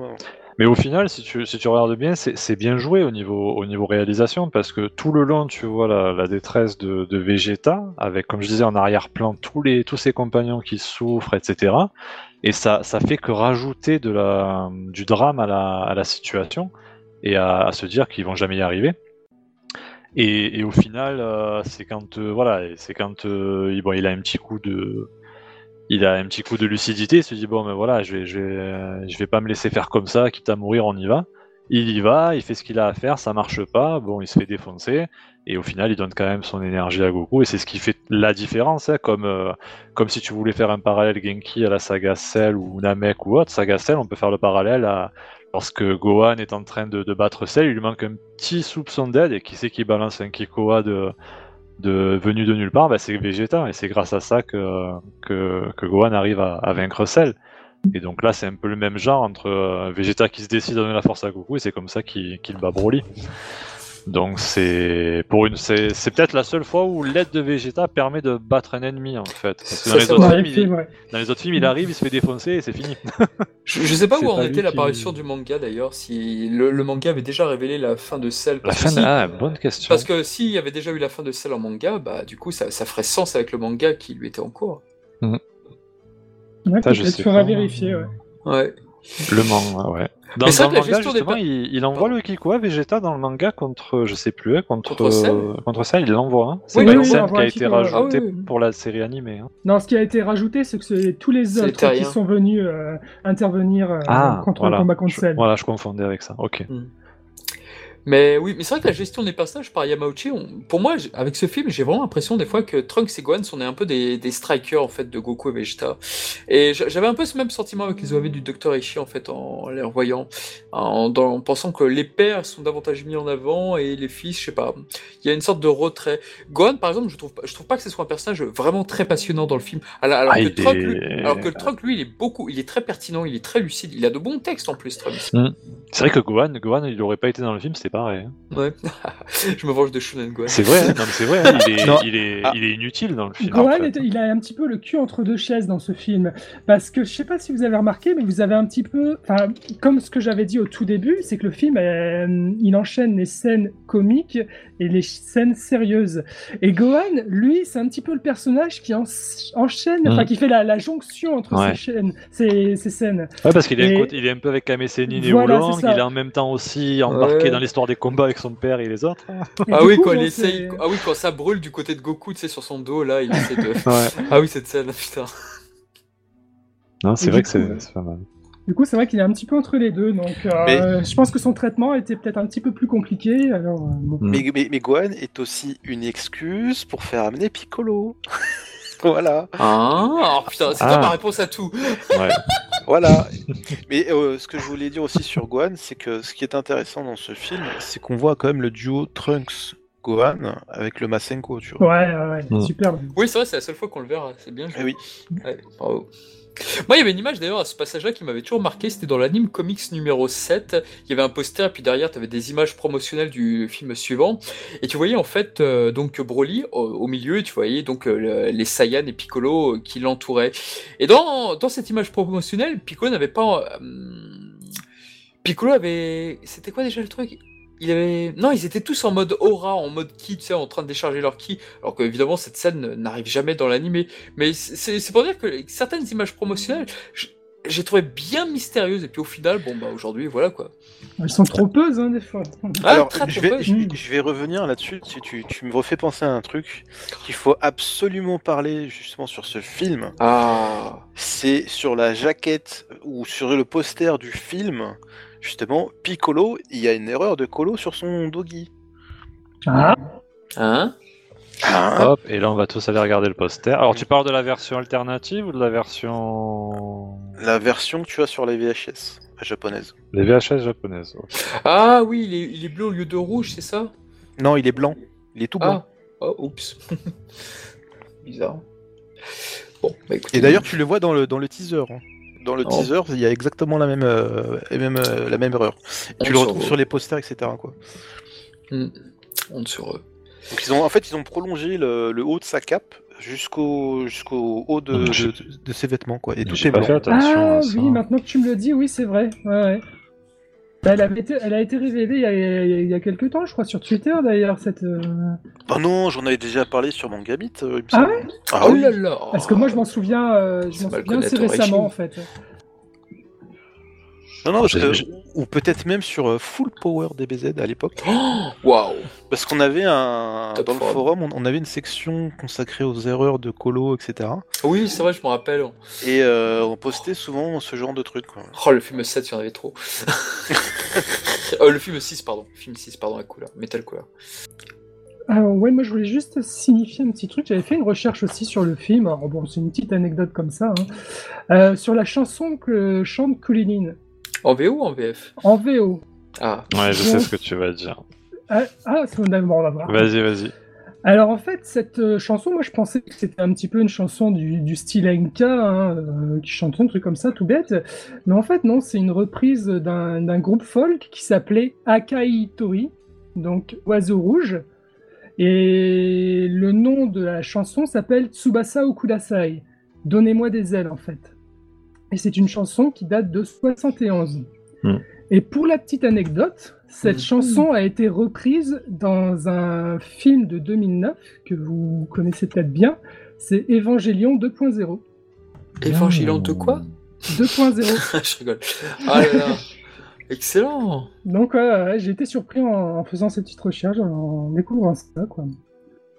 Mais au final, si tu regardes bien, c'est bien joué au niveau réalisation, parce que tout le long, tu vois la détresse de Vegeta, avec, comme je disais, en arrière-plan, tous ses compagnons qui souffrent, etc. Et ça fait que rajouter du drame à la situation, et à se dire qu'ils vont jamais y arriver. Et au final, il a un petit coup de... Il a un petit coup de lucidité, il se dit bon, mais voilà, je vais pas me laisser faire comme ça, quitte à mourir, on y va. Il y va, il fait ce qu'il a à faire, ça marche pas, bon, il se fait défoncer, et au final, il donne quand même son énergie à Goku, et c'est ce qui fait la différence, hein, comme si tu voulais faire un parallèle Genki à la saga Cell ou Namek ou autre saga Cell, on peut faire le parallèle à lorsque Gohan est en train de battre Cell, il lui manque un petit soupçon d'aide, et qui c'est qui balance un Kikoha venu de nulle part, c'est Vegeta, et c'est grâce à ça que Gohan arrive à vaincre Cell. Et donc là, c'est un peu le même genre entre Vegeta qui se décide à donner la force à Goku, et c'est comme ça qu'il bat Broly. Donc c'est peut-être la seule fois où l'aide de Vegeta permet de battre un ennemi en fait. Parce que dans les autres films, il arrive, il se fait défoncer et c'est fini. Je sais pas où en était l'apparition du manga d'ailleurs, si le manga avait déjà révélé la fin de Cell. Bonne question. Parce que s'il y avait déjà eu la fin de Cell en manga, du coup ça ferait sens avec le manga qui lui était en cours. Ouais, peut-être faudra vérifier. Ouais. Le manga, Dans le manga, justement, il envoie le Kikoha Vegeta dans le manga contre, je sais plus, contre Cell, il l'envoie. Hein. C'est une scène qui a été rajoutée pour la série animée. Hein. Non, ce qui a été rajouté, c'est que tous les autres qui sont venus intervenir contre le combat contre Cell. Voilà, je confondais avec ça, ok. Mais oui, mais c'est vrai que la gestion des passages par Yamauchi, pour moi, avec ce film, j'ai vraiment l'impression des fois que Trunks et Gohan sont un peu des strikers en fait de Goku et Vegeta. Et j'avais un peu ce même sentiment avec les OAV du Dr. Ishii en fait en les revoyant, en pensant que les pères sont davantage mis en avant et les fils, je sais pas. Il y a une sorte de retrait. Gohan, par exemple, je trouve pas que ce soit un personnage vraiment très passionnant dans le film. Alors que Trunks, lui, il est très pertinent, il est très lucide, il a de bons textes en plus. Trunks. C'est vrai que Gohan, il aurait pas été dans le film, c'était pareil. Ouais. Je me venge de Shonen Gohan. C'est vrai, hein. Il est inutile dans le film. Gohan, en fait. Il a un petit peu le cul entre deux chaises dans ce film, parce que je sais pas si vous avez remarqué, mais vous avez un petit peu, comme ce que j'avais dit au tout début, c'est que le film, il enchaîne les scènes comiques et les scènes sérieuses. Et Gohan, lui, c'est un petit peu le personnage qui enchaîne, qui fait la jonction entre ces scènes. Ouais, parce qu'il est un peu avec Kame Sennin et Oolong, il est en même temps aussi embarqué dans l'histoire des combats avec son père et les autres. Quand ça brûle du côté de Goku, tu sais, sur son dos, là, il essaie de... Ah oui, cette scène, putain. Non, c'est vrai que c'est pas mal. Du coup, c'est vrai qu'il est un petit peu entre les deux, donc je pense que son traitement était peut-être un petit peu plus compliqué. Alors, mais Gohan est aussi une excuse pour faire amener Piccolo. Voilà. Putain, c'est ma réponse à tout. Ouais. Voilà. Mais ce que je voulais dire aussi sur Gohan, c'est que ce qui est intéressant dans ce film, c'est qu'on voit quand même le duo Trunks-Gohan avec le Masenko, tu vois. Ouais, superbe. Oui, c'est vrai, c'est la seule fois qu'on le verra, c'est bien joué. Oui. Ouais, bravo. Moi, il y avait une image d'ailleurs à ce passage-là qui m'avait toujours marqué, c'était dans l'anime comics numéro 7, il y avait un poster et puis derrière tu avais des images promotionnelles du film suivant et tu voyais en fait donc Broly au milieu et tu voyais donc les Saiyan et Piccolo qui l'entouraient. Et dans cette image promotionnelle, Piccolo n'avait pas... Piccolo avait... C'était quoi déjà le truc ? Non, ils étaient tous en mode aura, en mode ki, tu sais, en train de décharger leur ki, alors qu'évidemment cette scène n'arrive jamais dans l'animé. Mais c'est pour dire que certaines images promotionnelles, j'ai trouvé bien mystérieuses, et puis au final, bon bah aujourd'hui, voilà quoi. Elles sont trompeuses, hein, des fois. Alors, je vais revenir là-dessus, si tu me refais penser à un truc qu'il faut absolument parler justement sur ce film. Ah. C'est sur la jaquette, ou sur le poster du film... Justement, Piccolo, il y a une erreur de colo sur son dogi. Hop, et là on va tous aller regarder le poster. Alors tu parles de la version alternative ou de la version... La version que tu as sur les VHS japonaises. Les VHS japonaises, ok. Ah oui, il est bleu au lieu de rouge, c'est ça ? Non, il est blanc. Il est tout blanc. Oh, oups. Bizarre. Bon, bah, écoutez, et d'ailleurs tu le vois dans le teaser, hein. Dans le teaser, il y a exactement la même erreur. Tu le retrouves sur les posters, etc. quoi. Honte sur eux. Donc ils ont prolongé le haut de sa cape jusqu'au haut de ses vêtements, quoi. Et tout est blanc. Ah oui, maintenant que tu me le dis, oui, c'est vrai. Ouais. Elle a été révélée il y a quelques temps, je crois, sur Twitter d'ailleurs. Oh non, j'en avais déjà parlé sur Mangabit. Ah ouais ? Ah oui. Oh là là ! Parce que moi je m'en souviens, c'est récemment en fait. Non, parce que... ou peut-être même sur Full Power DBZ à l'époque. Waouh ! Parce qu'on avait dans le forum, on avait une section consacrée aux erreurs de colo, etc. Oui, c'est vrai, je m'en rappelle. Et on postait souvent ce genre de trucs. Quoi. Oh, le film 7, il y en avait trop. Le film 6, pardon. Le film 6, pardon, la couleur. Metal Couleur. Alors, ouais, moi je voulais juste signifier un petit truc. J'avais fait une recherche aussi sur le film. Alors, bon, c'est une petite anecdote comme ça. Hein. Sur la chanson que chante Kulinin. En VO ou en VF ? En VO. Ah, ouais, je sais ce que tu vas dire. Ah, c'est bon, on va voir. Vas-y. Alors, en fait, cette chanson, moi, je pensais que c'était un petit peu une chanson du style NK, hein, qui chante un truc comme ça, tout bête. Mais en fait, non, c'est une reprise d'un groupe folk qui s'appelait Aka Itori, donc Oiseau Rouge. Et le nom de la chanson s'appelle Tsubasa Okudasai. Donnez-moi des ailes, en fait. Et c'est une chanson qui date de 71. Et pour la petite anecdote, cette chanson a été reprise dans un film de 2009 que vous connaissez peut-être bien, c'est Évangélion 2.0. Évangélion de quoi ? 2.0. Je rigole. Ah là là. Excellent. Donc j'ai été surpris en faisant cette petite recherche, en découvrant ça, quoi.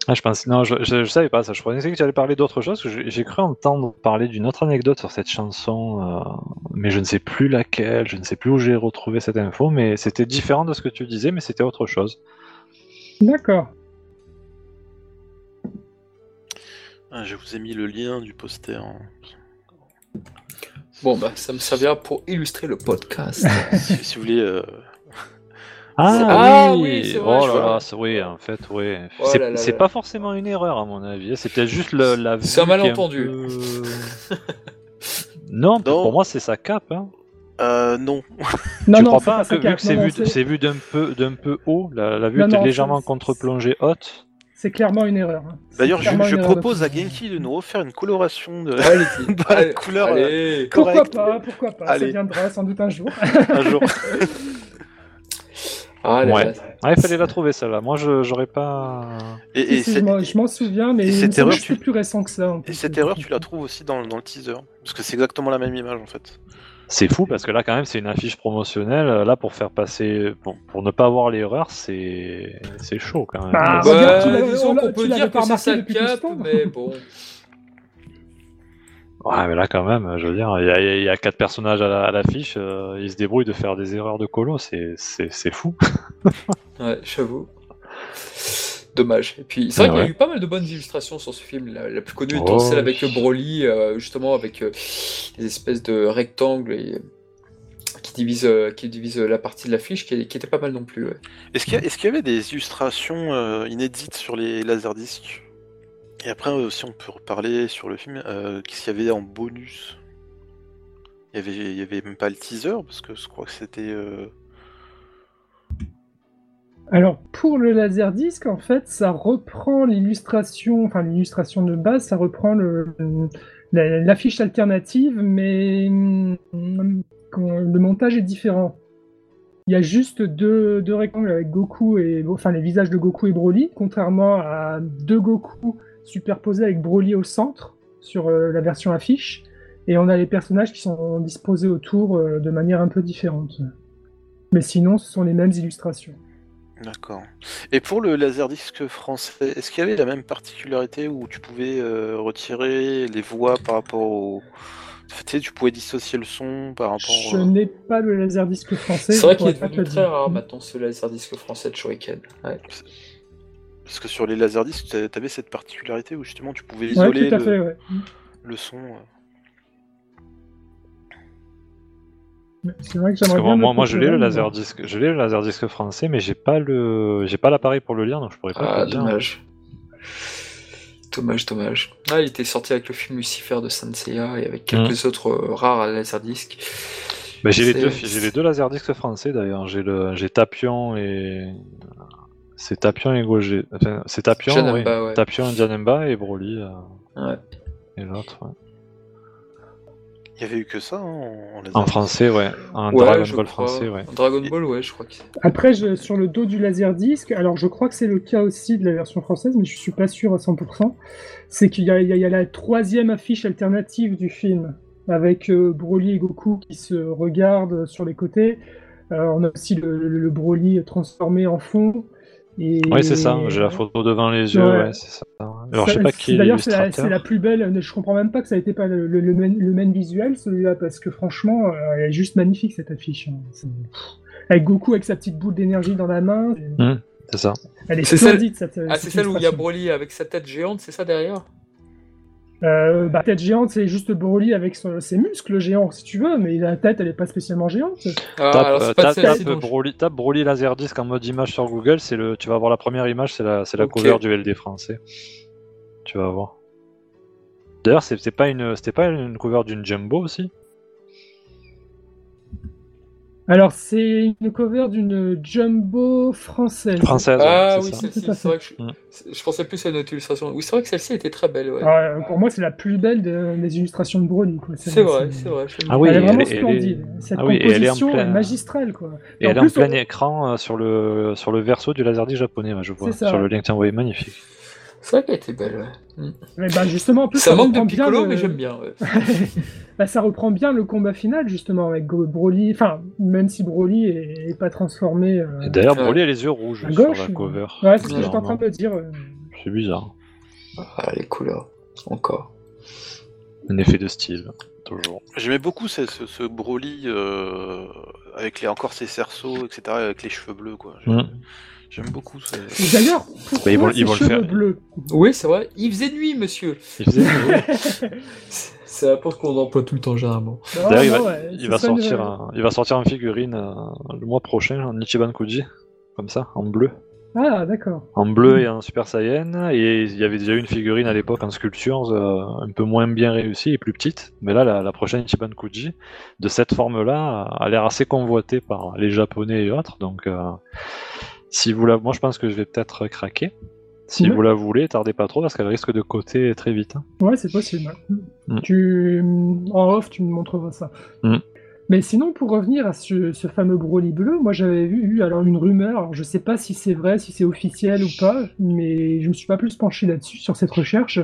Ah, je savais pas ça, je pensais que tu allais parler d'autre chose, parce que j'ai cru entendre parler d'une autre anecdote sur cette chanson, mais je ne sais plus laquelle, je ne sais plus où j'ai retrouvé cette info, mais c'était différent de ce que tu disais, mais c'était autre chose. D'accord. Ah, je vous ai mis le lien du poster. Bon, bah ça me servira pour illustrer le podcast. si vous voulez... Ah oui, c'est vrai, oui, en fait. Oh c'est pas forcément une erreur à mon avis, c'est peut-être juste la vue. C'est un malentendu. Non, pour moi c'est sa cape. Hein. Non, tu crois pas que vu que c'est vu d'un peu haut, la vue est légèrement contre-plongée haute. C'est clairement une erreur. Hein. D'ailleurs, je propose à Genki de nous refaire une coloration de la couleur correcte. Pourquoi pas, allez. Ça viendra sans doute un jour. Ah, il fallait la trouver celle-là. Moi, j'aurais pas. Je m'en souviens, mais c'est plus récent que ça. Et cette erreur, tu la trouves aussi dans le teaser, parce que c'est exactement la même image en fait. C'est fou parce que là, quand même, c'est une affiche promotionnelle. Là, pour faire passer, pour ne pas avoir l'erreur, c'est chaud quand même. Bah, disons qu'on peut dire que c'est ça le cap, mais bon. Ouais, mais là quand même, je veux dire, il y a 4 personnages à l'affiche, ils se débrouillent de faire des erreurs de colo, c'est fou. Ouais, j'avoue. Dommage. Et puis, c'est vrai qu'il y a eu pas mal de bonnes illustrations sur ce film, la plus connue étant celle avec Broly, justement avec des espèces de rectangles qui divisent la partie de l'affiche, qui était pas mal non plus. Ouais. Est-ce qu'il y avait des illustrations inédites sur les laserdiscs ? Et après, si on peut reparler sur le film, qu'est-ce qu'il y avait en bonus Il y avait même pas le teaser, parce que je crois que c'était... Alors, pour le Laserdisc, en fait, ça reprend l'illustration, enfin l'illustration de base, ça reprend l'affiche alternative, mais le montage est différent. Il y a juste deux rectangles avec Goku et... Enfin, les visages de Goku et Broly, contrairement à deux Goku superposés avec Broly au centre, sur la version affiche, et on a les personnages qui sont disposés autour de manière un peu différente. Mais sinon, ce sont les mêmes illustrations. D'accord. Et pour le Laserdisc français, est-ce qu'il y avait la même particularité où tu pouvais retirer les voix par rapport au... Tu sais, tu pouvais dissocier le son par rapport... Je n'ai pas le Laserdisc français. C'est vrai qu'il est devenu très rare maintenant, ce Laserdisc français de Shoryuken. Ouais. Parce que sur les Laserdisc, tu avais cette particularité où justement tu pouvais isoler le son... C'est vrai que j'aimerais bien moi je l'ai le Laserdisc, français, mais j'ai pas l'appareil pour le lire, donc je pourrais pas. Ah, dommage. Dommage. Ah, il était sorti avec le film Lucifer de Saint Seiya et avec quelques autres rares Laserdisc. Mais j'ai les deux Laserdisc français d'ailleurs. J'ai Tapion et c'est Tapion et Gogé. Enfin, c'est Tapion, Janemba, ouais. Tapion, Janemba et Broly. Ouais. Et l'autre. Ouais. Il y avait eu que ça en français, ouais. Dragon Ball français, ouais. Dragon Ball, ouais, je crois que. Après, sur le dos du Laserdisc, alors je crois que c'est le cas aussi de la version française, mais je suis pas sûr à 100%. C'est qu'il y a la troisième affiche alternative du film, avec Broly et Goku qui se regardent sur les côtés. On a aussi le Broly transformé en fond. Et... Oui, c'est ça, j'ai la photo devant les yeux, ouais, c'est ça. Alors, je sais pas qui est l'illustrateur. D'ailleurs, c'est la plus belle, je comprends même pas que ça n'ait été pas le même visuel, celui-là, parce que franchement, elle est juste magnifique, cette affiche. C'est... Avec Goku, avec sa petite boule d'énergie dans la main. C'est ça. Elle est splendide, cette Ah, c'est celle où il y a Broly avec sa tête géante, c'est ça derrière ? Tête géante, c'est juste Broly avec ses muscles géants, si tu veux, mais la tête, elle est pas spécialement géante. Tape Broly Laserdisc en mode image sur Google, tu vas voir la première image, c'est la cover du LD français. Tu vas voir. D'ailleurs, c'était pas une cover d'une Jumbo aussi ? Alors, c'est une cover d'une Jumbo française. Ah oui, c'est vrai que je pensais plus à une autre illustration. Oui, c'est vrai que celle-ci était très belle. Ouais. Ah, pour moi, c'est la plus belle des illustrations de Broly. Quoi. C'est vrai. Ah oui, elle est vraiment splendide. Cette composition est magistrale. Quoi. Et elle est en plein écran sur le verso du Laserdisc japonais, je vois. Sur le lien que tu as envoyé, magnifique. C'est vrai qu'elle était belle, ouais. Mais justement, en plus, ça manque de Piccolo, mais j'aime bien, ouais. Ça reprend bien le combat final, justement, avec Broly, enfin, même si Broly est pas transformé... Et d'ailleurs, Broly a les yeux rouges sur la cover. Ouais, c'est ce que j'étais en train de dire. C'est bizarre. Ah, les couleurs, encore. Un effet de style, toujours. J'aimais beaucoup ce Broly, avec ses cerceaux, etc., avec les cheveux bleus, quoi. J'aime beaucoup ça. Et d'ailleurs, pourquoi ils vont cheveux bleus ? Oui, c'est vrai. Il faisait nuit, monsieur. C'est la porte qu'on emploie tout le temps, généralement. D'ailleurs, il va sortir une figurine le mois prochain, en Ichiban Kuji, comme ça, en bleu. Ah, d'accord. En bleu et en Super Saiyan. Et il y avait déjà eu une figurine à l'époque en sculpture, un peu moins bien réussie et plus petite. Mais là, la prochaine Ichiban Kuji, de cette forme-là, a l'air assez convoitée par les Japonais et autres. Donc... moi je pense que je vais peut-être craquer. Si vous la voulez, tardez pas trop parce qu'elle risque de coter très vite. Ouais, c'est possible. En off, tu me montreras ça. Mais sinon, pour revenir à ce fameux Broly bleu, moi j'avais vu une rumeur. Alors, je sais pas si c'est vrai, si c'est officiel ou pas, mais je me suis pas plus penché là-dessus, sur cette recherche.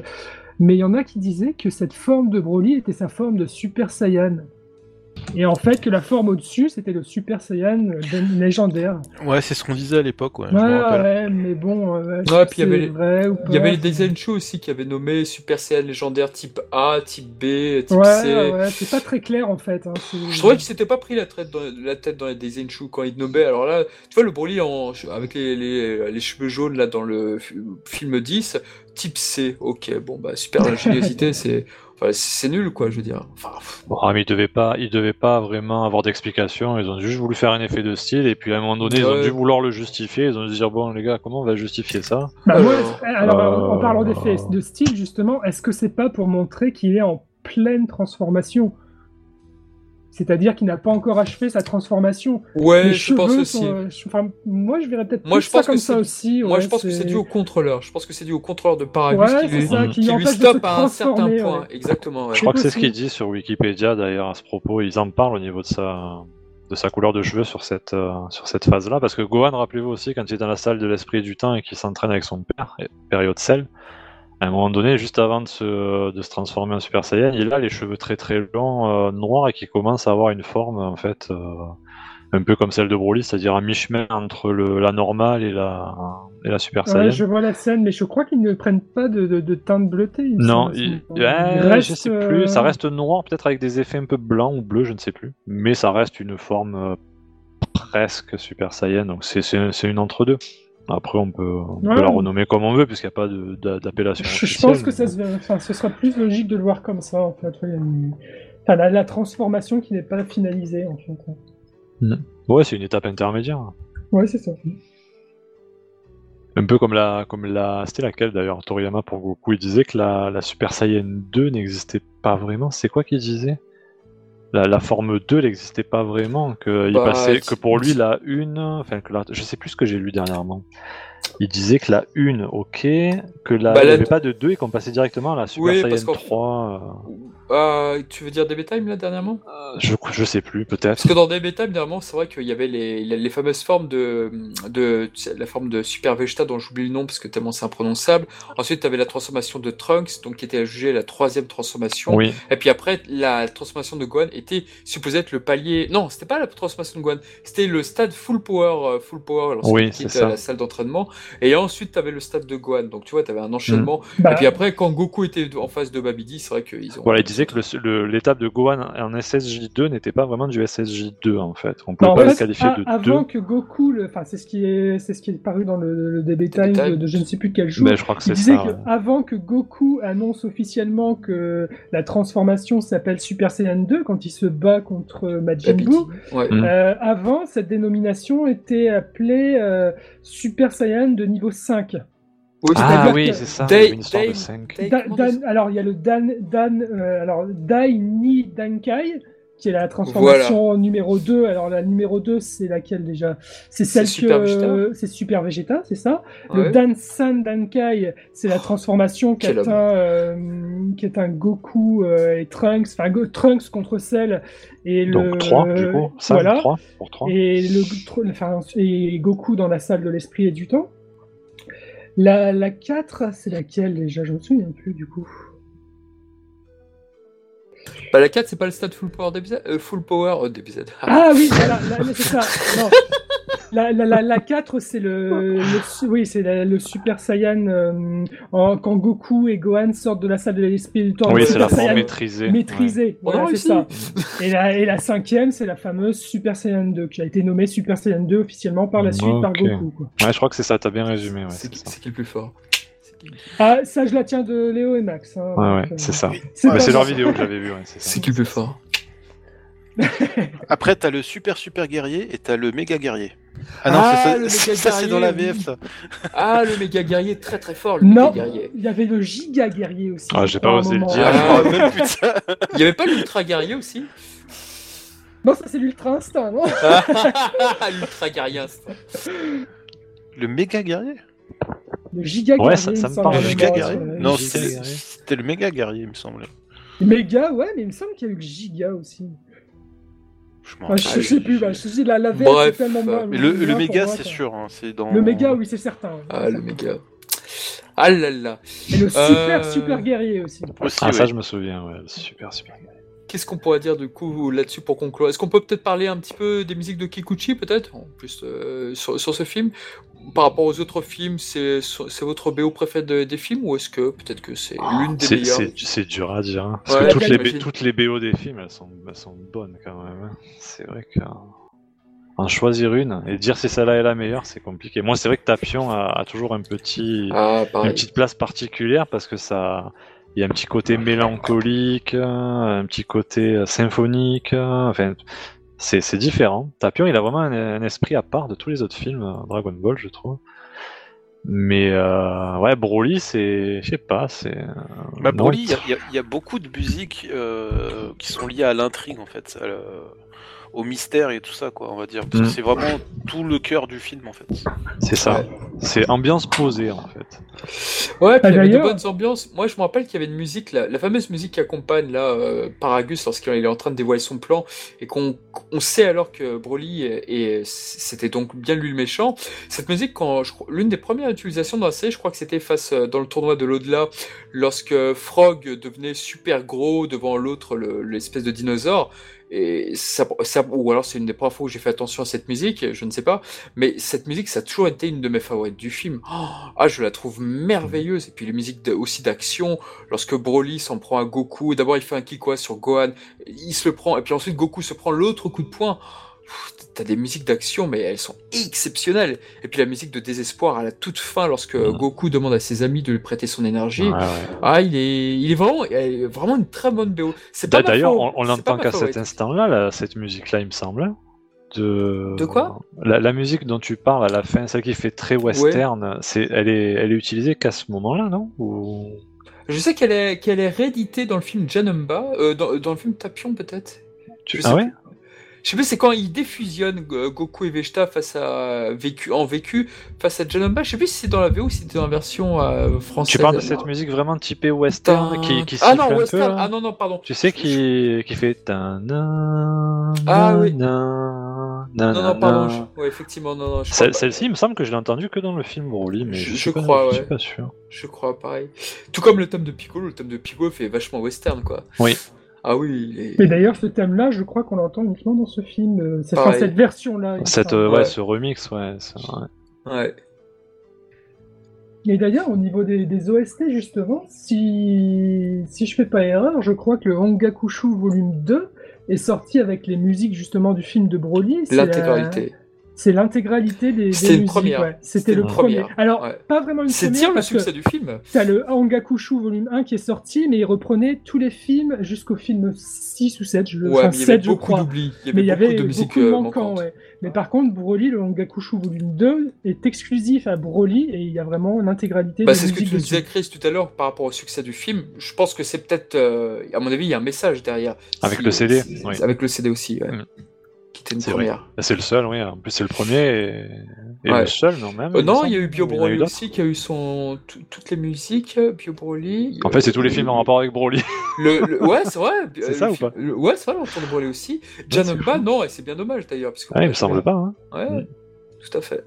Mais il y en a qui disaient que cette forme de Broly était sa forme de Super Saiyan. Et en fait, que la forme au-dessus, c'était le Super Saiyan légendaire. Ouais, c'est ce qu'on disait à l'époque, ouais. Ouais, mais bon, c'est vrai ou pas. Il y avait les Desen Shu aussi qui avaient nommé Super Saiyan légendaire type A, type B, type C. Ouais, c'est pas très clair en fait. Hein, je trouvais qu'ils s'étaient pas pris la tête dans les Desen Shu quand ils nommaient. Alors là, tu vois, le Broly avec les cheveux jaunes là dans le film 10, type C. Ok, bon, bah super l'ingéniosité, c'est... Enfin, c'est nul, quoi, je veux dire. Mais ils devaient pas vraiment avoir d'explication. Ils ont juste voulu faire un effet de style, et puis à un moment donné, ils ont dû vouloir le justifier. Ils ont dû dire, bon, les gars, comment on va justifier ça ? En parlant d'effet de style, justement, est-ce que c'est pas pour montrer qu'il est en pleine transformation ? c'est-à-dire qu'il n'a pas encore achevé sa transformation. Ouais, je pense aussi. Moi, je verrais peut-être plus ça comme ça aussi. Moi, je pense que c'est dû au contrôleur. Je pense que c'est dû au contrôleur de Paragus qui lui stoppe à un certain point. Exactement. Ouais. Je crois que c'est ce qu'il dit sur Wikipédia, d'ailleurs, à ce propos. Ils en parlent au niveau de sa couleur de cheveux sur cette phase-là. Parce que Gohan, rappelez-vous aussi, quand il est dans la salle de l'esprit du temps et qu'il s'entraîne avec son père, période Cell, à un moment donné, juste avant de se transformer en Super Saiyan, il a les cheveux très très longs, noirs, et qui commencent à avoir une forme, en fait, un peu comme celle de Broly, c'est-à-dire à mi-chemin entre la normale et la Super Saiyan. Ouais, je vois la scène, mais je crois qu'ils ne prennent pas de teinte bleutée. Non, je sais plus, ça reste noir, peut-être avec des effets un peu blancs ou bleus, je ne sais plus. Mais ça reste une forme presque Super Saiyan, donc c'est une entre-deux. Après, on peut la renommer comme on veut, puisqu'il n'y a pas d'appellation officielle. Je pense que ce serait plus logique de le voir comme ça, en fait. Enfin, la transformation qui n'est pas finalisée, en fait. Ouais, c'est une étape intermédiaire. Ouais, c'est ça. Un peu comme c'était laquelle, d'ailleurs, Toriyama, pour Goku, il disait que la Super Saiyan 2 n'existait pas vraiment. C'est quoi qu'il disait ? La forme 2 n'existait pas vraiment, que pour lui la 1, enfin je sais plus ce que j'ai lu dernièrement. Il disait que la 1, ok, que il n'y avait pas de 2 et qu'on passait directement à la Super Saiyan 3. Tu veux dire DB Time là dernièrement je sais plus, peut-être. Parce que dans DB Time dernièrement, c'est vrai qu'il y avait les fameuses formes la forme de Super Vegeta dont j'oublie le nom parce que tellement c'est imprononçable. Ensuite, tu avais la transformation de Trunks, donc qui était jugée la troisième transformation. Oui. Et puis après, la transformation de Gohan était supposée être le palier. Non, c'était pas la transformation de Gohan, c'était le stade full power lorsqu'il quitte la salle d'entraînement. Et ensuite, tu avais le stade de Gohan. Donc tu vois, tu avais un enchaînement. Et puis après, quand Goku était en face de Babidi, c'est vrai qu'ils ont. Voilà, il disait que l'étape de Gohan en SSJ2 n'était pas vraiment du SSJ2 en fait. On ne pouvait pas le qualifier de 2. Avant que Goku, c'est ce qui est paru dans le DB Time de je ne sais plus quel jour. Ben, je crois que il disait qu'avant que Goku annonce officiellement que la transformation s'appelle Super Saiyan 2 quand il se bat contre Majin Buu, avant cette dénomination était appelée Super Saiyan de niveau 5. Oui, c'est ça. Alors il y a le Dai Ni Dankai qui est la transformation numéro 2. Alors la numéro 2 c'est laquelle déjà ? C'est celle c'est Super Vegeta, c'est ça. Ouais. Le Dan San Dankai, c'est la transformation qui est un Goku et Trunks, enfin Trunks contre Cell et donc 3 du coup, ça voilà. 3 pour 3. Et et Goku dans la salle de l'esprit et du temps. La 4, c'est laquelle déjà ? Je me souviens plus du coup. La 4, c'est pas le stade full power DBZ. Ah oui, c'est ça. Non. La 4, c'est le Super Saiyan quand Goku et Gohan sortent de la salle de l'esprit du temps. Oui, c'est la forme maîtrisée. Voilà, c'est ça. Et la 5e, c'est la fameuse Super Saiyan 2, qui a été nommée Super Saiyan 2 officiellement par la suite par Goku. Quoi. Ouais, je crois que c'est ça, t'as bien résumé. Ouais, c'est qui le plus fort. Ah, ça, je la tiens de Léo et Max. Hein, c'est ça. C'est leur vidéo que j'avais vue. Ouais, c'est qui le plus fort. Après, t'as le super guerrier et t'as le méga guerrier. Ah non, ça c'est dans la VF ça. Ah, le méga guerrier très très fort. Il y avait le giga guerrier aussi. Ah, j'ai pas osé le dire. Il y avait pas l'ultra guerrier aussi? Non, ça c'est l'ultra instinct, non? L'ultra guerrier instinct. Le méga guerrier? Le giga guerrier. Ouais, ça me parle. Non, c'était le méga guerrier, il me semble. Méga, ouais, mais il me semble qu'il y a eu giga aussi. Je sais plus, je sais la VF c'est tellement mal. Mais le méga c'est sûr, hein, c'est dans... Le méga oui c'est certain. Ah le méga. Ah là là. Et le super guerrier aussi ça je me souviens, ouais, super guerrier. Qu'est-ce qu'on pourrait dire du coup là-dessus pour conclure ? Est-ce qu'on peut peut-être parler un petit peu des musiques de Kikuchi peut-être, en plus sur ce film ? Par rapport aux autres films, c'est votre BO préféré des films ou est-ce que peut-être que c'est l'une des meilleures ? C'est dur à dire, hein. Parce que toutes les BO des films, elles sont bonnes quand même. Hein. C'est vrai qu'en choisir une et dire si celle-là est la meilleure, c'est compliqué. Moi, c'est vrai que Tapion a toujours une petite place particulière parce que ça... Il y a un petit côté mélancolique, un petit côté symphonique, enfin, c'est différent. Tapion, il a vraiment un esprit à part de tous les autres films Dragon Ball, je trouve. Mais ouais, Broly, c'est, je sais pas, c'est. Bah Broly, il y a beaucoup de musiques qui sont liées à l'intrigue en fait, au mystère et tout ça quoi, on va dire. Parce que c'est vraiment tout le cœur du film en fait. C'est ça. Ouais. C'est ambiance posée en fait. Ouais, puis il y avait de bonnes ambiances. Moi, je me rappelle qu'il y avait une musique, la fameuse musique qui accompagne là Paragus lorsqu'il est en train de dévoiler son plan et qu'on sait alors que Broly et c'était donc bien lui le méchant. Cette musique, quand l'une des premières utilisations dans la série, je crois que c'était face dans le tournoi de l'au-delà lorsque Frog devenait super gros devant l'autre l'espèce de dinosaure. Et ça, ou alors c'est une des premières fois où j'ai fait attention à cette musique, je ne sais pas, mais cette musique ça a toujours été une de mes favorites du film. Je la trouve merveilleuse. Et puis les musiques aussi d'action, lorsque Broly s'en prend à Goku, d'abord il fait un Kikoha sur Gohan, il se le prend, et puis ensuite Goku se prend l'autre coup de poing. T'as des musiques d'action, mais elles sont exceptionnelles. Et puis la musique de désespoir à la toute fin, lorsque Goku demande à ses amis de lui prêter son énergie. Ouais, ouais. Ah, il est vraiment une très bonne BO. C'est pas d'ailleurs, on l'entend qu'à cet instant-là, cette musique-là, il me semble. De quoi ? La musique dont tu parles à la fin, celle qui fait très western, ouais. Elle est utilisée qu'à ce moment-là, non ? Ou... Je sais qu'elle est rééditée dans le film Janemba, dans le film Tapion peut-être. Je sais plus, c'est quand ils défusionnent Goku et Vegeta en vécu face à Janemba. Je sais plus si c'est dans la VO ou si c'est dans la version française. Tu parles de cette musique vraiment typée western qui siffle un western. Peu. Ah non, pardon. Tu sais qui fait... Ah oui. Non, pardon. Ouais, effectivement, non. Celle-ci, il me semble que je l'ai entendue que dans le film Broly, mais je suis pas sûr. Je crois, pareil. Tout comme le thème de Piccolo. Le thème de Piccolo fait vachement western, quoi. Oui. Ah oui. Et d'ailleurs, ce thème-là, je crois qu'on l'entend uniquement dans ce film, cette version-là. Ce remix, ouais. C'est vrai. Ouais. Et d'ailleurs, au niveau des OST, justement, si je fais pas erreur, je crois que le Hangakushu volume 2 est sorti avec les musiques, justement, du film de Broly. L'intégralité. C'est l'intégralité des musiques. Ouais. C'était le premier. Alors, pas vraiment une première. C'est dire le succès du film. T'as le Hangakushu volume 1 qui est sorti, mais il reprenait tous les films jusqu'au film 6 ou 7, je crois. Mais il y avait beaucoup de musique manquante. Ouais. Mais par contre, Broly, le Hangakushu volume 2 est exclusif à Broly et il y a vraiment l'intégralité des musiques. C'est ce que tu disais, Chris, tout à l'heure par rapport au succès du film. Je pense que c'est peut-être, à mon avis, il y a un message derrière. Avec le CD. Avec le CD aussi, ouais. C'est le seul, oui. En plus, c'est le premier et le seul, non même. Non, il y a eu Bio Broly aussi qui a eu toutes les musiques. Bio Broly. En fait, c'est tous les films en rapport avec Broly. Ouais, c'est vrai. C'est ça ou pas ? Ouais, c'est vrai, l'entour de Broly aussi. Janemba, non, et c'est bien dommage d'ailleurs. Parce que il me semble pas. Hein. Ouais, tout à fait.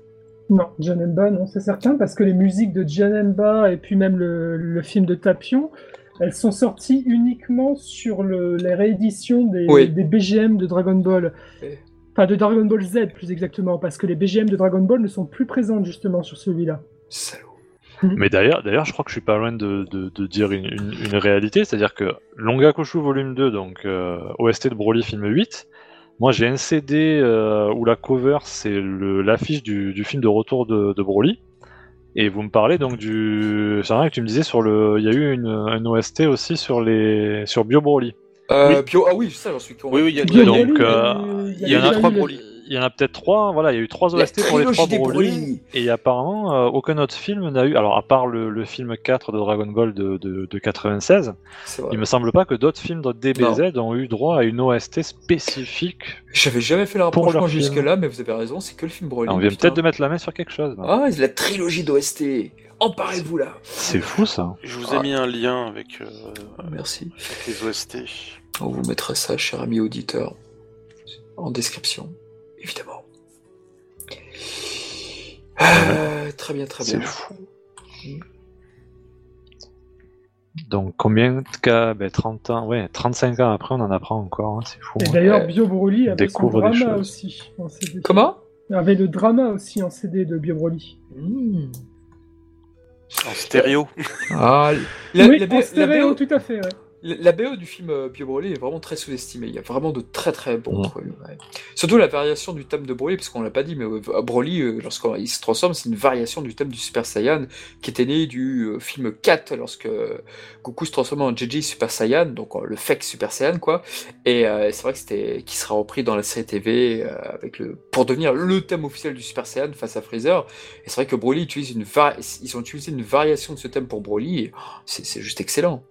Non, Janemba, non, c'est certain, parce que les musiques de Janemba et puis même le film de Tapion. Elles sont sorties uniquement sur la réédition des BGM de Dragon Ball. Enfin, de Dragon Ball Z, plus exactement, parce que les BGM de Dragon Ball ne sont plus présentes, justement, sur celui-là. Salaud. Mais d'ailleurs, je crois que je suis pas loin de dire une réalité, c'est-à-dire que Hangakushu volume 2, donc OST de Broly film 8, moi j'ai un CD où la cover, c'est l'affiche du film de retour de Broly. Et vous me parlez donc du. C'est vrai que tu me disais il y a eu une OST aussi sur Bio Broly. J'en suis convaincu. Oui, il y en a 3 Broly. Il y en a peut-être 3, voilà, il y a eu 3 OST pour les 3 Broly. Et apparemment, aucun autre film n'a eu. Alors, à part le film 4 de Dragon Ball de 96, il me semble pas que d'autres films de DBZ ont eu droit à une OST spécifique. J'avais jamais fait le rapprochement jusque-là, mais vous avez raison, c'est que le film Broly. On vient peut-être de mettre la main sur quelque chose. Là. Ah, c'est la trilogie d'OST. Emparez-vous là. C'est fou ça. Je vous ai mis un lien avec, merci. Avec les OST. On vous mettra ça, cher ami auditeur, en description. Évidemment. Très bien, très bien. C'est fou. Donc, combien de cas 30 ans, 35 ans après, on en apprend encore. Hein, c'est fou. Et d'ailleurs, Bio Broly avait son drama aussi. En CD. Comment ? Il avait le drama aussi en CD de Bio Broly. En stéréo. Ah, en stéréo, tout à fait, ouais. La BO du film Bio Broly est vraiment très sous-estimée. Il y a vraiment de très bons trucs. Ouais. Surtout la variation du thème de Broly, parce qu'on l'a pas dit, mais Broly, lorsqu'il se transforme, c'est une variation du thème du Super Saiyan qui était né du film 4, lorsque Goku se transformait en Jiji Super Saiyan, donc le fake Super Saiyan, quoi. Et c'est vrai que c'était qui sera repris dans la série TV pour devenir le thème officiel du Super Saiyan face à Freezer. Et c'est vrai que Broly utilise ils ont utilisé une variation de ce thème pour Broly. Et, c'est juste excellent.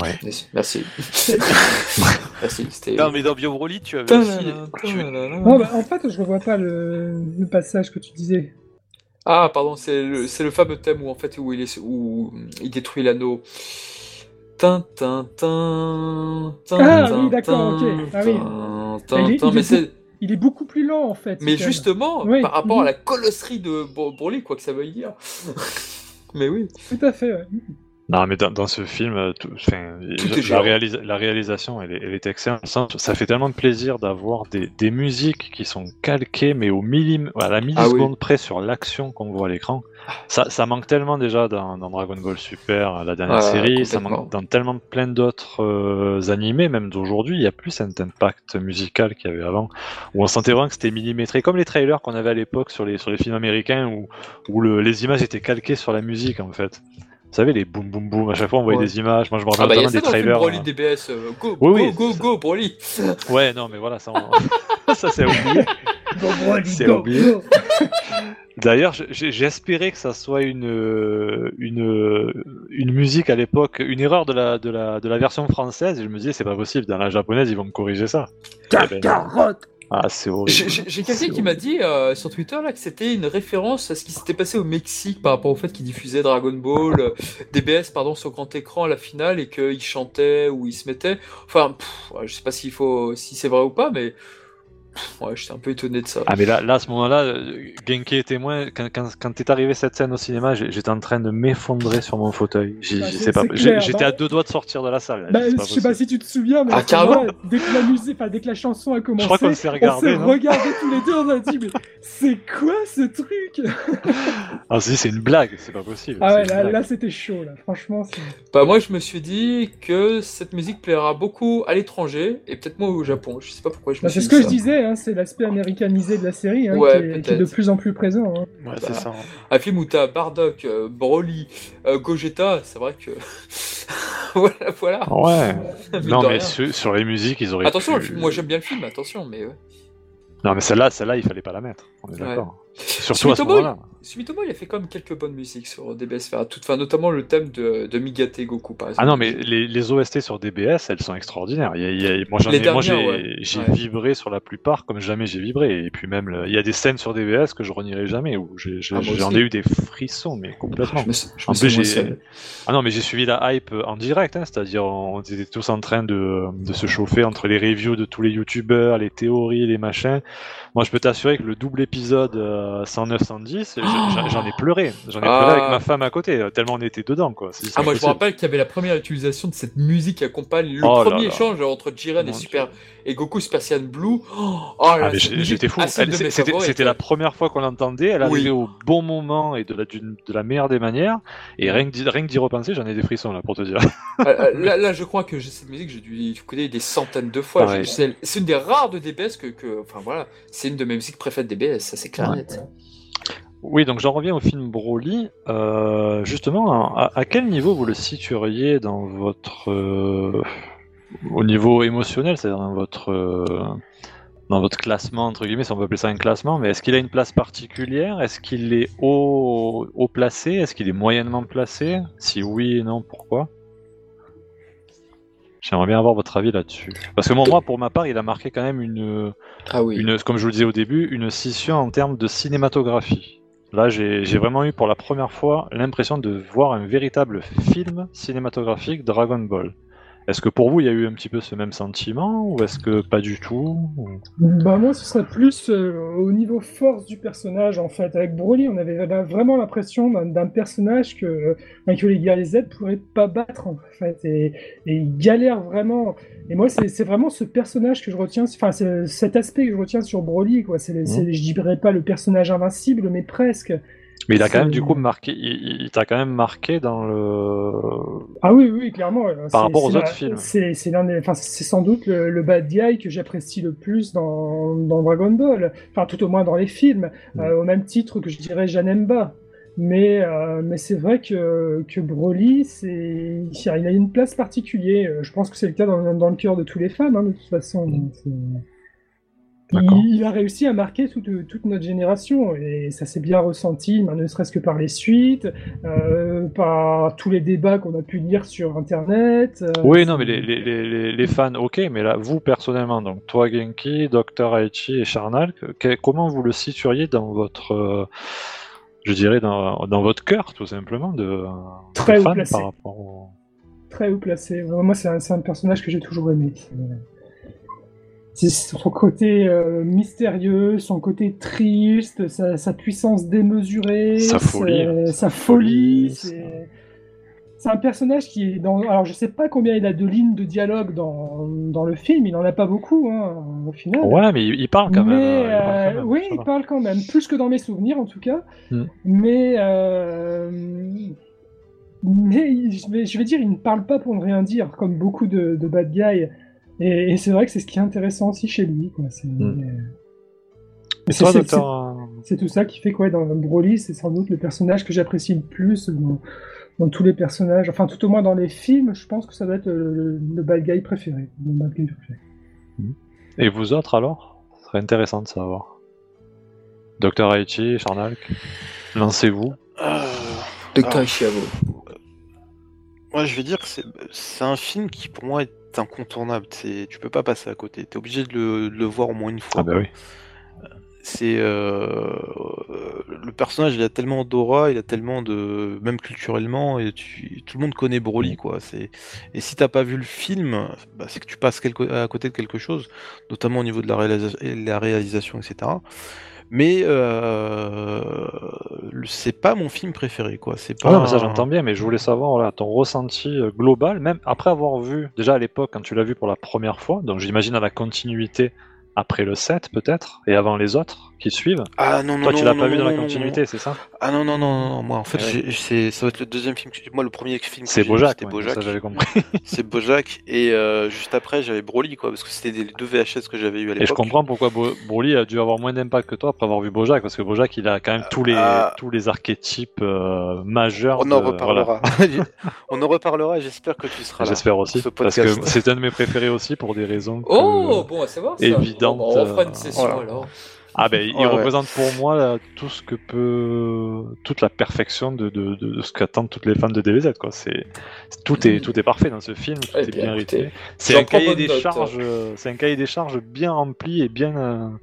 Ouais. Merci. Merci, c'était... Non, mais dans Bio Broly, tu avais en fait, je revois pas le passage que tu disais. Ah, pardon, c'est le fameux thème où il détruit l'anneau. Il est beaucoup plus lent, en fait. Mais justement, par rapport à la colosserie de Broly, quoi que ça veuille dire. Mais oui. Tout à fait, ouais. Non, mais dans ce film, la réalisation, elle est excellente. Ça fait tellement de plaisir d'avoir des musiques qui sont calquées, mais à la milliseconde près sur l'action qu'on voit à l'écran. Ça manque tellement déjà dans Dragon Ball Super, la dernière série, ça manque dans tellement plein d'autres animés, même d'aujourd'hui. Il n'y a plus cet impact musical qu'il y avait avant, où on sentait vraiment que c'était millimétré, comme les trailers qu'on avait à l'époque sur les films américains, où les images étaient calquées sur la musique, en fait. Vous savez, les boum boum boum, à chaque fois on voyait des images. Moi je me rappelle notamment des trailers. Broly DBS, go, Broly. Ouais, non, mais voilà, ça c'est oublié. Go, Broly. D'ailleurs, j'espérais que ça soit une musique à l'époque, une erreur de la version française. Et je me disais, c'est pas possible, dans la japonaise, ils vont me corriger ça. Carotte. Ah, c'est horrible. J'ai quelqu'un qui m'a dit sur Twitter là, que c'était une référence à ce qui s'était passé au Mexique par rapport au fait qu'ils diffusaient Dragon Ball, DBS, pardon, sur grand écran à la finale et qu'ils chantaient ou ils se mettaient. Enfin, je sais pas si c'est vrai ou pas, mais j'étais un peu étonné de ça. Ah, mais là à ce moment-là, Genki est témoin. Quand est arrivée cette scène au cinéma, j'étais en train de m'effondrer sur mon fauteuil. J'étais à deux doigts de sortir de la salle. Je sais pas si tu te souviens, mais dès que la chanson a commencé, je crois qu'on s'est regardé, on s'est regardés tous les deux. On a dit, mais c'est quoi ce truc? On s'est dit, c'est une blague, c'est pas possible. Ah ouais, là c'était chaud, là. Franchement. Moi je me suis dit que cette musique plaira beaucoup à l'étranger et peut-être moi au Japon. Je sais pas pourquoi je me suis dit. C'est ce que je disais. C'est l'aspect américanisé de la série qui est de plus en plus présent. Ouais, c'est ça. Un film où t'as Bardock, Broly, Gogeta, c'est vrai que... voilà. Ouais. Mais sur les musiques, ils auraient... Attention, moi j'aime bien le film, attention, mais... Non, mais celle-là, il fallait pas la mettre. On est d'accord. Surtout à ce moment-là. Sumitomo, il a fait quand même quelques bonnes musiques sur DBS, notamment le thème de Migate Goku, par exemple. Ah non, mais les OST sur DBS, elles sont extraordinaires. Moi, j'ai vibré sur la plupart comme jamais j'ai vibré. Et puis même, il y a des scènes sur DBS que je renierai jamais, où j'en ai eu des frissons, mais complètement. Mais j'ai suivi la hype en direct, c'est-à-dire on était tous en train de se chauffer entre les reviews de tous les youtubeurs, les théories, les machins. Moi, je peux t'assurer que le double épisode 109-110, j'en ai pleuré. J'en ai pleuré avec ma femme à côté, tellement on était dedans, quoi. Moi, je me rappelle qu'il y avait la première utilisation de cette musique qui accompagne le premier échange entre Jiren et Goku Super Saiyan Blue. J'étais fou. C'était la première fois qu'on l'entendait. Elle arrivait au bon moment et de la meilleure des manières. Et rien que d'y repenser, j'en ai des frissons, là, pour te dire. Là, je crois que cette musique, j'ai dû l'écouter des centaines de fois. Ouais. C'est une des rares de DBS que... Enfin, voilà. C'est une de mes musiques préférées de DBS, ça c'est clair. Ouais. Oui, donc j'en reviens au film Broly. Justement, à quel niveau vous le situeriez dans votre... au niveau émotionnel, c'est-à-dire dans votre classement, entre guillemets, si on peut appeler ça un classement, mais est-ce qu'il a une place particulière? Est-ce qu'il est haut placé? Est-ce qu'il est moyennement placé? Si oui et non, pourquoi? J'aimerais bien avoir votre avis là-dessus. Parce que moi, pour ma part, il a marqué quand même une, comme je vous le disais au début, une scission en termes de cinématographie. Là, j'ai vraiment eu pour la première fois l'impression de voir un véritable film cinématographique Dragon Ball. Est-ce que pour vous, il y a eu un petit peu ce même sentiment, ou est-ce que pas du tout? Moi, ce serait plus au niveau force du personnage, en fait. Avec Broly, on avait vraiment l'impression d'un personnage que les guerriers Z pourraient pas battre, en fait. Et il galère vraiment. Et moi, c'est vraiment ce personnage que je retiens, enfin, c'est cet aspect que je retiens sur Broly, quoi. Je dirais pas le personnage invincible, mais presque. Mais il a quand même du coup marqué, il t'a quand même marqué dans le. Ah oui, oui, clairement. Par rapport aux autres films. C'est l'un des, enfin, c'est sans doute le bad guy que j'apprécie le plus dans Dragon Ball. Enfin, tout au moins dans les films, au même titre que je dirais Janemba. Mais c'est vrai que Broly, il a une place particulière. Je pense que c'est le cas dans le cœur de tous les fans, hein, de toute façon. Donc, il a réussi à marquer toute notre génération et ça s'est bien ressenti, ne serait-ce que par les suites, par tous les débats qu'on a pu lire sur Internet. Oui, non, mais les fans, ok, mais là, vous personnellement, donc toi Genki, Dr Aichi et Charnal, comment vous le situeriez dans votre, je dirais dans votre cœur tout simplement de très fan par rapport au... Très haut placé. Moi, c'est un personnage que j'ai toujours aimé. C'est son côté mystérieux, son côté triste, sa puissance démesurée, sa folie. C'est un personnage qui est dans... Alors je sais pas combien il a de lignes de dialogue dans le film, il en a pas beaucoup hein, au final. Ouais, mais il parle quand même. Oui, il parle quand même, plus que dans mes souvenirs en tout cas. Mais je vais dire, il ne parle pas pour ne rien dire, comme beaucoup de bad guys. Et c'est vrai que c'est ce qui est intéressant aussi chez lui, quoi. C'est tout ça qui fait quoi dans Broly, c'est sans doute le personnage que j'apprécie le plus dans tous les personnages, enfin tout au moins dans les films, je pense que ça doit être le bad guy préféré. Et vous autres alors ? Ce serait intéressant de savoir. Docteur Aichi, Charnalk, lancez-vous. Docteur Aichi à vous. Moi je vais dire que c'est un film qui pour moi est incontournable, tu peux pas passer à côté, t'es obligé de le voir au moins une fois. Ah bah oui. C'est le personnage, il a tellement d'aura, il a tellement de, même culturellement, et tout le monde connaît Broly quoi. Et si t'as pas vu le film, bah, c'est que tu passes à côté de quelque chose, notamment au niveau de la réalisation, etc. Mais c'est pas mon film préféré, quoi. C'est pas. Non, mais ça j'entends bien, mais je voulais savoir voilà, ton ressenti global, même après avoir vu, déjà à l'époque, quand tu l'as vu pour la première fois, donc j'imagine à la continuité après le 7 peut-être, et avant les autres qui suivent. Ah non, non, toi, tu l'as pas vu dans la continuité, c'est ça ? Ah non, non, non, non, moi en fait, ça va être le deuxième film, moi le premier film que j'ai vu, c'était Bojack. Ça j'avais compris. C'est Bojack, et juste après j'avais Broly, quoi, parce que c'était les deux VHS que j'avais eu à l'époque. Et je comprends pourquoi Broly a dû avoir moins d'impact que toi après avoir vu Bojack, parce que Bojack il a quand même tous les archétypes majeurs. On en reparlera. Voilà. On en reparlera, j'espère que tu seras là. J'espère aussi, parce que c'est un de mes préférés aussi pour des raisons. Oh, bon, à savoir ça. On refera une session alors. Ah ben, il représente pour moi là, tout ce que peut, toute la perfection de ce qu'attendent toutes les fans de DBZ quoi. Tout est parfait dans ce film, tout est bien rythmé. C'est un cahier des charges bien rempli et bien.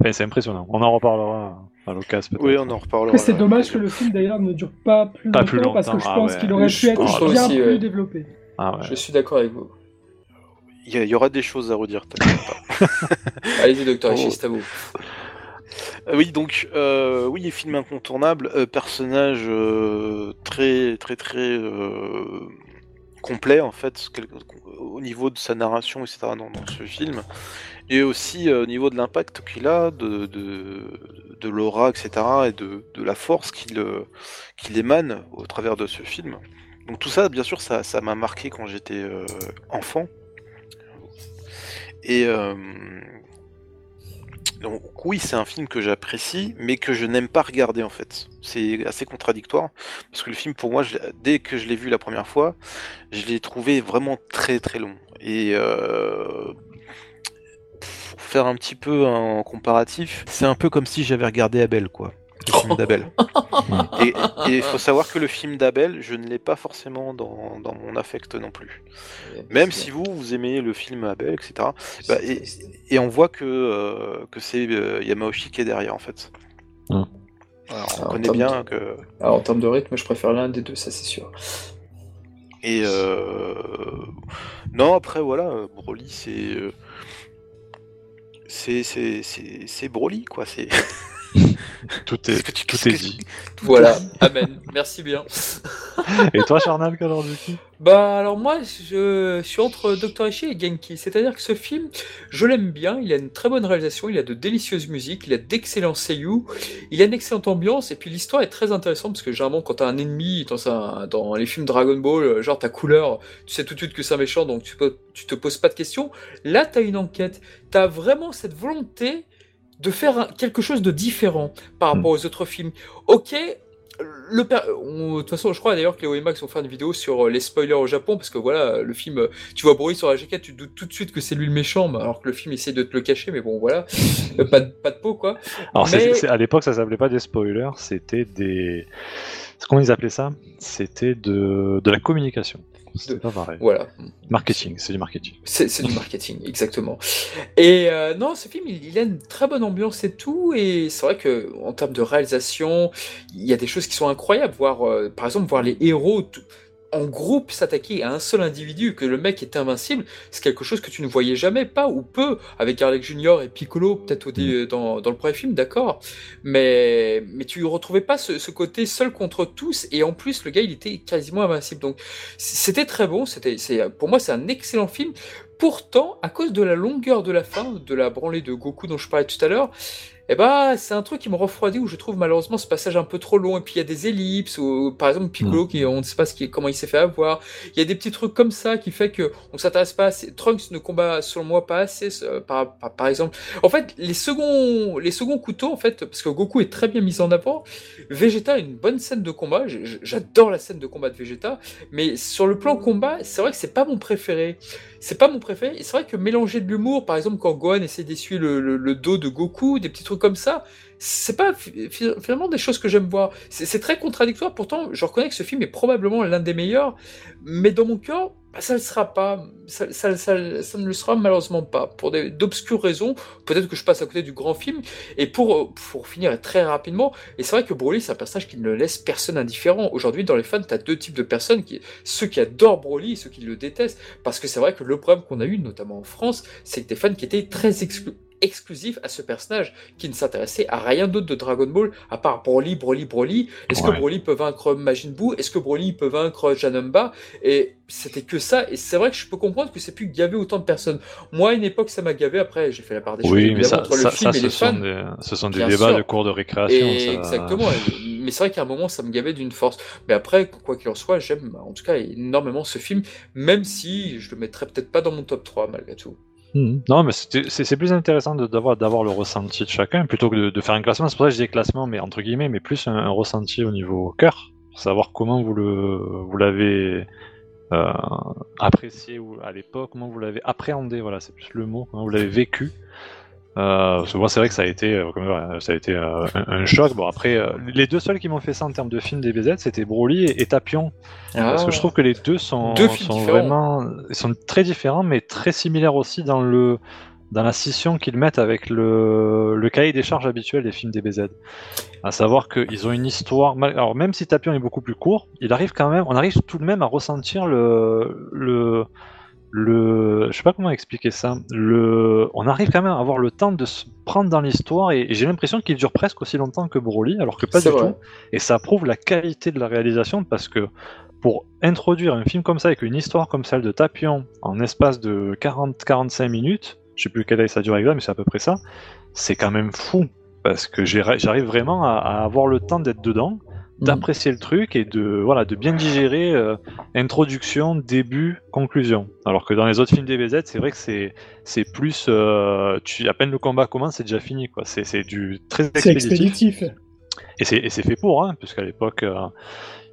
Enfin, c'est impressionnant. On en reparlera à l'occasion peut-être. Oui, on en reparlera. Après, c'est dommage que le film d'ailleurs ne dure pas plus longtemps parce que je pense qu'il aurait pu être bien plus développé. Ah ouais. Je suis d'accord avec vous. Il y aura des choses à redire. Allez-y, Docteur Aichi, c'est à vous. Oui, donc, oui, film incontournable, personnage très, très, très complet, en fait, au niveau de sa narration, etc., dans ce film, et aussi au niveau de l'impact qu'il a, de l'aura, etc., et de la force qu'il émane au travers de ce film. Donc tout ça, bien sûr, ça m'a marqué quand j'étais enfant. Et donc oui, c'est un film que j'apprécie, mais que je n'aime pas regarder en fait. C'est assez contradictoire, parce que le film pour moi, dès que je l'ai vu la première fois, je l'ai trouvé vraiment très très long. Et pour faire un petit peu un comparatif, c'est un peu comme si j'avais regardé Abel quoi. Le film d'Abel. Et il faut savoir que le film d'Abel, je ne l'ai pas forcément dans mon affect non plus. Même si vous aimez le film Abel, etc. Bah, et on voit que c'est Yamauchi qui est derrière, en fait. Alors, on connaît bien que... Alors, en termes de rythme, je préfère l'un des deux, ça c'est sûr. Et... Non, après, voilà, Broly, c'est Broly, quoi, c'est... Tout est dit. Voilà, amen. Merci bien. Et toi, Charnal, qu'alors du coup ? Bah alors moi, je suis entre Dr. Ishii et Genki. C'est-à-dire que ce film, je l'aime bien. Il a une très bonne réalisation, il a de délicieuses musiques, il a d'excellents seiyuu, il a une excellente ambiance. Et puis l'histoire est très intéressante parce que généralement, quand t'as un ennemi dans les films Dragon Ball, genre ta couleur, tu sais tout de suite que c'est un méchant, donc tu te poses pas de questions. Là, t'as une enquête. T'as vraiment cette volonté de faire quelque chose de différent par rapport aux autres films. Ok. De toute façon, je crois d'ailleurs que Léo et Max ont fait une vidéo sur les spoilers au Japon, parce que voilà, le film, tu vois Broly sur la jaquette, tu te doutes tout de suite que c'est lui le méchant, alors que le film essaie de te le cacher, mais bon, voilà, pas de peau, quoi. Alors, mais... à l'époque, ça s'appelait pas des spoilers, c'était des... Comment ils appelaient ça ? C'était de la communication. C'est pas pareil. Voilà. Marketing, c'est du marketing. C'est du marketing, exactement. Et non, ce film, il a une très bonne ambiance et tout. Et c'est vrai qu'en termes de réalisation, il y a des choses qui sont incroyables. Par exemple, voir les héros en groupe s'attaquer à un seul individu, que le mec est invincible, c'est quelque chose que tu ne voyais jamais, pas ou peu, avec Garlic Junior et Piccolo, peut-être dans le premier film, d'accord. Mais tu ne retrouvais pas ce côté seul contre tous, et en plus, le gars, il était quasiment invincible. Donc, c'était très bon, pour moi, c'est un excellent film. Pourtant, à cause de la longueur de la fin, de la branlée de Goku dont je parlais tout à l'heure, eh ben, c'est un truc qui me refroidit, où je trouve malheureusement ce passage un peu trop long. Et puis il y a des ellipses, où, par exemple Piccolo, on ne sait pas comment il s'est fait avoir. Il y a des petits trucs comme ça qui fait qu'on ne s'intéresse pas assez. Trunks ne combat selon moi pas assez, par exemple. En fait, les seconds couteaux, en fait, parce que Goku est très bien mis en avant, Vegeta a une bonne scène de combat. J'adore la scène de combat de Vegeta, mais sur le plan combat, c'est vrai que c'est pas mon préféré. Et c'est vrai que mélanger de l'humour, par exemple quand Gohan essaie d'essuyer le dos de Goku, des petits trucs comme ça, c'est pas finalement des choses que j'aime voir. C'est très contradictoire, pourtant je reconnais que ce film est probablement l'un des meilleurs, mais dans mon cœur, bah, ça ne le sera pas. Ça ne le sera malheureusement pas, pour d'obscures raisons. Peut-être que je passe à côté du grand film. Et pour finir très rapidement, et c'est vrai que Broly, c'est un personnage qui ne laisse personne indifférent. Aujourd'hui, dans les fans, tu as deux types de personnes, ceux qui adorent Broly et ceux qui le détestent, parce que c'est vrai que le problème qu'on a eu, notamment en France, c'est que des fans qui étaient très exclusif à ce personnage, qui ne s'intéressait à rien d'autre de Dragon Ball à part Broly. Est-ce que Broly peut vaincre Majin Buu ? Est-ce que Broly peut vaincre Janemba ? Et c'était que ça, et c'est vrai que je peux comprendre que c'est pu gaver autant de personnes. Moi, à une époque, ça m'a gavé, après j'ai fait la part des choses. Oui, mais ce sont des débats de cours de récréation. Et ça... Exactement, mais c'est vrai qu'à un moment, ça me gavait d'une force. Mais après, quoi qu'il en soit, j'aime en tout cas énormément ce film, même si je le mettrais peut-être pas dans mon top 3 malgré tout. Non, mais c'est plus intéressant d'avoir le ressenti de chacun plutôt que de faire un classement. C'est pour ça que je dis classement, mais entre guillemets, mais plus un ressenti au niveau cœur, pour savoir comment vous l'avez apprécié ou à l'époque, comment vous l'avez appréhendé. Voilà, c'est plus le mot, comment vous l'avez vécu. Moi, c'est vrai que ça a été un choc. Bon, après, les deux seuls qui m'ont fait ça en termes de films DBZ, c'était Broly et Tapion. Parce que je trouve que les deux sont vraiment, ils sont très différents, mais très similaires aussi dans la scission qu'ils mettent avec le cahier des charges habituel des films DBZ. À savoir qu'ils ont une histoire. Alors, même si Tapion est beaucoup plus court, on arrive tout de même à ressentir le je sais pas comment expliquer ça, on arrive quand même à avoir le temps de se prendre dans l'histoire, et j'ai l'impression qu'il dure presque aussi longtemps que Broly, alors que pas c'est du vrai. Tout, et ça prouve la qualité de la réalisation, parce que pour introduire un film comme ça avec une histoire comme celle de Tapion en espace de 40-45 minutes, je sais plus quelle année ça dure exactement, mais c'est à peu près ça, c'est quand même fou, parce que j'arrive vraiment à avoir le temps d'être dedans, d'apprécier le truc et de bien digérer introduction, début, conclusion. Alors que dans les autres films DBZ, c'est vrai que c'est plus à peine le combat commence, c'est déjà fini, quoi. C'est du très expéditif. Et c'est fait pour, hein, puisqu'à l'époque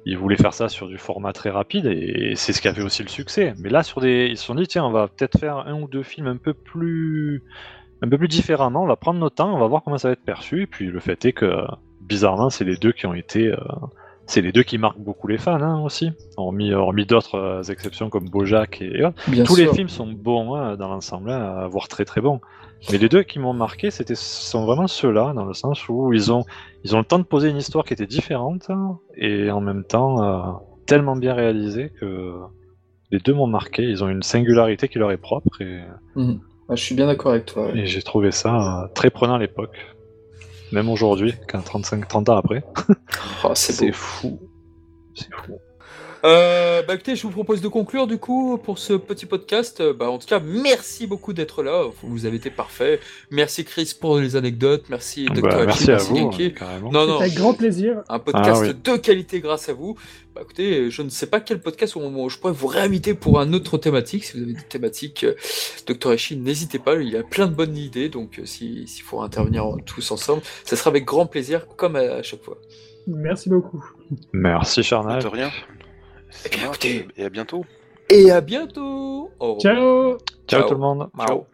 ils voulaient faire ça sur du format très rapide, et c'est ce qui a fait aussi le succès. Mais là, ils se sont dit, tiens, on va peut-être faire un ou deux films un peu plus différemment, on va prendre notre temps, on va voir comment ça va être perçu. Et puis le fait est que bizarrement, c'est les deux qui ont été... c'est les deux qui marquent beaucoup les fans, hein, aussi. Hormis d'autres exceptions comme BoJack et autres. Bien Tous sûr. Les films sont bons, hein, dans l'ensemble, hein, voire très très bons. Mais les deux qui m'ont marqué, sont vraiment ceux-là, dans le sens où ils ont le temps de poser une histoire qui était différente, hein, et en même temps tellement bien réalisée que les deux m'ont marqué. Ils ont une singularité qui leur est propre. Et... Ah, je suis bien d'accord avec toi. Ouais. Et j'ai trouvé ça très prenant à l'époque. Même aujourd'hui, 30 ans après. Oh, c'est fou. Bah écoutez, je vous propose de conclure du coup pour ce petit podcast. Bah en tout cas, merci beaucoup d'être là. Vous avez été parfait. Merci Chris pour les anecdotes. Merci Dr. Hachi, merci Genki. Non, avec grand plaisir. Un podcast de qualité grâce à vous. Bah écoutez, je ne sais pas quel podcast je pourrais vous réinviter pour un autre thématique. Si vous avez des thématiques, Dr. Hachi, n'hésitez pas. Il y a plein de bonnes idées. Donc s'il faut intervenir tous ensemble, ça sera avec grand plaisir comme à chaque fois. Merci beaucoup. Merci Charnal. De rien. Et bien, écoutez, et à bientôt. Ciao. Ciao tout le monde. Ciao.